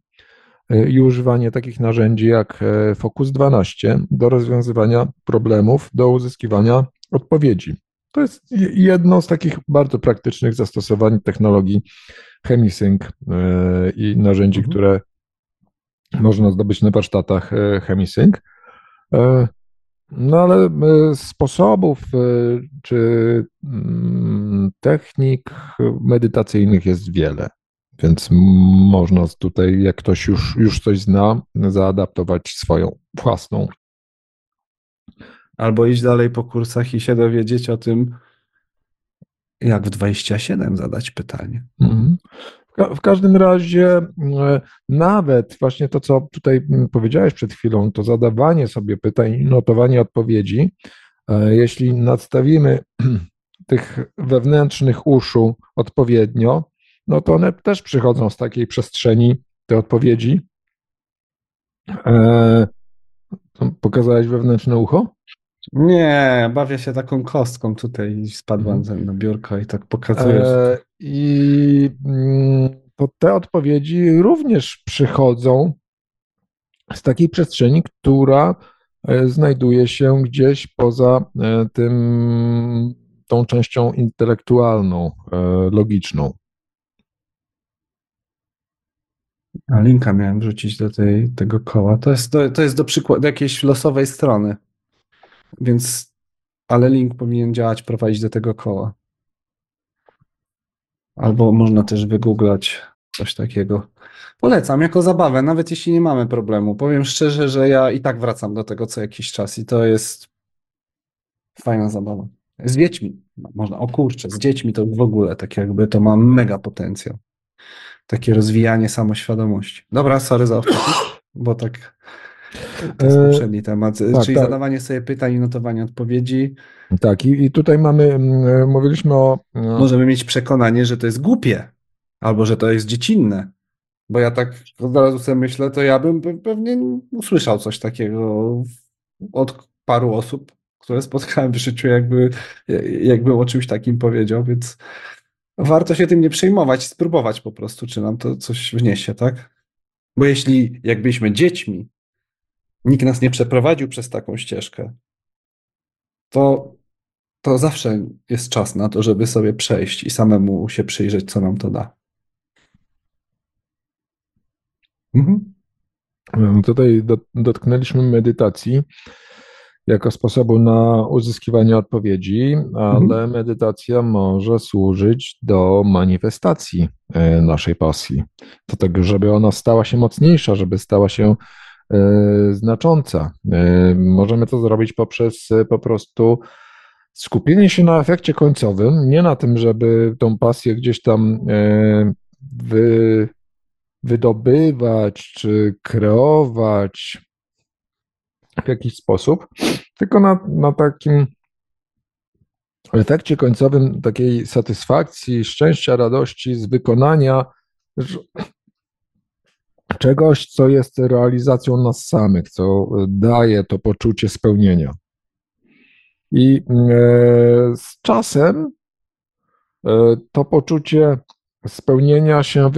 i używanie takich narzędzi jak Focus dwanaście do rozwiązywania problemów, do uzyskiwania odpowiedzi. To jest jedno z takich bardzo praktycznych zastosowań technologii HemiSync i narzędzi, mhm. które można zdobyć na warsztatach HemiSync. No ale sposobów czy technik medytacyjnych jest wiele, więc można tutaj, jak ktoś już, już coś zna, zaadaptować swoją własną. Albo iść dalej po kursach i się dowiedzieć o tym, jak w dwudziestym siódmym zadać pytanie. Mhm. W, ka w każdym razie nawet właśnie to, co tutaj powiedziałeś przed chwilą, to zadawanie sobie pytań i notowanie odpowiedzi, jeśli nadstawimy tych wewnętrznych uszu odpowiednio, no to one też przychodzą z takiej przestrzeni, te odpowiedzi. E Pokazałeś wewnętrzne ucho? Nie, bawię się taką kostką tutaj i spadłam ze mną biurko i tak pokazujesz. E, I to te odpowiedzi również przychodzą z takiej przestrzeni, która znajduje się gdzieś poza tym, tą częścią intelektualną, logiczną. A linka miałem wrzucić do tej, tego koła. To jest do, to jest do przykładu jakiejś losowej strony. Więc ale link powinien działać, prowadzić do tego koła. Albo można też wygooglać coś takiego. Polecam jako zabawę, nawet jeśli nie mamy problemu. Powiem szczerze, że ja i tak wracam do tego co jakiś czas i to jest fajna zabawa. Z dziećmi można, o kurczę, z dziećmi to w ogóle tak jakby to ma mega potencjał. Takie rozwijanie samoświadomości. Dobra, sorry za off-topic, bo tak to jest poprzedni temat, tak, czyli tak. Zadawanie sobie pytań i notowanie odpowiedzi. Tak, i, i tutaj mamy, mówiliśmy o... No. Możemy mieć przekonanie, że to jest głupie, albo że to jest dziecinne, bo ja tak od razu sobie myślę, to ja bym pewnie usłyszał coś takiego od paru osób, które spotkałem w życiu, jakby, jakby o czymś takim powiedział, więc warto się tym nie przejmować, spróbować po prostu, czy nam to coś wniesie, tak? Bo jeśli, jak byliśmy dziećmi, nikt nas nie przeprowadził przez taką ścieżkę, to, to zawsze jest czas na to, żeby sobie przejść i samemu się przyjrzeć, co nam to da. Mhm. Tutaj do, dotknęliśmy medytacji jako sposobu na uzyskiwanie odpowiedzi, ale mhm. medytacja może służyć do manifestacji naszej pasji. Do tego, żeby ona stała się mocniejsza, żeby stała się znacząca. Możemy to zrobić poprzez po prostu skupienie się na efekcie końcowym, nie na tym, żeby tą pasję gdzieś tam wy, wydobywać czy kreować w jakiś sposób, tylko na, na takim efekcie końcowym takiej satysfakcji, szczęścia, radości z wykonania czegoś, co jest realizacją nas samych, co daje to poczucie spełnienia. I z czasem to poczucie spełnienia się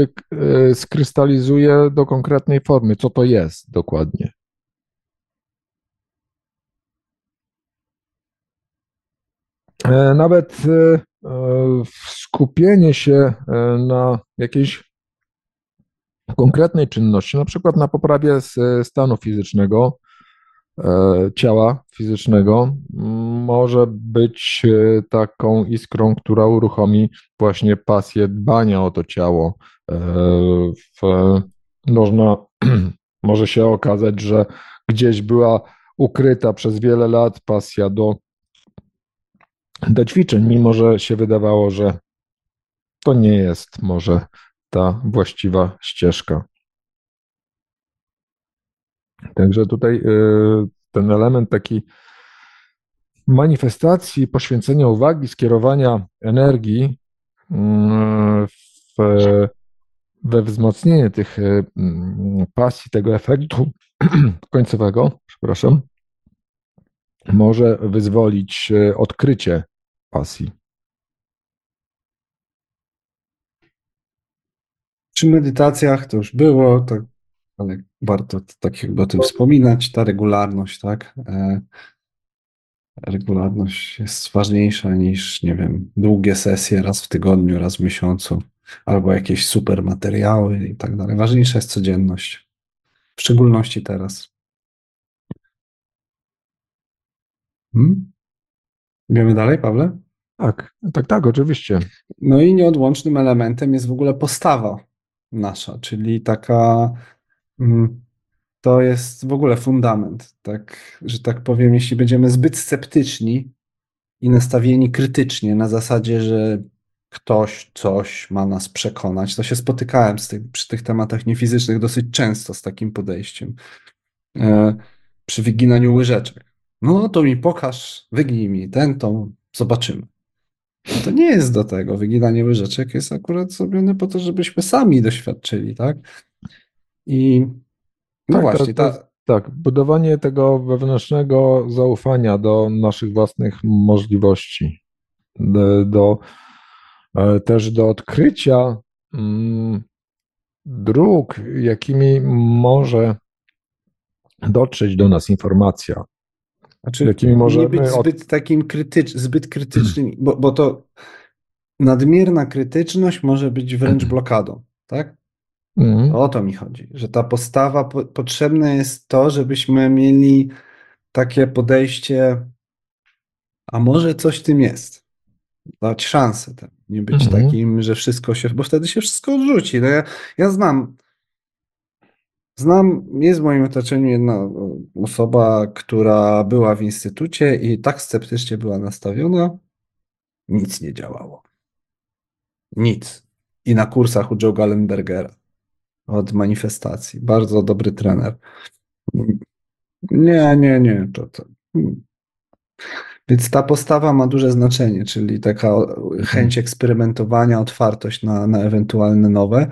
skrystalizuje do konkretnej formy, co to jest dokładnie. Nawet skupienie się na jakiejś konkretnej czynności, na przykład na poprawie stanu fizycznego, ciała fizycznego, może być taką iskrą, która uruchomi właśnie pasję dbania o to ciało. Można, może się okazać, że gdzieś była ukryta przez wiele lat pasja do, do ćwiczeń, mimo że się wydawało, że to nie jest może ta właściwa ścieżka. Także tutaj ten element taki manifestacji, poświęcenia uwagi, skierowania energii w, we wzmocnienie tych pasji, tego efektu końcowego, przepraszam, może wyzwolić odkrycie pasji. Przy medytacjach to już było, tak, ale warto tak jakby o tym wspominać, ta regularność, tak? E, regularność jest ważniejsza niż, nie wiem, długie sesje raz w tygodniu, raz w miesiącu, albo jakieś super materiały i tak dalej. Ważniejsza jest codzienność, w szczególności teraz. Hmm? Idziemy dalej, Pawle? Tak, tak, tak, oczywiście. No i nieodłącznym elementem jest w ogóle postawa nasza, czyli taka, to jest w ogóle fundament, tak, że tak powiem, jeśli będziemy zbyt sceptyczni i nastawieni krytycznie na zasadzie, że ktoś coś ma nas przekonać, to się spotykałem z tych, przy tych tematach niefizycznych dosyć często z takim podejściem, e, przy wyginaniu łyżeczek. No to mi pokaż, wygnij mi ten, to zobaczymy. No to nie jest do tego. Wyginanie łyżeczek jest akurat zrobione po to, żebyśmy sami doświadczyli, tak? I no tak, właśnie. Ta, ta... Ta, tak, budowanie tego wewnętrznego zaufania do naszych własnych możliwości, do, do, też do odkrycia mm, dróg, jakimi może dotrzeć do nas informacja. Znaczy, nie być zbyt, od... takim krytycz, zbyt krytycznym, hmm. bo, bo to nadmierna krytyczność może być wręcz blokadą, tak? Hmm. O to mi chodzi, że ta postawa, po, potrzebne jest to, żebyśmy mieli takie podejście a może coś w tym jest. Dać szansę temu. Nie być mhm. takim, że wszystko się... Bo wtedy się wszystko odrzuci. No ja, ja znam... Znam, jest w moim otoczeniu jedna osoba, która była w instytucie i tak sceptycznie była nastawiona, nic nie działało. Nic. I na kursach u Joe Gallenbergera od manifestacji. Bardzo dobry trener. Nie, nie, nie. To, to. Hmm. Więc ta postawa ma duże znaczenie, czyli taka chęć eksperymentowania, otwartość na, na ewentualne nowe.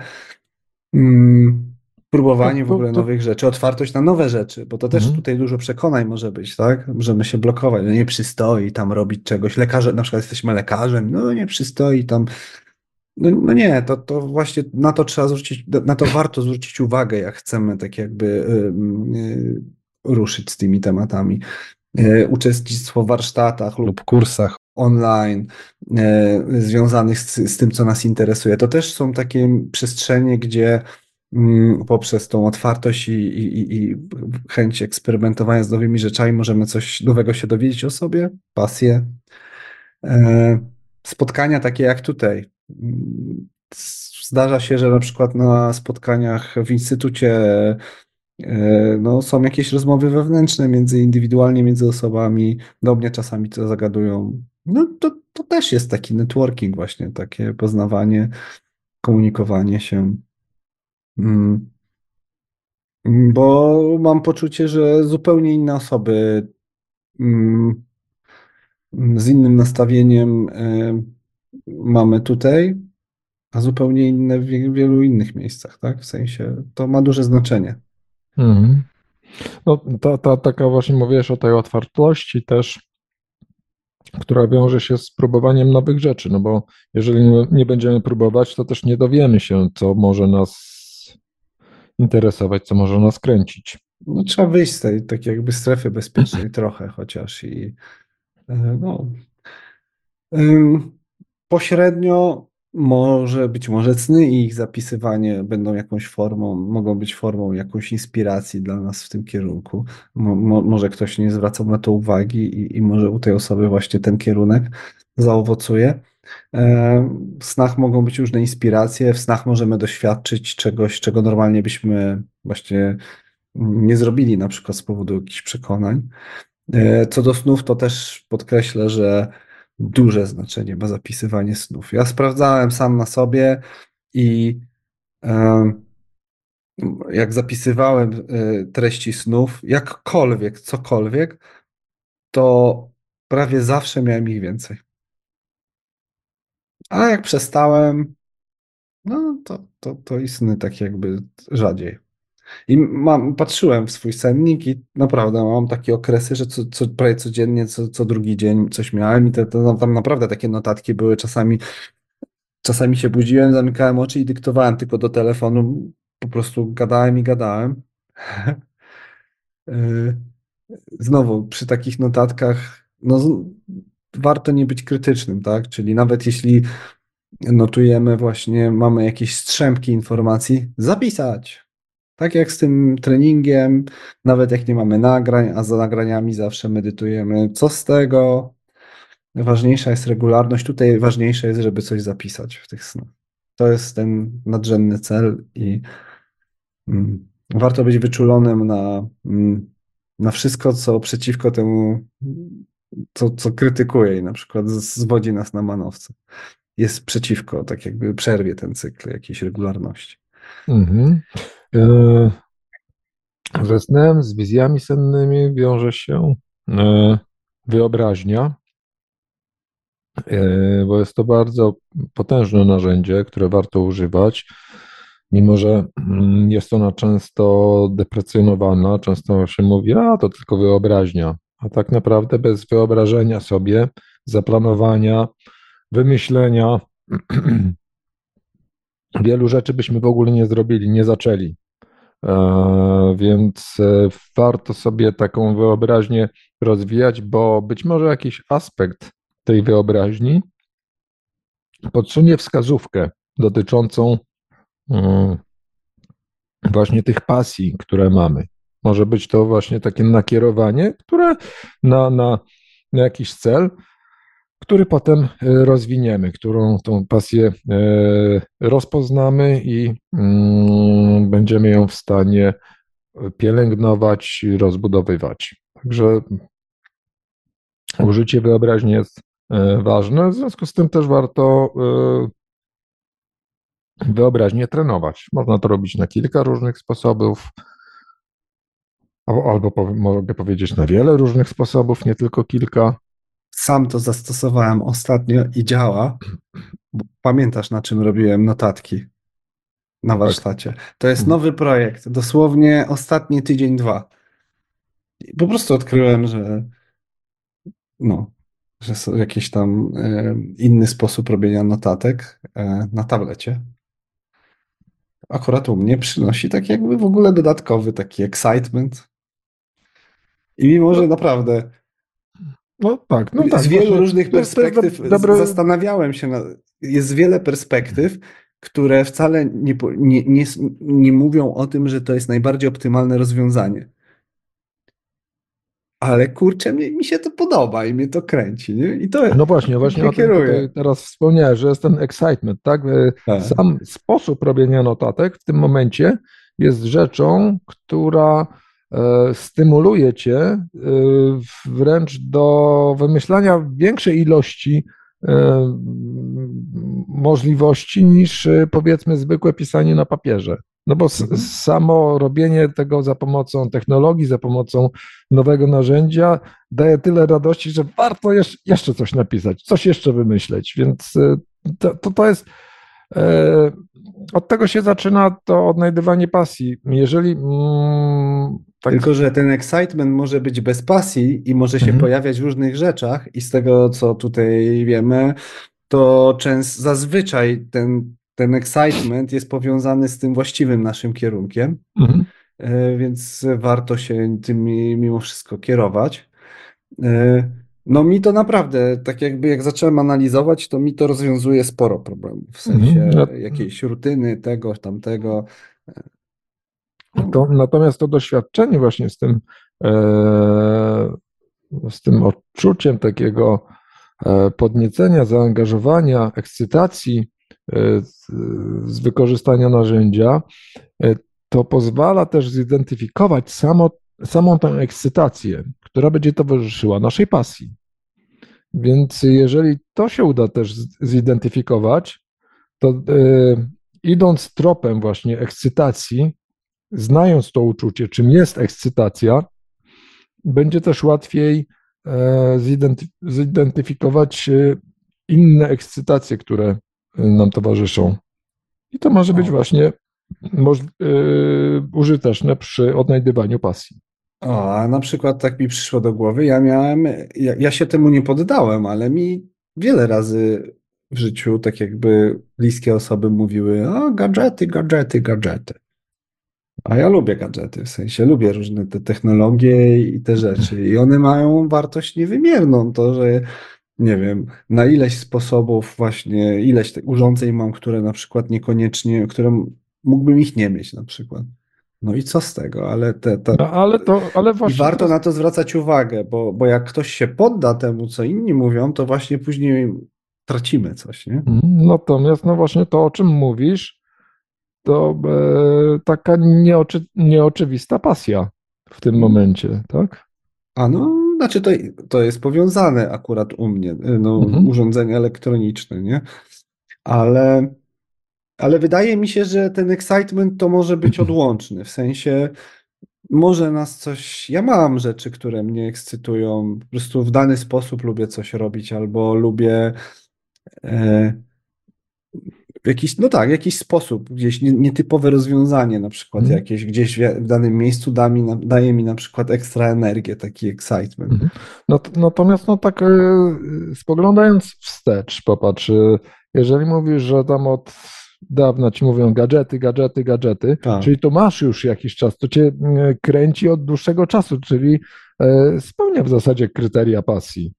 Hmm. Próbowanie w ogóle nowych rzeczy, otwartość na nowe rzeczy, bo to też mhm. tutaj dużo przekonań może być, tak? Możemy się blokować, no nie przystoi tam robić czegoś, lekarze, na przykład jesteśmy lekarzem, no nie przystoi tam, no, no nie, to, to właśnie na to trzeba zwrócić, na to warto zwrócić uwagę, jak chcemy tak jakby y, y, ruszyć z tymi tematami. Y, uczestnictwo w warsztatach lub, lub kursach online y, związanych z, z tym, co nas interesuje, to też są takie przestrzenie, gdzie poprzez tą otwartość i, i, i chęć eksperymentowania z nowymi rzeczami możemy coś nowego się dowiedzieć o sobie, pasję. Spotkania takie jak tutaj. Zdarza się, że na przykład na spotkaniach w instytucie no, są jakieś rozmowy wewnętrzne między indywidualnie, między osobami. Do mnie czasami to zagadują. No to, to też jest taki networking właśnie, takie poznawanie, komunikowanie się. Mm. Bo mam poczucie, że zupełnie inne osoby mm, z innym nastawieniem y, mamy tutaj, a zupełnie inne w wielu innych miejscach, tak? W sensie to ma duże znaczenie. Mm. No, ta, ta, taka właśnie mówisz o tej otwartości też, która wiąże się z próbowaniem nowych rzeczy, no bo jeżeli nie będziemy próbować, to też nie dowiemy się, co może nas interesować, co może nas kręcić. No, trzeba wyjść z tej tak jakby strefy bezpiecznej trochę chociaż i no, ym, pośrednio może być może sny i ich zapisywanie będą jakąś formą, mogą być formą jakąś inspiracji dla nas w tym kierunku. Mo, mo, może ktoś nie zwracał na to uwagi i, i może u tej osoby właśnie ten kierunek zaowocuje. W snach mogą być różne inspiracje, w snach możemy doświadczyć czegoś, czego normalnie byśmy właśnie nie zrobili, na przykład z powodu jakichś przekonań. Co do snów, to też podkreślę, że duże znaczenie ma zapisywanie snów. Ja sprawdzałem sam na sobie i jak zapisywałem treści snów, jakkolwiek, cokolwiek, to prawie zawsze miałem ich więcej. A jak przestałem, no to, to, to i sny tak jakby rzadziej. I mam, patrzyłem w swój sennik i naprawdę mam takie okresy, że co, co, prawie codziennie, co, co drugi dzień coś miałem i te, te, tam naprawdę takie notatki były. Czasami, czasami się budziłem, zamykałem oczy i dyktowałem tylko do telefonu. Po prostu gadałem i gadałem. Znowu, przy takich notatkach, no... warto nie być krytycznym, tak? Czyli nawet jeśli notujemy właśnie, mamy jakieś strzępki informacji, zapisać. Tak jak z tym treningiem, nawet jak nie mamy nagrań, a za nagraniami zawsze medytujemy. Co z tego? Ważniejsza jest regularność. Tutaj ważniejsze jest, żeby coś zapisać w tych snach. To jest ten nadrzędny cel i mm, warto być wyczulonym na, mm, na wszystko, co przeciwko temu Co, co krytykuje i na przykład zwodzi nas na manowce. Jest przeciwko, tak jakby przerwie ten cykl jakiejś regularności. Mm-hmm. E, ze snem, z wizjami sennymi wiąże się e, wyobraźnia, e, bo jest to bardzo potężne narzędzie, które warto używać, mimo że mm, jest ona często deprecjonowana, często się mówi, a to tylko wyobraźnia. A tak naprawdę bez wyobrażenia sobie, zaplanowania, wymyślenia wielu rzeczy byśmy w ogóle nie zrobili, nie zaczęli. E, więc warto sobie taką wyobraźnię rozwijać, bo być może jakiś aspekt tej wyobraźni podsunie wskazówkę dotyczącą e, właśnie tych pasji, które mamy. Może być to właśnie takie nakierowanie, które na, na na jakiś cel, który potem rozwiniemy, którą tą pasję rozpoznamy i będziemy ją w stanie pielęgnować, rozbudowywać. Także użycie wyobraźni jest ważne, w związku z tym też warto wyobraźnię trenować. Można to robić na kilka różnych sposobów, albo mogę powiedzieć na wiele różnych sposobów, nie tylko kilka. Sam to zastosowałem ostatnio i działa. Pamiętasz, na czym robiłem notatki na warsztacie? To jest nowy projekt, dosłownie ostatni tydzień, dwa. I po prostu odkryłem, że no, że są jakiś tam e, inny sposób robienia notatek e, na tablecie. Akurat u mnie przynosi tak jakby w ogóle dodatkowy taki excitement. I mimo, że naprawdę... No tak, no tak, z wielu różnych perspektyw dobra... zastanawiałem się, na, jest wiele perspektyw, które wcale nie, nie, nie, nie mówią o tym, że to jest najbardziej optymalne rozwiązanie. Ale kurczę, mi, mi się to podoba i mnie to kręci, nie? I to no właśnie, właśnie o tym teraz wspomniałem, że jest ten excitement, tak? tak? Sam sposób robienia notatek w tym momencie jest rzeczą, która stymuluje cię wręcz do wymyślania większej ilości możliwości niż powiedzmy zwykłe pisanie na papierze. No bo mhm. samo robienie tego za pomocą technologii, za pomocą nowego narzędzia daje tyle radości, że warto jeszcze coś napisać, coś jeszcze wymyśleć, więc to, to, to jest... Od tego się zaczyna to odnajdywanie pasji. Jeżeli... Mm, tak... Tylko, że ten excitement może być bez pasji i może się mhm. pojawiać w różnych rzeczach i z tego, co tutaj wiemy, to często zazwyczaj ten, ten excitement jest powiązany z tym właściwym naszym kierunkiem, mhm. więc warto się tym mimo wszystko kierować. No mi to naprawdę, tak jakby jak zacząłem analizować, to mi to rozwiązuje sporo problemów, w sensie mhm. jakiejś rutyny, tego, tamtego. To, natomiast to doświadczenie właśnie z tym, e, z tym odczuciem takiego podniecenia, zaangażowania, ekscytacji e, z, z wykorzystania narzędzia, e, to pozwala też zidentyfikować samo samą tę ekscytację, która będzie towarzyszyła naszej pasji. Więc jeżeli to się uda też zidentyfikować, to yy, idąc tropem właśnie ekscytacji, znając to uczucie, czym jest ekscytacja, będzie też łatwiej yy, zidenty- zidentyfikować yy, inne ekscytacje, które yy, nam towarzyszą. I to może być właśnie Moż, yy, użyteczne przy odnajdywaniu pasji. O, a na przykład tak mi przyszło do głowy, ja miałem, ja, ja się temu nie poddałem, ale mi wiele razy w życiu tak jakby bliskie osoby mówiły, o gadżety, gadżety, gadżety. A ja lubię gadżety, w sensie lubię różne te technologie i te rzeczy i one mają wartość niewymierną, to, że nie wiem, na ileś sposobów właśnie, ileś tych urządzeń mam, które na przykład niekoniecznie, które mógłbym ich nie mieć na przykład. No i co z tego? Ale, te, te... No, ale, to, ale właśnie... I warto na to zwracać uwagę, bo, bo jak ktoś się podda temu, co inni mówią, to właśnie później tracimy coś, nie? Natomiast no właśnie to, o czym mówisz, to e, taka nieoczy... nieoczywista pasja w tym momencie, tak? A no, znaczy to, to jest powiązane akurat u mnie, no, mhm. urządzenie elektroniczne, nie? Ale... Ale wydaje mi się, że ten excitement to może być odłączny, w sensie może nas coś... Ja mam rzeczy, które mnie ekscytują, po prostu w dany sposób lubię coś robić albo lubię e, jakiś, no tak, jakiś sposób, gdzieś nietypowe rozwiązanie na przykład mm. jakieś, gdzieś w danym miejscu da mi, daje mi na przykład ekstra energię, taki excitement. Mm. No, natomiast no tak spoglądając wstecz, popatrz, jeżeli mówisz, że tam od dawna ci mówią gadżety, gadżety, gadżety, tak. Czyli to masz już jakiś czas, to cię kręci od dłuższego czasu, czyli spełnia w zasadzie kryteria pasji.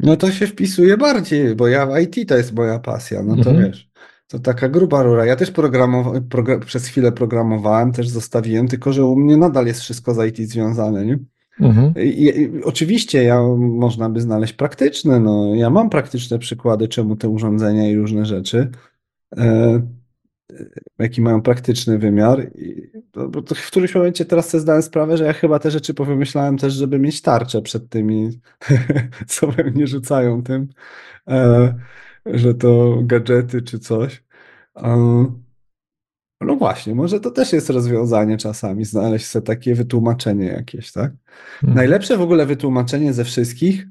No to się wpisuje bardziej, bo ja w I T to jest moja pasja, no to mhm. wiesz, to taka gruba rura. Ja też programowa- progr- przez chwilę programowałem, też zostawiłem, tylko że u mnie nadal jest wszystko z I T związane, nie? Mhm. I, oczywiście ja, można by znaleźć praktyczne, no ja mam praktyczne przykłady, czemu te urządzenia i różne rzeczy, e, jaki mają praktyczny wymiar. I, bo to w którymś momencie teraz sobie zdałem sprawę, że ja chyba te rzeczy powymyślałem też, żeby mieć tarczę przed tymi, co we mnie rzucają tym, e, że to gadżety czy coś. E, No właśnie, może to też jest rozwiązanie czasami, znaleźć sobie takie wytłumaczenie jakieś, tak? Hmm. Najlepsze w ogóle wytłumaczenie ze wszystkich,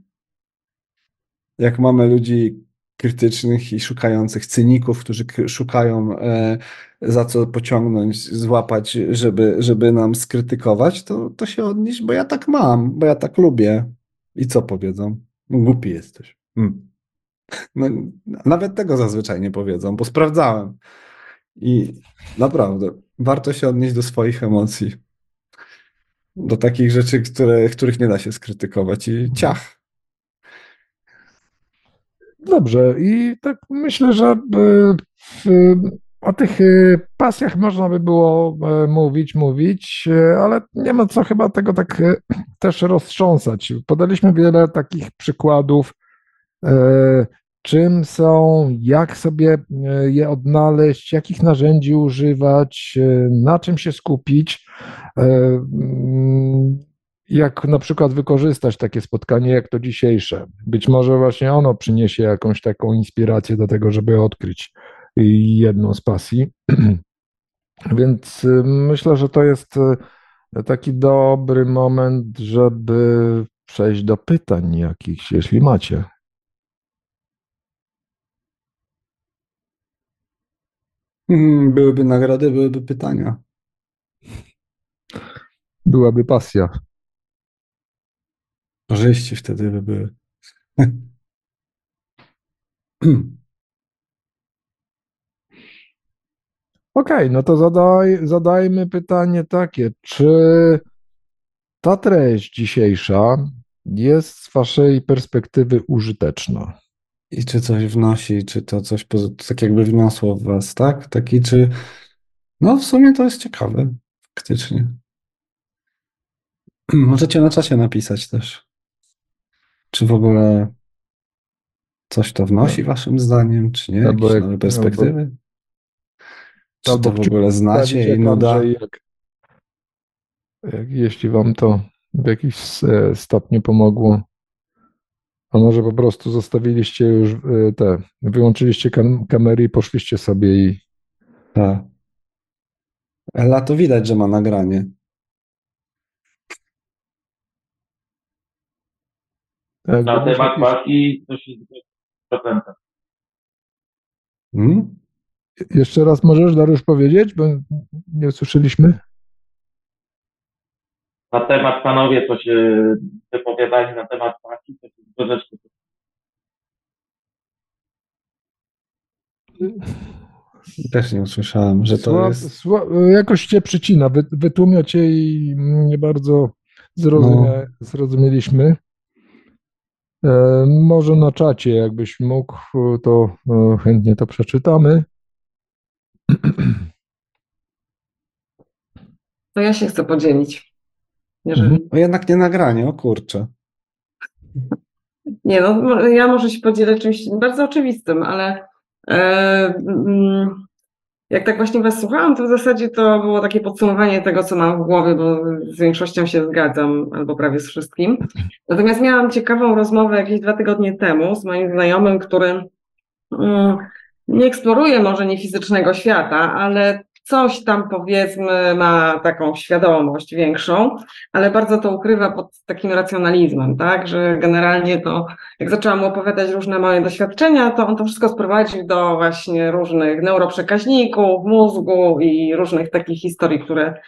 jak mamy ludzi krytycznych i szukających, cyników, którzy szukają e, za co pociągnąć, złapać, żeby, żeby nam skrytykować, to, to się odnieść, bo ja tak mam, bo ja tak lubię. I co powiedzą? Głupi jesteś. Hmm. No, nawet tego zazwyczaj nie powiedzą, bo sprawdzałem. I naprawdę warto się odnieść do swoich emocji, do takich rzeczy, które, których nie da się skrytykować i ciach. Dobrze, i tak myślę, że o tych pasjach można by było mówić, mówić, ale nie ma co chyba tego tak też roztrząsać. Podaliśmy wiele takich przykładów, czym są, jak sobie je odnaleźć, jakich narzędzi używać, na czym się skupić, jak na przykład wykorzystać takie spotkanie jak to dzisiejsze. Być może właśnie ono przyniesie jakąś taką inspirację do tego, żeby odkryć jedną z pasji. Więc myślę, że to jest taki dobry moment, żeby przejść do pytań jakichś, jeśli macie. Byłyby nagrody, byłyby pytania. Byłaby pasja. Korzyści wtedy by były. Okej, okay, no to zadaj, zadajmy pytanie takie. Czy ta treść dzisiejsza jest z waszej perspektywy użyteczna? I czy coś wnosi, czy to coś tak jakby wniosło w was, tak? Taki czy... No w sumie to jest ciekawe, faktycznie. Możecie na czasie napisać też. Czy w ogóle coś to wnosi waszym zdaniem, czy nie? Jakieś jak, nowe perspektywy? Czy to w ogóle znacie i nada? Jak, jak, jeśli wam to w jakimś stopniu pomogło, a może po prostu zostawiliście już te, wyłączyliście kam- kamery i poszliście sobie i... Tak. Ela to widać, że ma nagranie. Tak, na temat pasji coś jest... Hmm? Jeszcze raz możesz, Dariusz, powiedzieć, bo nie usłyszeliśmy? Na temat, panowie, co się wypowiadali na temat pasji, to jest dużo rzeczy. Też nie usłyszałem, że to sła, jest... Sła, jakoś cię przycina, Wy, wytłumia cię i nie bardzo zrozumia, no. zrozumieliśmy. E, może na czacie, jakbyś mógł, to e, chętnie to przeczytamy. To ja się chcę podzielić. Jeżeli... No jednak nie nagranie, o kurczę. Nie no, ja może się podzielę czymś bardzo oczywistym, ale e, jak tak właśnie was słuchałam, to w zasadzie to było takie podsumowanie tego, co mam w głowie, bo z większością się zgadzam, albo prawie z wszystkim. Natomiast miałam ciekawą rozmowę jakieś dwa tygodnie temu z moim znajomym, który mm, nie eksploruje może nie fizycznego świata, ale coś tam, powiedzmy, ma taką świadomość większą, ale bardzo to ukrywa pod takim racjonalizmem, tak, że generalnie to, jak zaczęłam mu opowiadać różne moje doświadczenia, to on to wszystko sprowadził do właśnie różnych neuroprzekaźników, mózgu i różnych takich historii, które,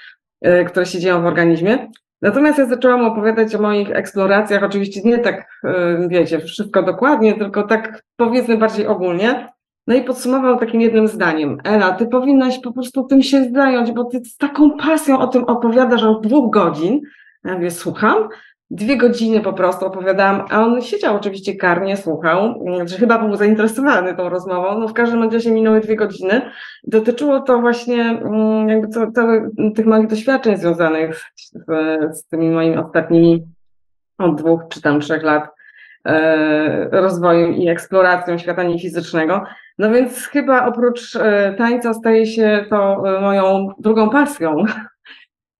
które się dzieją w organizmie. Natomiast ja zaczęłam opowiadać o moich eksploracjach, oczywiście nie tak, wiecie, wszystko dokładnie, tylko tak, powiedzmy, bardziej ogólnie. No i podsumował takim jednym zdaniem. Ela, ty powinnaś po prostu tym się zająć, bo ty z taką pasją o tym opowiadasz od dwóch godzin. Ja mówię, słucham? Dwie godziny po prostu opowiadałam, a on siedział oczywiście karnie, słuchał, że chyba był zainteresowany tą rozmową. No w każdym razie minęły dwie godziny. Dotyczyło to właśnie jakby to, to, tych moich doświadczeń związanych z, z tymi moimi ostatnimi od dwóch czy tam trzech lat e, rozwojem i eksploracją świata niefizycznego. No więc chyba oprócz e, tańca staje się to e, moją drugą pasją.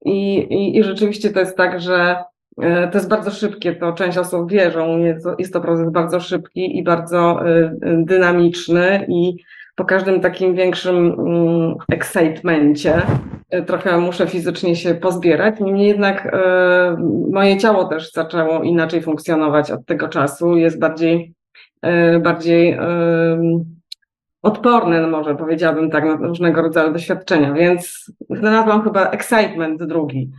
I, i, I rzeczywiście to jest tak, że to jest bardzo szybkie, to część osób wie, że jest to proces bardzo szybki i bardzo dynamiczny i po każdym takim większym excitemencie trochę muszę fizycznie się pozbierać. Niemniej jednak moje ciało też zaczęło inaczej funkcjonować od tego czasu, jest bardziej, bardziej odporne, no może powiedziałabym tak, na różnego rodzaju doświadczenia, więc znalazłam chyba excitement drugi.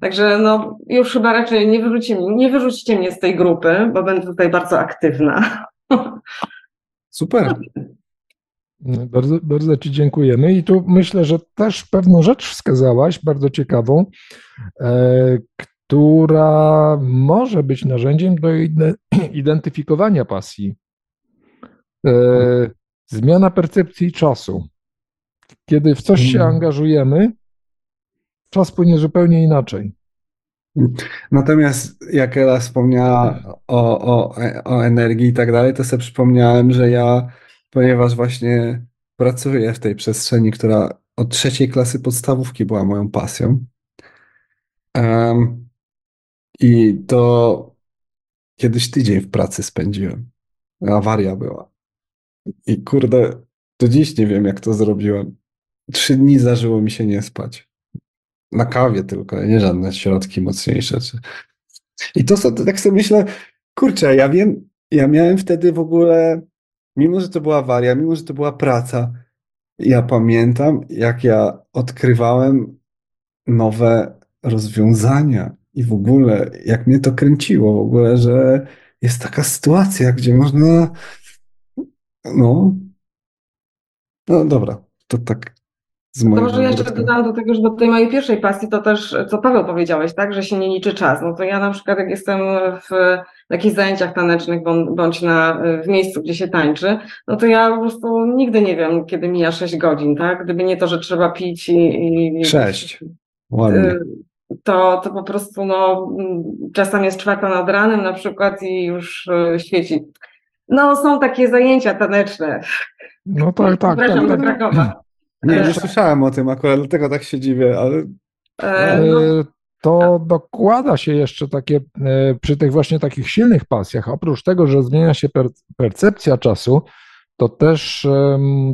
Także no, już chyba raczej nie wyrzućcie, nie wyrzućcie mnie z tej grupy, bo będę tutaj bardzo aktywna. Super. Bardzo, bardzo Ci dziękujemy. I tu myślę, że też pewną rzecz wskazałaś, bardzo ciekawą, e, która może być narzędziem do identyfikowania pasji. E, zmiana percepcji czasu. Kiedy w coś się angażujemy, czas płynie zupełnie inaczej. Natomiast jak Ela wspomniała o, o, o energii i tak dalej, to sobie przypomniałem, że ja, ponieważ właśnie pracuję w tej przestrzeni, która od trzeciej klasy podstawówki była moją pasją, um, i to kiedyś tydzień w pracy spędziłem. Awaria była. I kurde, do dziś nie wiem, jak to zrobiłem. Trzy dni zdarzyło mi się nie spać. Na kawie tylko, nie żadne środki mocniejsze. Czy... I to, to tak sobie myślę, kurczę, ja wiem, ja miałem wtedy w ogóle, mimo że to była awaria, mimo że to była praca, ja pamiętam, jak ja odkrywałem nowe rozwiązania i w ogóle, jak mnie to kręciło w ogóle, że jest taka sytuacja, gdzie można, no, no dobra, to tak. To może ja jeszcze dodam do tego, że do tej mojej pierwszej pasji to też, co Paweł powiedziałeś, tak, że się nie liczy czas. No to ja na przykład jak jestem w, w jakichś zajęciach tanecznych bądź na, w miejscu, gdzie się tańczy, no to ja po prostu nigdy nie wiem, kiedy mija sześć godzin, tak? Gdyby nie to, że trzeba pić i... i sześć. Ładnie. To, to po prostu no, czasem jest czwarta nad ranem na przykład i już świeci. No są takie zajęcia taneczne. No tak, tak. Zapraszam do Krakowa. Nie, nie słyszałem o tym akurat, dlatego tak się dziwię, ale... To dokłada się jeszcze takie, przy tych właśnie takich silnych pasjach, oprócz tego, że zmienia się percepcja czasu, to też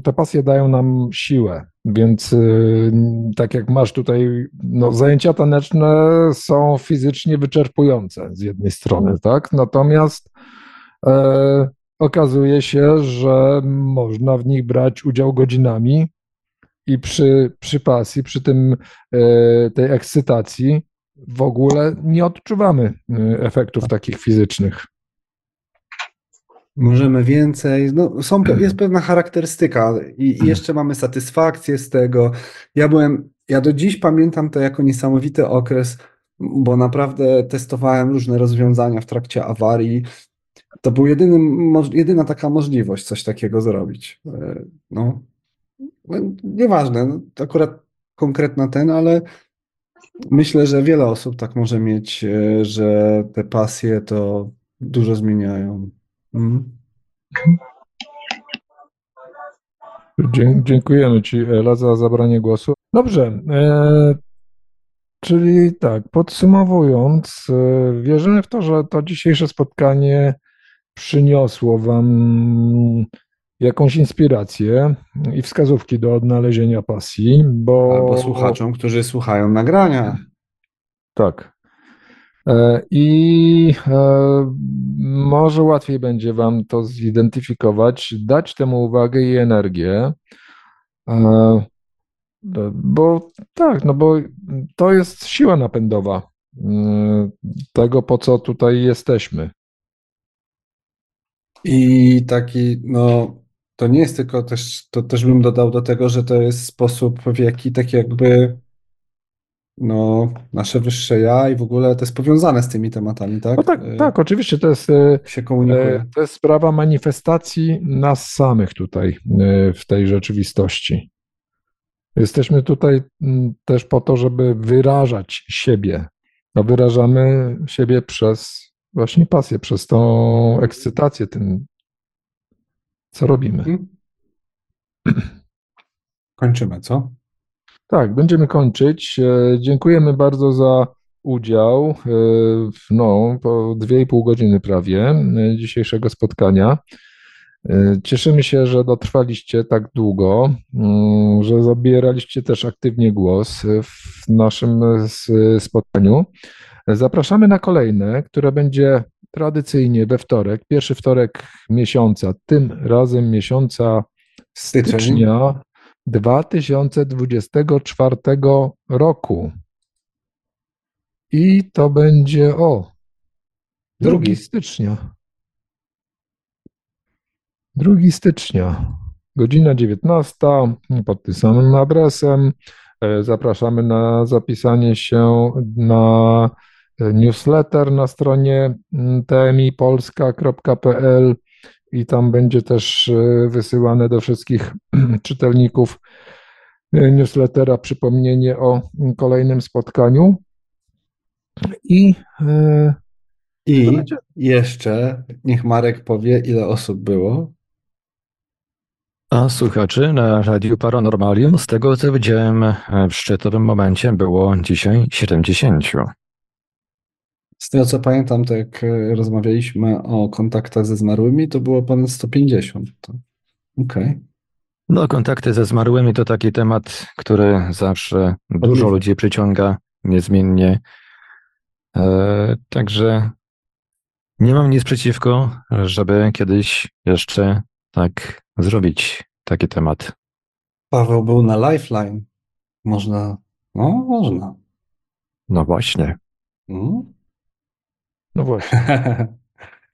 te pasje dają nam siłę, więc tak jak masz tutaj, no zajęcia taneczne są fizycznie wyczerpujące z jednej strony, tak, natomiast... okazuje się, że można w nich brać udział godzinami, i przy, przy pasji, przy tym, tej ekscytacji w ogóle nie odczuwamy efektów takich fizycznych. Możemy więcej, no są, jest pewna charakterystyka i, i jeszcze mamy satysfakcję z tego. Ja byłem, ja do dziś pamiętam to jako niesamowity okres, bo naprawdę testowałem różne rozwiązania w trakcie awarii. To była jedyna taka możliwość coś takiego zrobić. No. No, nieważne, no, to akurat konkretna ten, ale myślę, że wiele osób tak może mieć, że te pasje to dużo zmieniają. Mm. Dzie- dziękujemy Ci, Ela, za zabranie głosu. Dobrze, e- czyli tak, podsumowując, e- wierzymy w to, że to dzisiejsze spotkanie przyniosło Wam jakąś inspirację i wskazówki do odnalezienia pasji, bo... Albo słuchaczom, którzy słuchają nagrania. Tak. I może łatwiej będzie Wam to zidentyfikować, dać temu uwagę i energię, bo tak, no bo to jest siła napędowa tego, po co tutaj jesteśmy. I taki, no... To nie jest tylko też, to też bym dodał do tego, że to jest sposób, w jaki tak jakby no, nasze wyższe ja i w ogóle to jest powiązane z tymi tematami, tak? No tak, tak, oczywiście to jest, się komunikuje. To jest sprawa manifestacji nas samych tutaj w tej rzeczywistości. Jesteśmy tutaj też po to, żeby wyrażać siebie. No, wyrażamy siebie przez właśnie pasję, przez tą ekscytację tym, co robimy. Kończymy, co? Tak, będziemy kończyć. Dziękujemy bardzo za udział w, no, po dwie i pół godziny prawie dzisiejszego spotkania. Cieszymy się, że dotrwaliście tak długo, że zabieraliście też aktywnie głos w naszym spotkaniu. Zapraszamy na kolejne, które będzie tradycyjnie we wtorek, pierwszy wtorek miesiąca, tym razem miesiąca stycznia dwa tysiące dwudziestego czwartego roku. I to będzie o drugiego stycznia. drugiego stycznia, godzina dziewiętnasta, pod tym samym adresem. Zapraszamy na zapisanie się na newsletter na stronie t m i polska kropka p l i tam będzie też wysyłane do wszystkich czytelników newslettera przypomnienie o kolejnym spotkaniu. I, I będzie... jeszcze niech Marek powie, ile osób było. A słuchaczy na Radiu Paranormalium, z tego co widziałem, w szczytowym momencie było dzisiaj siedemdziesiąt. Z tego co pamiętam, to jak rozmawialiśmy o kontaktach ze zmarłymi, to było ponad sto pięćdziesiąt. Okej. Okay. No, kontakty ze zmarłymi to taki temat, który zawsze dużo ludzi przyciąga niezmiennie. E, także nie mam nic przeciwko, żeby kiedyś jeszcze tak zrobić taki temat. Paweł był na Lifeline. Można, no można. No właśnie. Mm. No właśnie.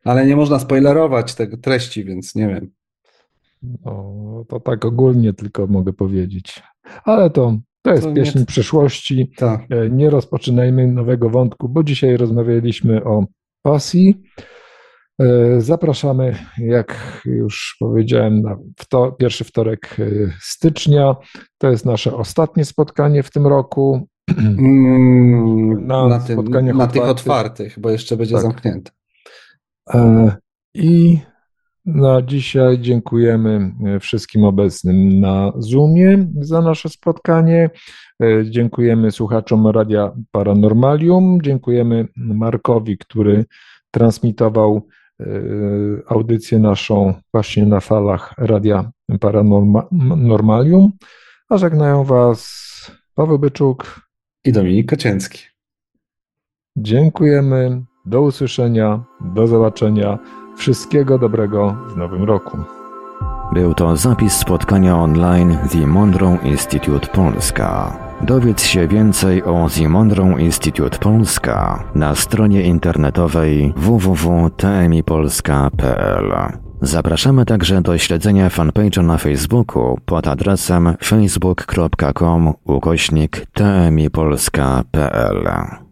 Ale nie można spoilerować tego treści, więc nie wiem. No, to tak ogólnie tylko mogę powiedzieć. Ale to, to jest to pieśń nie... przyszłości. Tak. Nie rozpoczynajmy nowego wątku, bo dzisiaj rozmawialiśmy o pasji. Zapraszamy, jak już powiedziałem, na wto- pierwszy wtorek stycznia. To jest nasze ostatnie spotkanie w tym roku. Na, na, tym, na otwartych. tych otwartych, bo jeszcze będzie tak. zamknięte. I na dzisiaj dziękujemy wszystkim obecnym na Zoomie za nasze spotkanie. Dziękujemy słuchaczom Radia Paranormalium. Dziękujemy Markowi, który transmitował audycję naszą właśnie na falach Radia Paranormalium. A żegnają Was Paweł Byczuk i Dominik Kocieński. Dziękujemy, do usłyszenia, do zobaczenia. Wszystkiego dobrego w nowym roku. Był to zapis spotkania online The Monroe Institute Polska. Dowiedz się więcej o The Monroe Institute Polska na stronie internetowej w w w kropka t m i polska kropka p l. Zapraszamy także do śledzenia fanpage'a na Facebooku pod adresem facebook kropka com ukośnik t m i polska kropka p l.